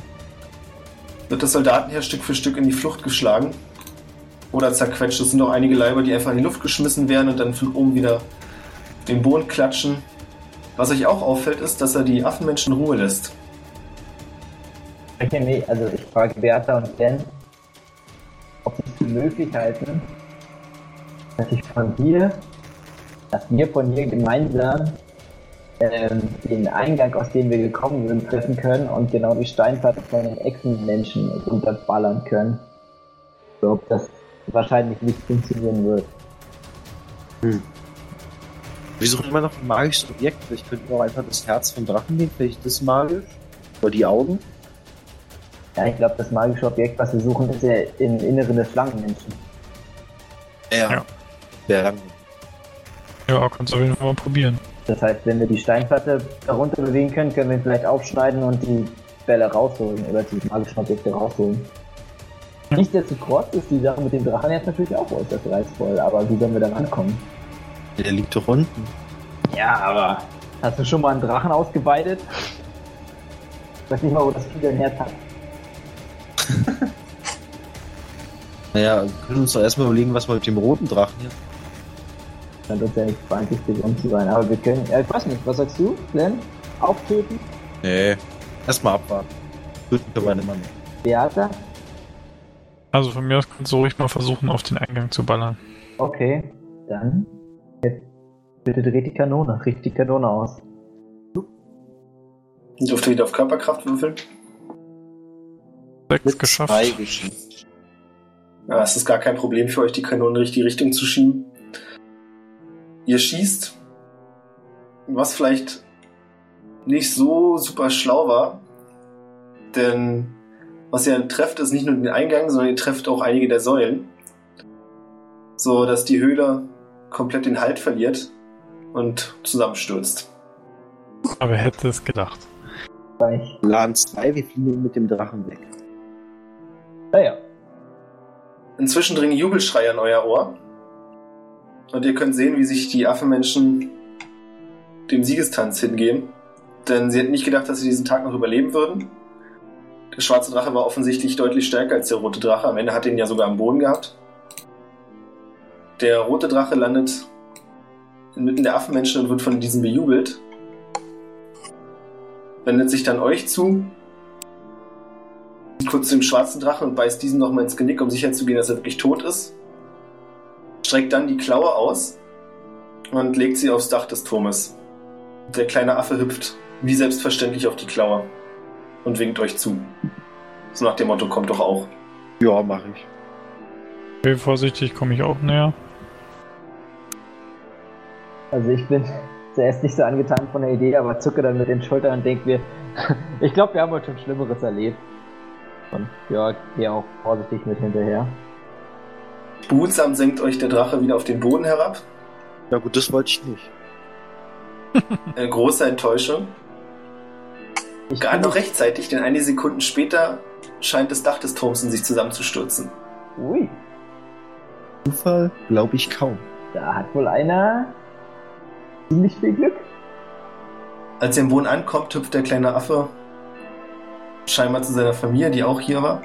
wird das Soldatenheer Stück für Stück in die Flucht geschlagen oder zerquetscht. Es sind auch einige Leiber, die einfach in die Luft geschmissen werden und dann von oben wieder den Boden klatschen. Was euch auch auffällt, ist, dass er die Affenmenschen in Ruhe lässt. Also ich frage Beata und Glenn, ob sie es für möglich halten, dass wir von hier gemeinsam den Eingang, aus dem wir gekommen sind, treffen können und genau die Steinplatte von den Echsenmenschen unterballern können. Ich glaube, das wahrscheinlich nicht funktionieren wird. Wir suchen immer noch ein magisches Objekt. Vielleicht könnten wir auch einfach das Herz vom Drachen nehmen. Vielleicht ist das magisch. Oder die Augen. Ja, ich glaube, das magische Objekt, was wir suchen, ist ja im Inneren des Schlangenmenschen. Ja. Ja, kannst du auf jeden Fall mal probieren. Das heißt, wenn wir die Steinplatte darunter bewegen können, können wir ihn vielleicht aufschneiden und die Bälle rausholen oder die magischen Objekte rausholen. Ja. Nichtsdestotrotz ist die Sache mit dem Drachen jetzt natürlich auch äußerst reizvoll, aber wie sollen wir da rankommen? Der liegt doch unten. Ja, aber hast du schon mal einen Drachen ausgeweidet? Ich weiß nicht mal, wo das Vieh dein Herz hat. Naja, wir können uns doch erstmal überlegen, was wir mit dem roten Drachen hier. Scheint uns ja nicht feindlich gesonnen zu sein, aber wir können. Ja, ich weiß nicht, was sagst du, Glenn? Auftöten? Nee, erstmal abwarten. Töten können wir nicht mehr. Beata? Also von mir aus kannst du ruhig mal versuchen, auf den Eingang zu ballern. Okay, dann. Jetzt bitte dreht die Kanone, richt die Kanone aus. Ich durfte wieder auf Körperkraft würfeln. 6 geschafft. 3 geschafft. Ja, es ist gar kein Problem für euch, die Kanone in die richtige Richtung zu schieben. Ihr schießt, was vielleicht nicht so super schlau war, denn was ihr trefft, ist nicht nur den Eingang, sondern ihr trefft auch einige der Säulen, so dass die Höhle komplett den Halt verliert und zusammenstürzt. Aber wer hätte es gedacht? Bei Plan 2, wir fliegen mit dem Drachen weg. Naja. Inzwischen dringen Jubelschreie an euer Ohr. Und ihr könnt sehen, wie sich die Affenmenschen dem Siegestanz hingeben. Denn sie hätten nicht gedacht, dass sie diesen Tag noch überleben würden. Der schwarze Drache war offensichtlich deutlich stärker als der rote Drache. Am Ende hat er ihn ja sogar am Boden gehabt. Der rote Drache landet inmitten der Affenmenschen und wird von diesen bejubelt. Wendet sich dann euch zu. Kurz zu dem schwarzen Drachen und beißt diesen nochmal ins Genick, um sicherzugehen, dass er wirklich tot ist. Streckt dann die Klaue aus und legt sie aufs Dach des Turmes. Der kleine Affe hüpft wie selbstverständlich auf die Klaue und winkt euch zu. So nach dem Motto, kommt doch auch. Ja, mach ich. Okay, vorsichtig, komme ich auch näher. Also ich bin zuerst nicht so angetan von der Idee, aber zucke dann mit den Schultern und denke mir, ich glaube, wir haben heute schon Schlimmeres erlebt. Und ja, geh auch vorsichtig mit hinterher. Behutsam senkt euch der Drache wieder auf den Boden herab. Na gut, das wollte ich nicht. Eine große Enttäuschung. Gerade noch rechtzeitig, denn einige Sekunden später scheint das Dach des Turms in sich zusammenzustürzen. Ui. Zufall glaube ich kaum. Da hat wohl einer ziemlich viel Glück. Als er im Boden ankommt, hüpft der kleine Affe scheinbar zu seiner Familie, die auch hier war.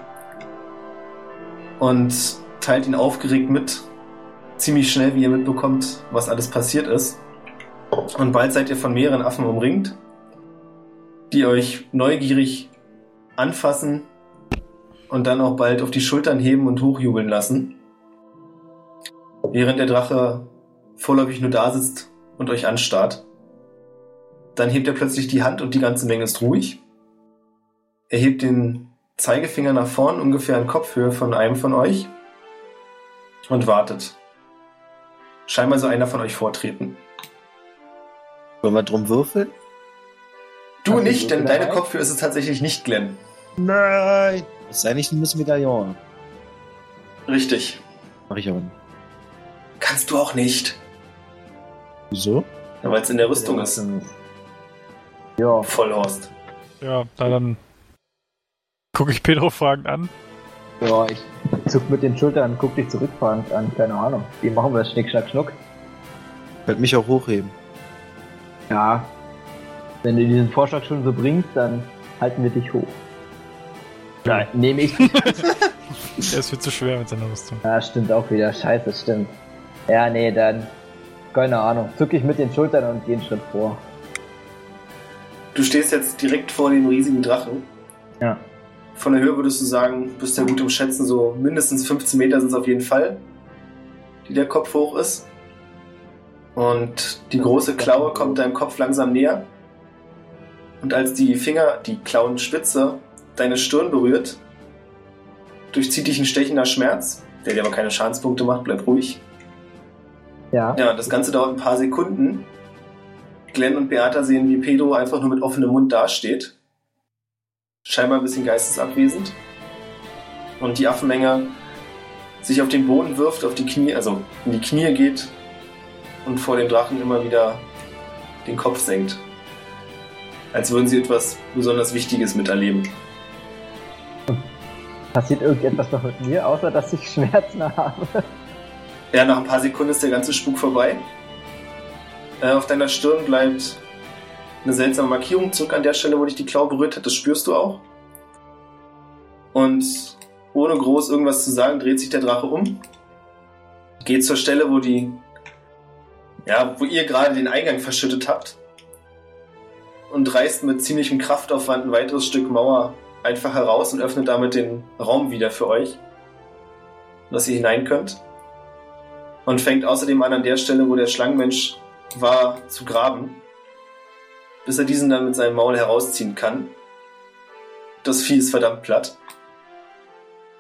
Und teilt ihn aufgeregt mit, ziemlich schnell, wie ihr mitbekommt, was alles passiert ist. Und bald seid ihr von mehreren Affen umringt, die euch neugierig anfassen und dann auch bald auf die Schultern heben und hochjubeln lassen, während der Drache vorläufig nur da sitzt und euch anstarrt. Dann hebt er plötzlich die Hand und die ganze Menge ist ruhig. Er hebt den Zeigefinger nach vorn, ungefähr in Kopfhöhe von einem von euch, und wartet. Scheinbar soll einer von euch vortreten. Wollen wir drum würfeln? Du Hat nicht, denn deine Kopfhöhe ist es tatsächlich nicht, Glenn. Nein! Das ist eigentlich ein Missmedaillon. Richtig. Mach ich aber nicht. Kannst du auch nicht. Wieso? Ja, weil es in der Rüstung ist. Ja. Vollhorst. Ja, dann gucke ich Pedro fragend an. Ja, ich zuck mit den Schultern, guck dich zurückfragend an. Keine Ahnung. Wie machen wir das? Schnick, schnack, schnuck. Werd mich auch hochheben. Ja. Wenn du diesen Vorschlag schon so bringst, dann halten wir dich hoch. Nein, nehme ich. Es wird zu schwer mit seiner Rüstung. Ja, stimmt auch wieder. Scheiße, stimmt. Ja, nee, dann... Keine Ahnung. Zuck ich mit den Schultern und geh einen Schritt vor. Du stehst jetzt direkt vor dem riesigen Drachen. Ja. Von der Höhe würdest du sagen, bist ja gut im Schätzen, so mindestens 15 Meter sind es auf jeden Fall, die der Kopf hoch ist. Und die große Klaue kommt deinem Kopf langsam näher. Und als die Finger, die Klauenspitze, deine Stirn berührt, durchzieht dich ein stechender Schmerz, der dir aber keine Schadenspunkte macht, bleib ruhig. Ja. Ja, das Ganze dauert ein paar Sekunden. Glenn und Beata sehen, wie Pedro einfach nur mit offenem Mund dasteht. Scheinbar ein bisschen geistesabwesend. Und die Affenmenge sich auf den Boden wirft, auf die Knie, also in die Knie geht und vor dem Drachen immer wieder den Kopf senkt. Als würden sie etwas besonders Wichtiges miterleben. Passiert irgendetwas noch mit mir, außer dass ich Schmerzen habe? Ja, nach ein paar Sekunden ist der ganze Spuk vorbei. Auf deiner Stirn bleibt eine seltsame Markierung zurück an der Stelle, wo dich die Klaue berührt hat. Das spürst du auch. Und ohne groß irgendwas zu sagen, dreht sich der Drache um. Geht zur Stelle, wo ihr gerade den Eingang verschüttet habt. Und reißt mit ziemlichem Kraftaufwand ein weiteres Stück Mauer einfach heraus und öffnet damit den Raum wieder für euch, dass ihr hinein könnt. Und fängt außerdem an der Stelle, wo der Schlangenmensch war, zu graben, bis er diesen dann mit seinem Maul herausziehen kann. Das Vieh ist verdammt platt.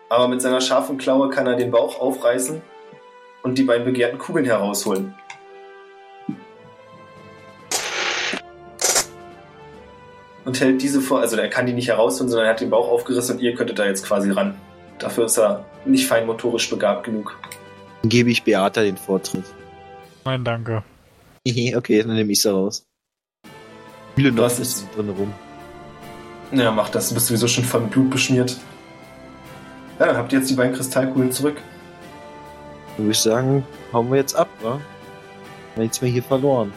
Aber mit seiner scharfen Klaue kann er den Bauch aufreißen und die beiden begehrten Kugeln herausholen. Und hält diese vor, also er kann die nicht herausholen, sondern er hat den Bauch aufgerissen und ihr könntet da jetzt quasi ran. Dafür ist er nicht feinmotorisch begabt genug. Dann gebe ich Beata den Vortritt. Nein, danke. Okay, dann nehme ich sie raus. Mühle noch ist drin rum. Ja, mach das. Du bist sowieso schon von Blut beschmiert. Ja, dann habt ihr jetzt die beiden Kristallkugeln zurück. Dann würde ich sagen, hauen wir jetzt ab, wa? Wir haben nichts mehr hier verloren.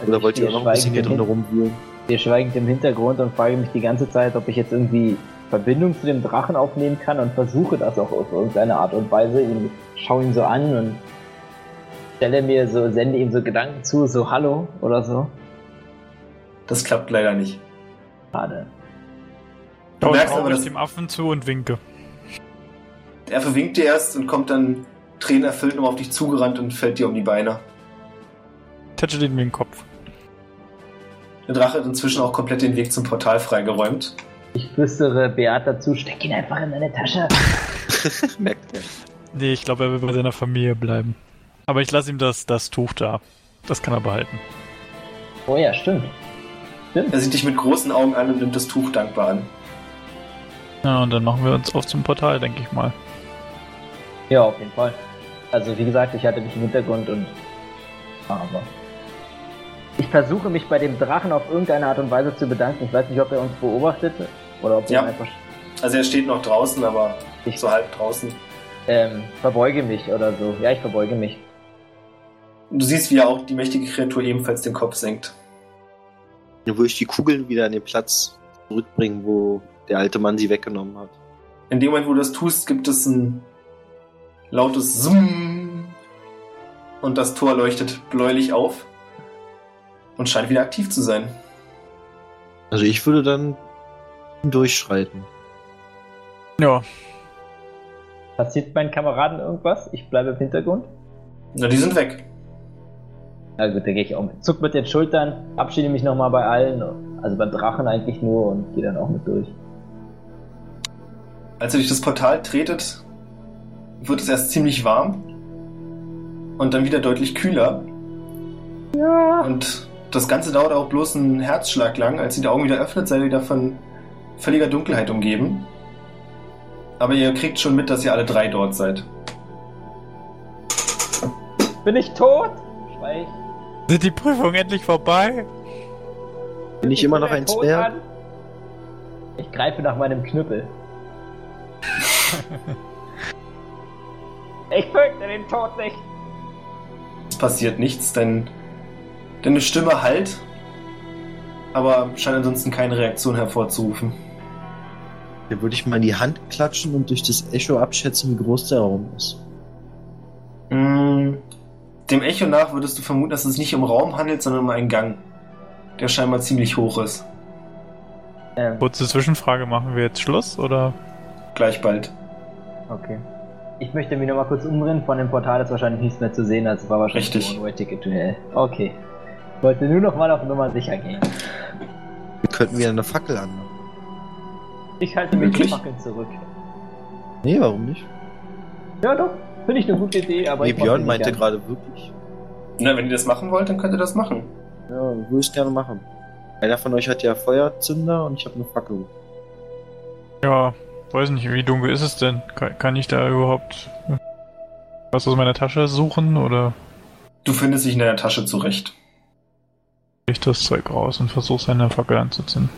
Also oder wollt ihr auch noch ein bisschen hier drin rumwühlen? Wir schweigend im Hintergrund und frage mich die ganze Zeit, ob ich jetzt irgendwie Verbindung zu dem Drachen aufnehmen kann und versuche das auch auf irgendeine Art und Weise. Ich schaue ihn so an und sende ihm so Gedanken zu, so hallo oder so. Das klappt leider nicht. Schade. Du merkst aber, dass dem Affen zu und winke. Der Affe winkt dir erst und kommt dann tränenerfüllt nochmal auf dich zugerannt und fällt dir um die Beine. Tätsche den mir den Kopf. Der Drache hat inzwischen auch komplett den Weg zum Portal freigeräumt. Ich flüstere Beata zu, steck ihn einfach in deine Tasche. Merkt er. Nee, ich glaube, er will bei seiner Familie bleiben. Aber ich lasse ihm das Tuch da. Das kann er behalten. Oh ja, stimmt. Er sieht dich mit großen Augen an und nimmt das Tuch dankbar an. Ja, und dann machen wir uns auf zum Portal, denke ich mal. Ja, auf jeden Fall. Also wie gesagt, ich hatte mich im Hintergrund und... Aber... Ich versuche mich bei dem Drachen auf irgendeine Art und Weise zu bedanken. Ich weiß nicht, ob er uns beobachtet oder ob er einfach... Also er steht noch draußen, aber nicht so halb draußen. Verbeuge mich oder so. Ja, ich verbeuge mich. Du siehst, wie auch die mächtige Kreatur ebenfalls den Kopf senkt. Dann würde ich die Kugeln wieder an den Platz zurückbringen, wo der alte Mann sie weggenommen hat. In dem Moment, wo du das tust, gibt es ein lautes Summ und das Tor leuchtet bläulich auf. Und scheint wieder aktiv zu sein. Also ich würde dann durchschreiten. Ja. Passiert meinen Kameraden irgendwas? Ich bleibe im Hintergrund? Na, die sind weg. Na gut, dann gehe ich auch mit. Zuck mit den Schultern, abschiede mich nochmal bei allen. Also beim Drachen eigentlich nur und gehe dann auch mit durch. Als ihr durch das Portal tretet, wird es erst ziemlich warm. Und dann wieder deutlich kühler. Ja. Und das Ganze dauert auch bloß einen Herzschlag lang. Als ihr die Augen wieder öffnet, seid ihr wieder von völliger Dunkelheit umgeben. Aber ihr kriegt schon mit, dass ihr alle drei dort seid. Bin ich tot? Schweig. Sind die Prüfungen endlich vorbei? Bin ich immer noch ein Zwerg? Ich greife nach meinem Knüppel. Ich fürchte den Tod nicht. Es passiert nichts, denn eine Stimme hallt, aber scheint ansonsten keine Reaktion hervorzurufen. Da würde ich mal in die Hand klatschen und durch das Echo abschätzen, wie groß der Raum ist. Dem Echo nach würdest du vermuten, dass es nicht um Raum handelt, sondern um einen Gang, der scheinbar ziemlich hoch ist. Kurze Zwischenfrage, machen wir jetzt Schluss, oder? Gleich bald. Okay. Ich möchte mich nochmal kurz umdrehen. Von dem Portal ist wahrscheinlich nichts mehr zu sehen, also war wahrscheinlich One-Way-Ticket to Hell. Okay. Ich wollte nur nochmal auf Nummer sicher gehen. Wir könnten wieder eine Fackel anmachen. Ich halte mich die Fackeln zurück. Nee, warum nicht? Ja doch, finde ich eine gute Idee, aber ich Björn meinte gerade wirklich. Na, wenn ihr das machen wollt, dann könnt ihr das machen. Ja, würde ich gerne machen. Einer von euch hat ja Feuerzünder und ich habe eine Fackel. Ja, weiß nicht, wie dunkel ist es denn? Kann ich da überhaupt was aus meiner Tasche suchen, oder? Du findest dich in deiner Tasche zurecht. Ich das Zeug raus und versuche seine Fackel anzuzünden.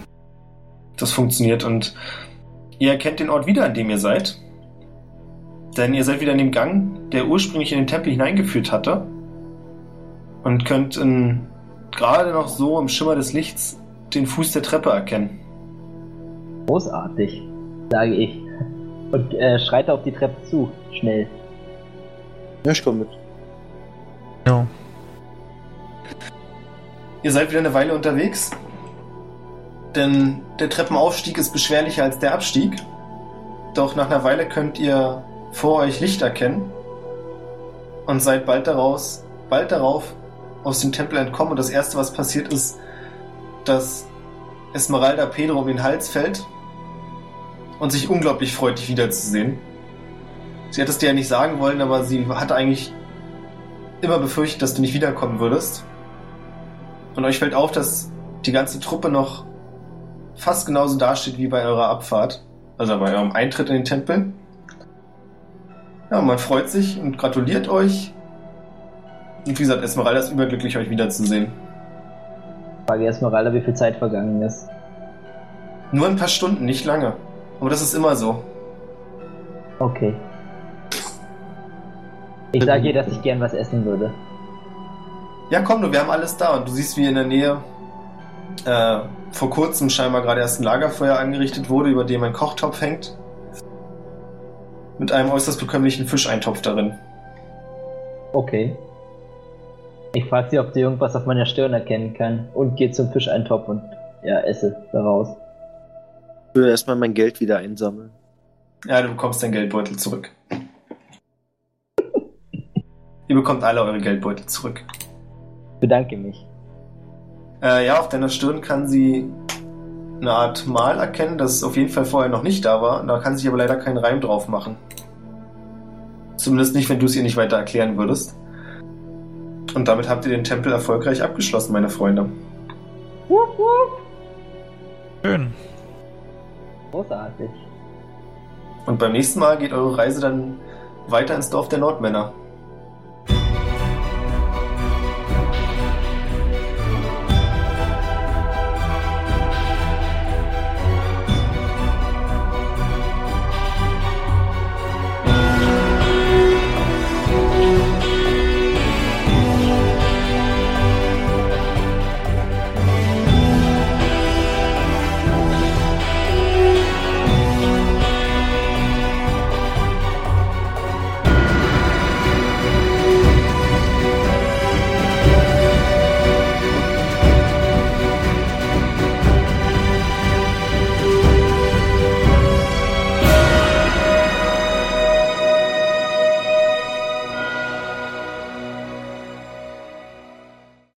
Das funktioniert und ihr erkennt den Ort wieder, an dem ihr seid. Denn ihr seid wieder in dem Gang, der ursprünglich in den Tempel hineingeführt hatte. Und könnt gerade noch so im Schimmer des Lichts den Fuß der Treppe erkennen. Großartig, sage ich. Und schreite auf die Treppe zu, schnell. Ja, ich komme mit. Ja. Ihr seid wieder eine Weile unterwegs, denn der Treppenaufstieg ist beschwerlicher als der Abstieg. Doch nach einer Weile könnt ihr vor euch Licht erkennen und seid bald darauf aus dem Tempel entkommen, und das erste, was passiert ist, dass Esmeralda Pedro um den Hals fällt und sich unglaublich freut, dich wiederzusehen. Sie hat es dir ja nicht sagen wollen, aber sie hat eigentlich immer befürchtet, dass du nicht wiederkommen würdest. Und euch fällt auf, dass die ganze Truppe noch fast genauso dasteht wie bei eurer Abfahrt, also bei eurem Eintritt in den Tempel. Ja, man freut sich und gratuliert euch. Und wie gesagt, Esmeralda ist überglücklich, euch wiederzusehen. Frage Esmeralda, wie viel Zeit vergangen ist. Nur ein paar Stunden, nicht lange. Aber das ist immer so. Okay. Ich sage ihr, dass ich gern was essen würde. Ja, komm, wir haben alles da. Und du siehst, wie in der Nähe vor kurzem scheinbar gerade erst ein Lagerfeuer angerichtet wurde, über dem ein Kochtopf hängt. Mit einem äußerst bekömmlichen Fischeintopf darin. Okay. Ich frage sie, ob sie irgendwas auf meiner Stirn erkennen kann, und gehe zum Fischeintopf und ja, esse daraus. Ich würde erstmal mein Geld wieder einsammeln. Ja, du bekommst deinen Geldbeutel zurück. Ihr bekommt alle eure Geldbeutel zurück. Ich bedanke mich. Ja, auf deiner Stirn kann sie eine Art Mal erkennen, das auf jeden Fall vorher noch nicht da war. Da kann sich aber leider keinen Reim drauf machen. Zumindest nicht, wenn du es ihr nicht weiter erklären würdest. Und damit habt ihr den Tempel erfolgreich abgeschlossen, meine Freunde. Wupp, wupp. Schön. Großartig. Und beim nächsten Mal geht eure Reise dann weiter ins Dorf der Nordmänner.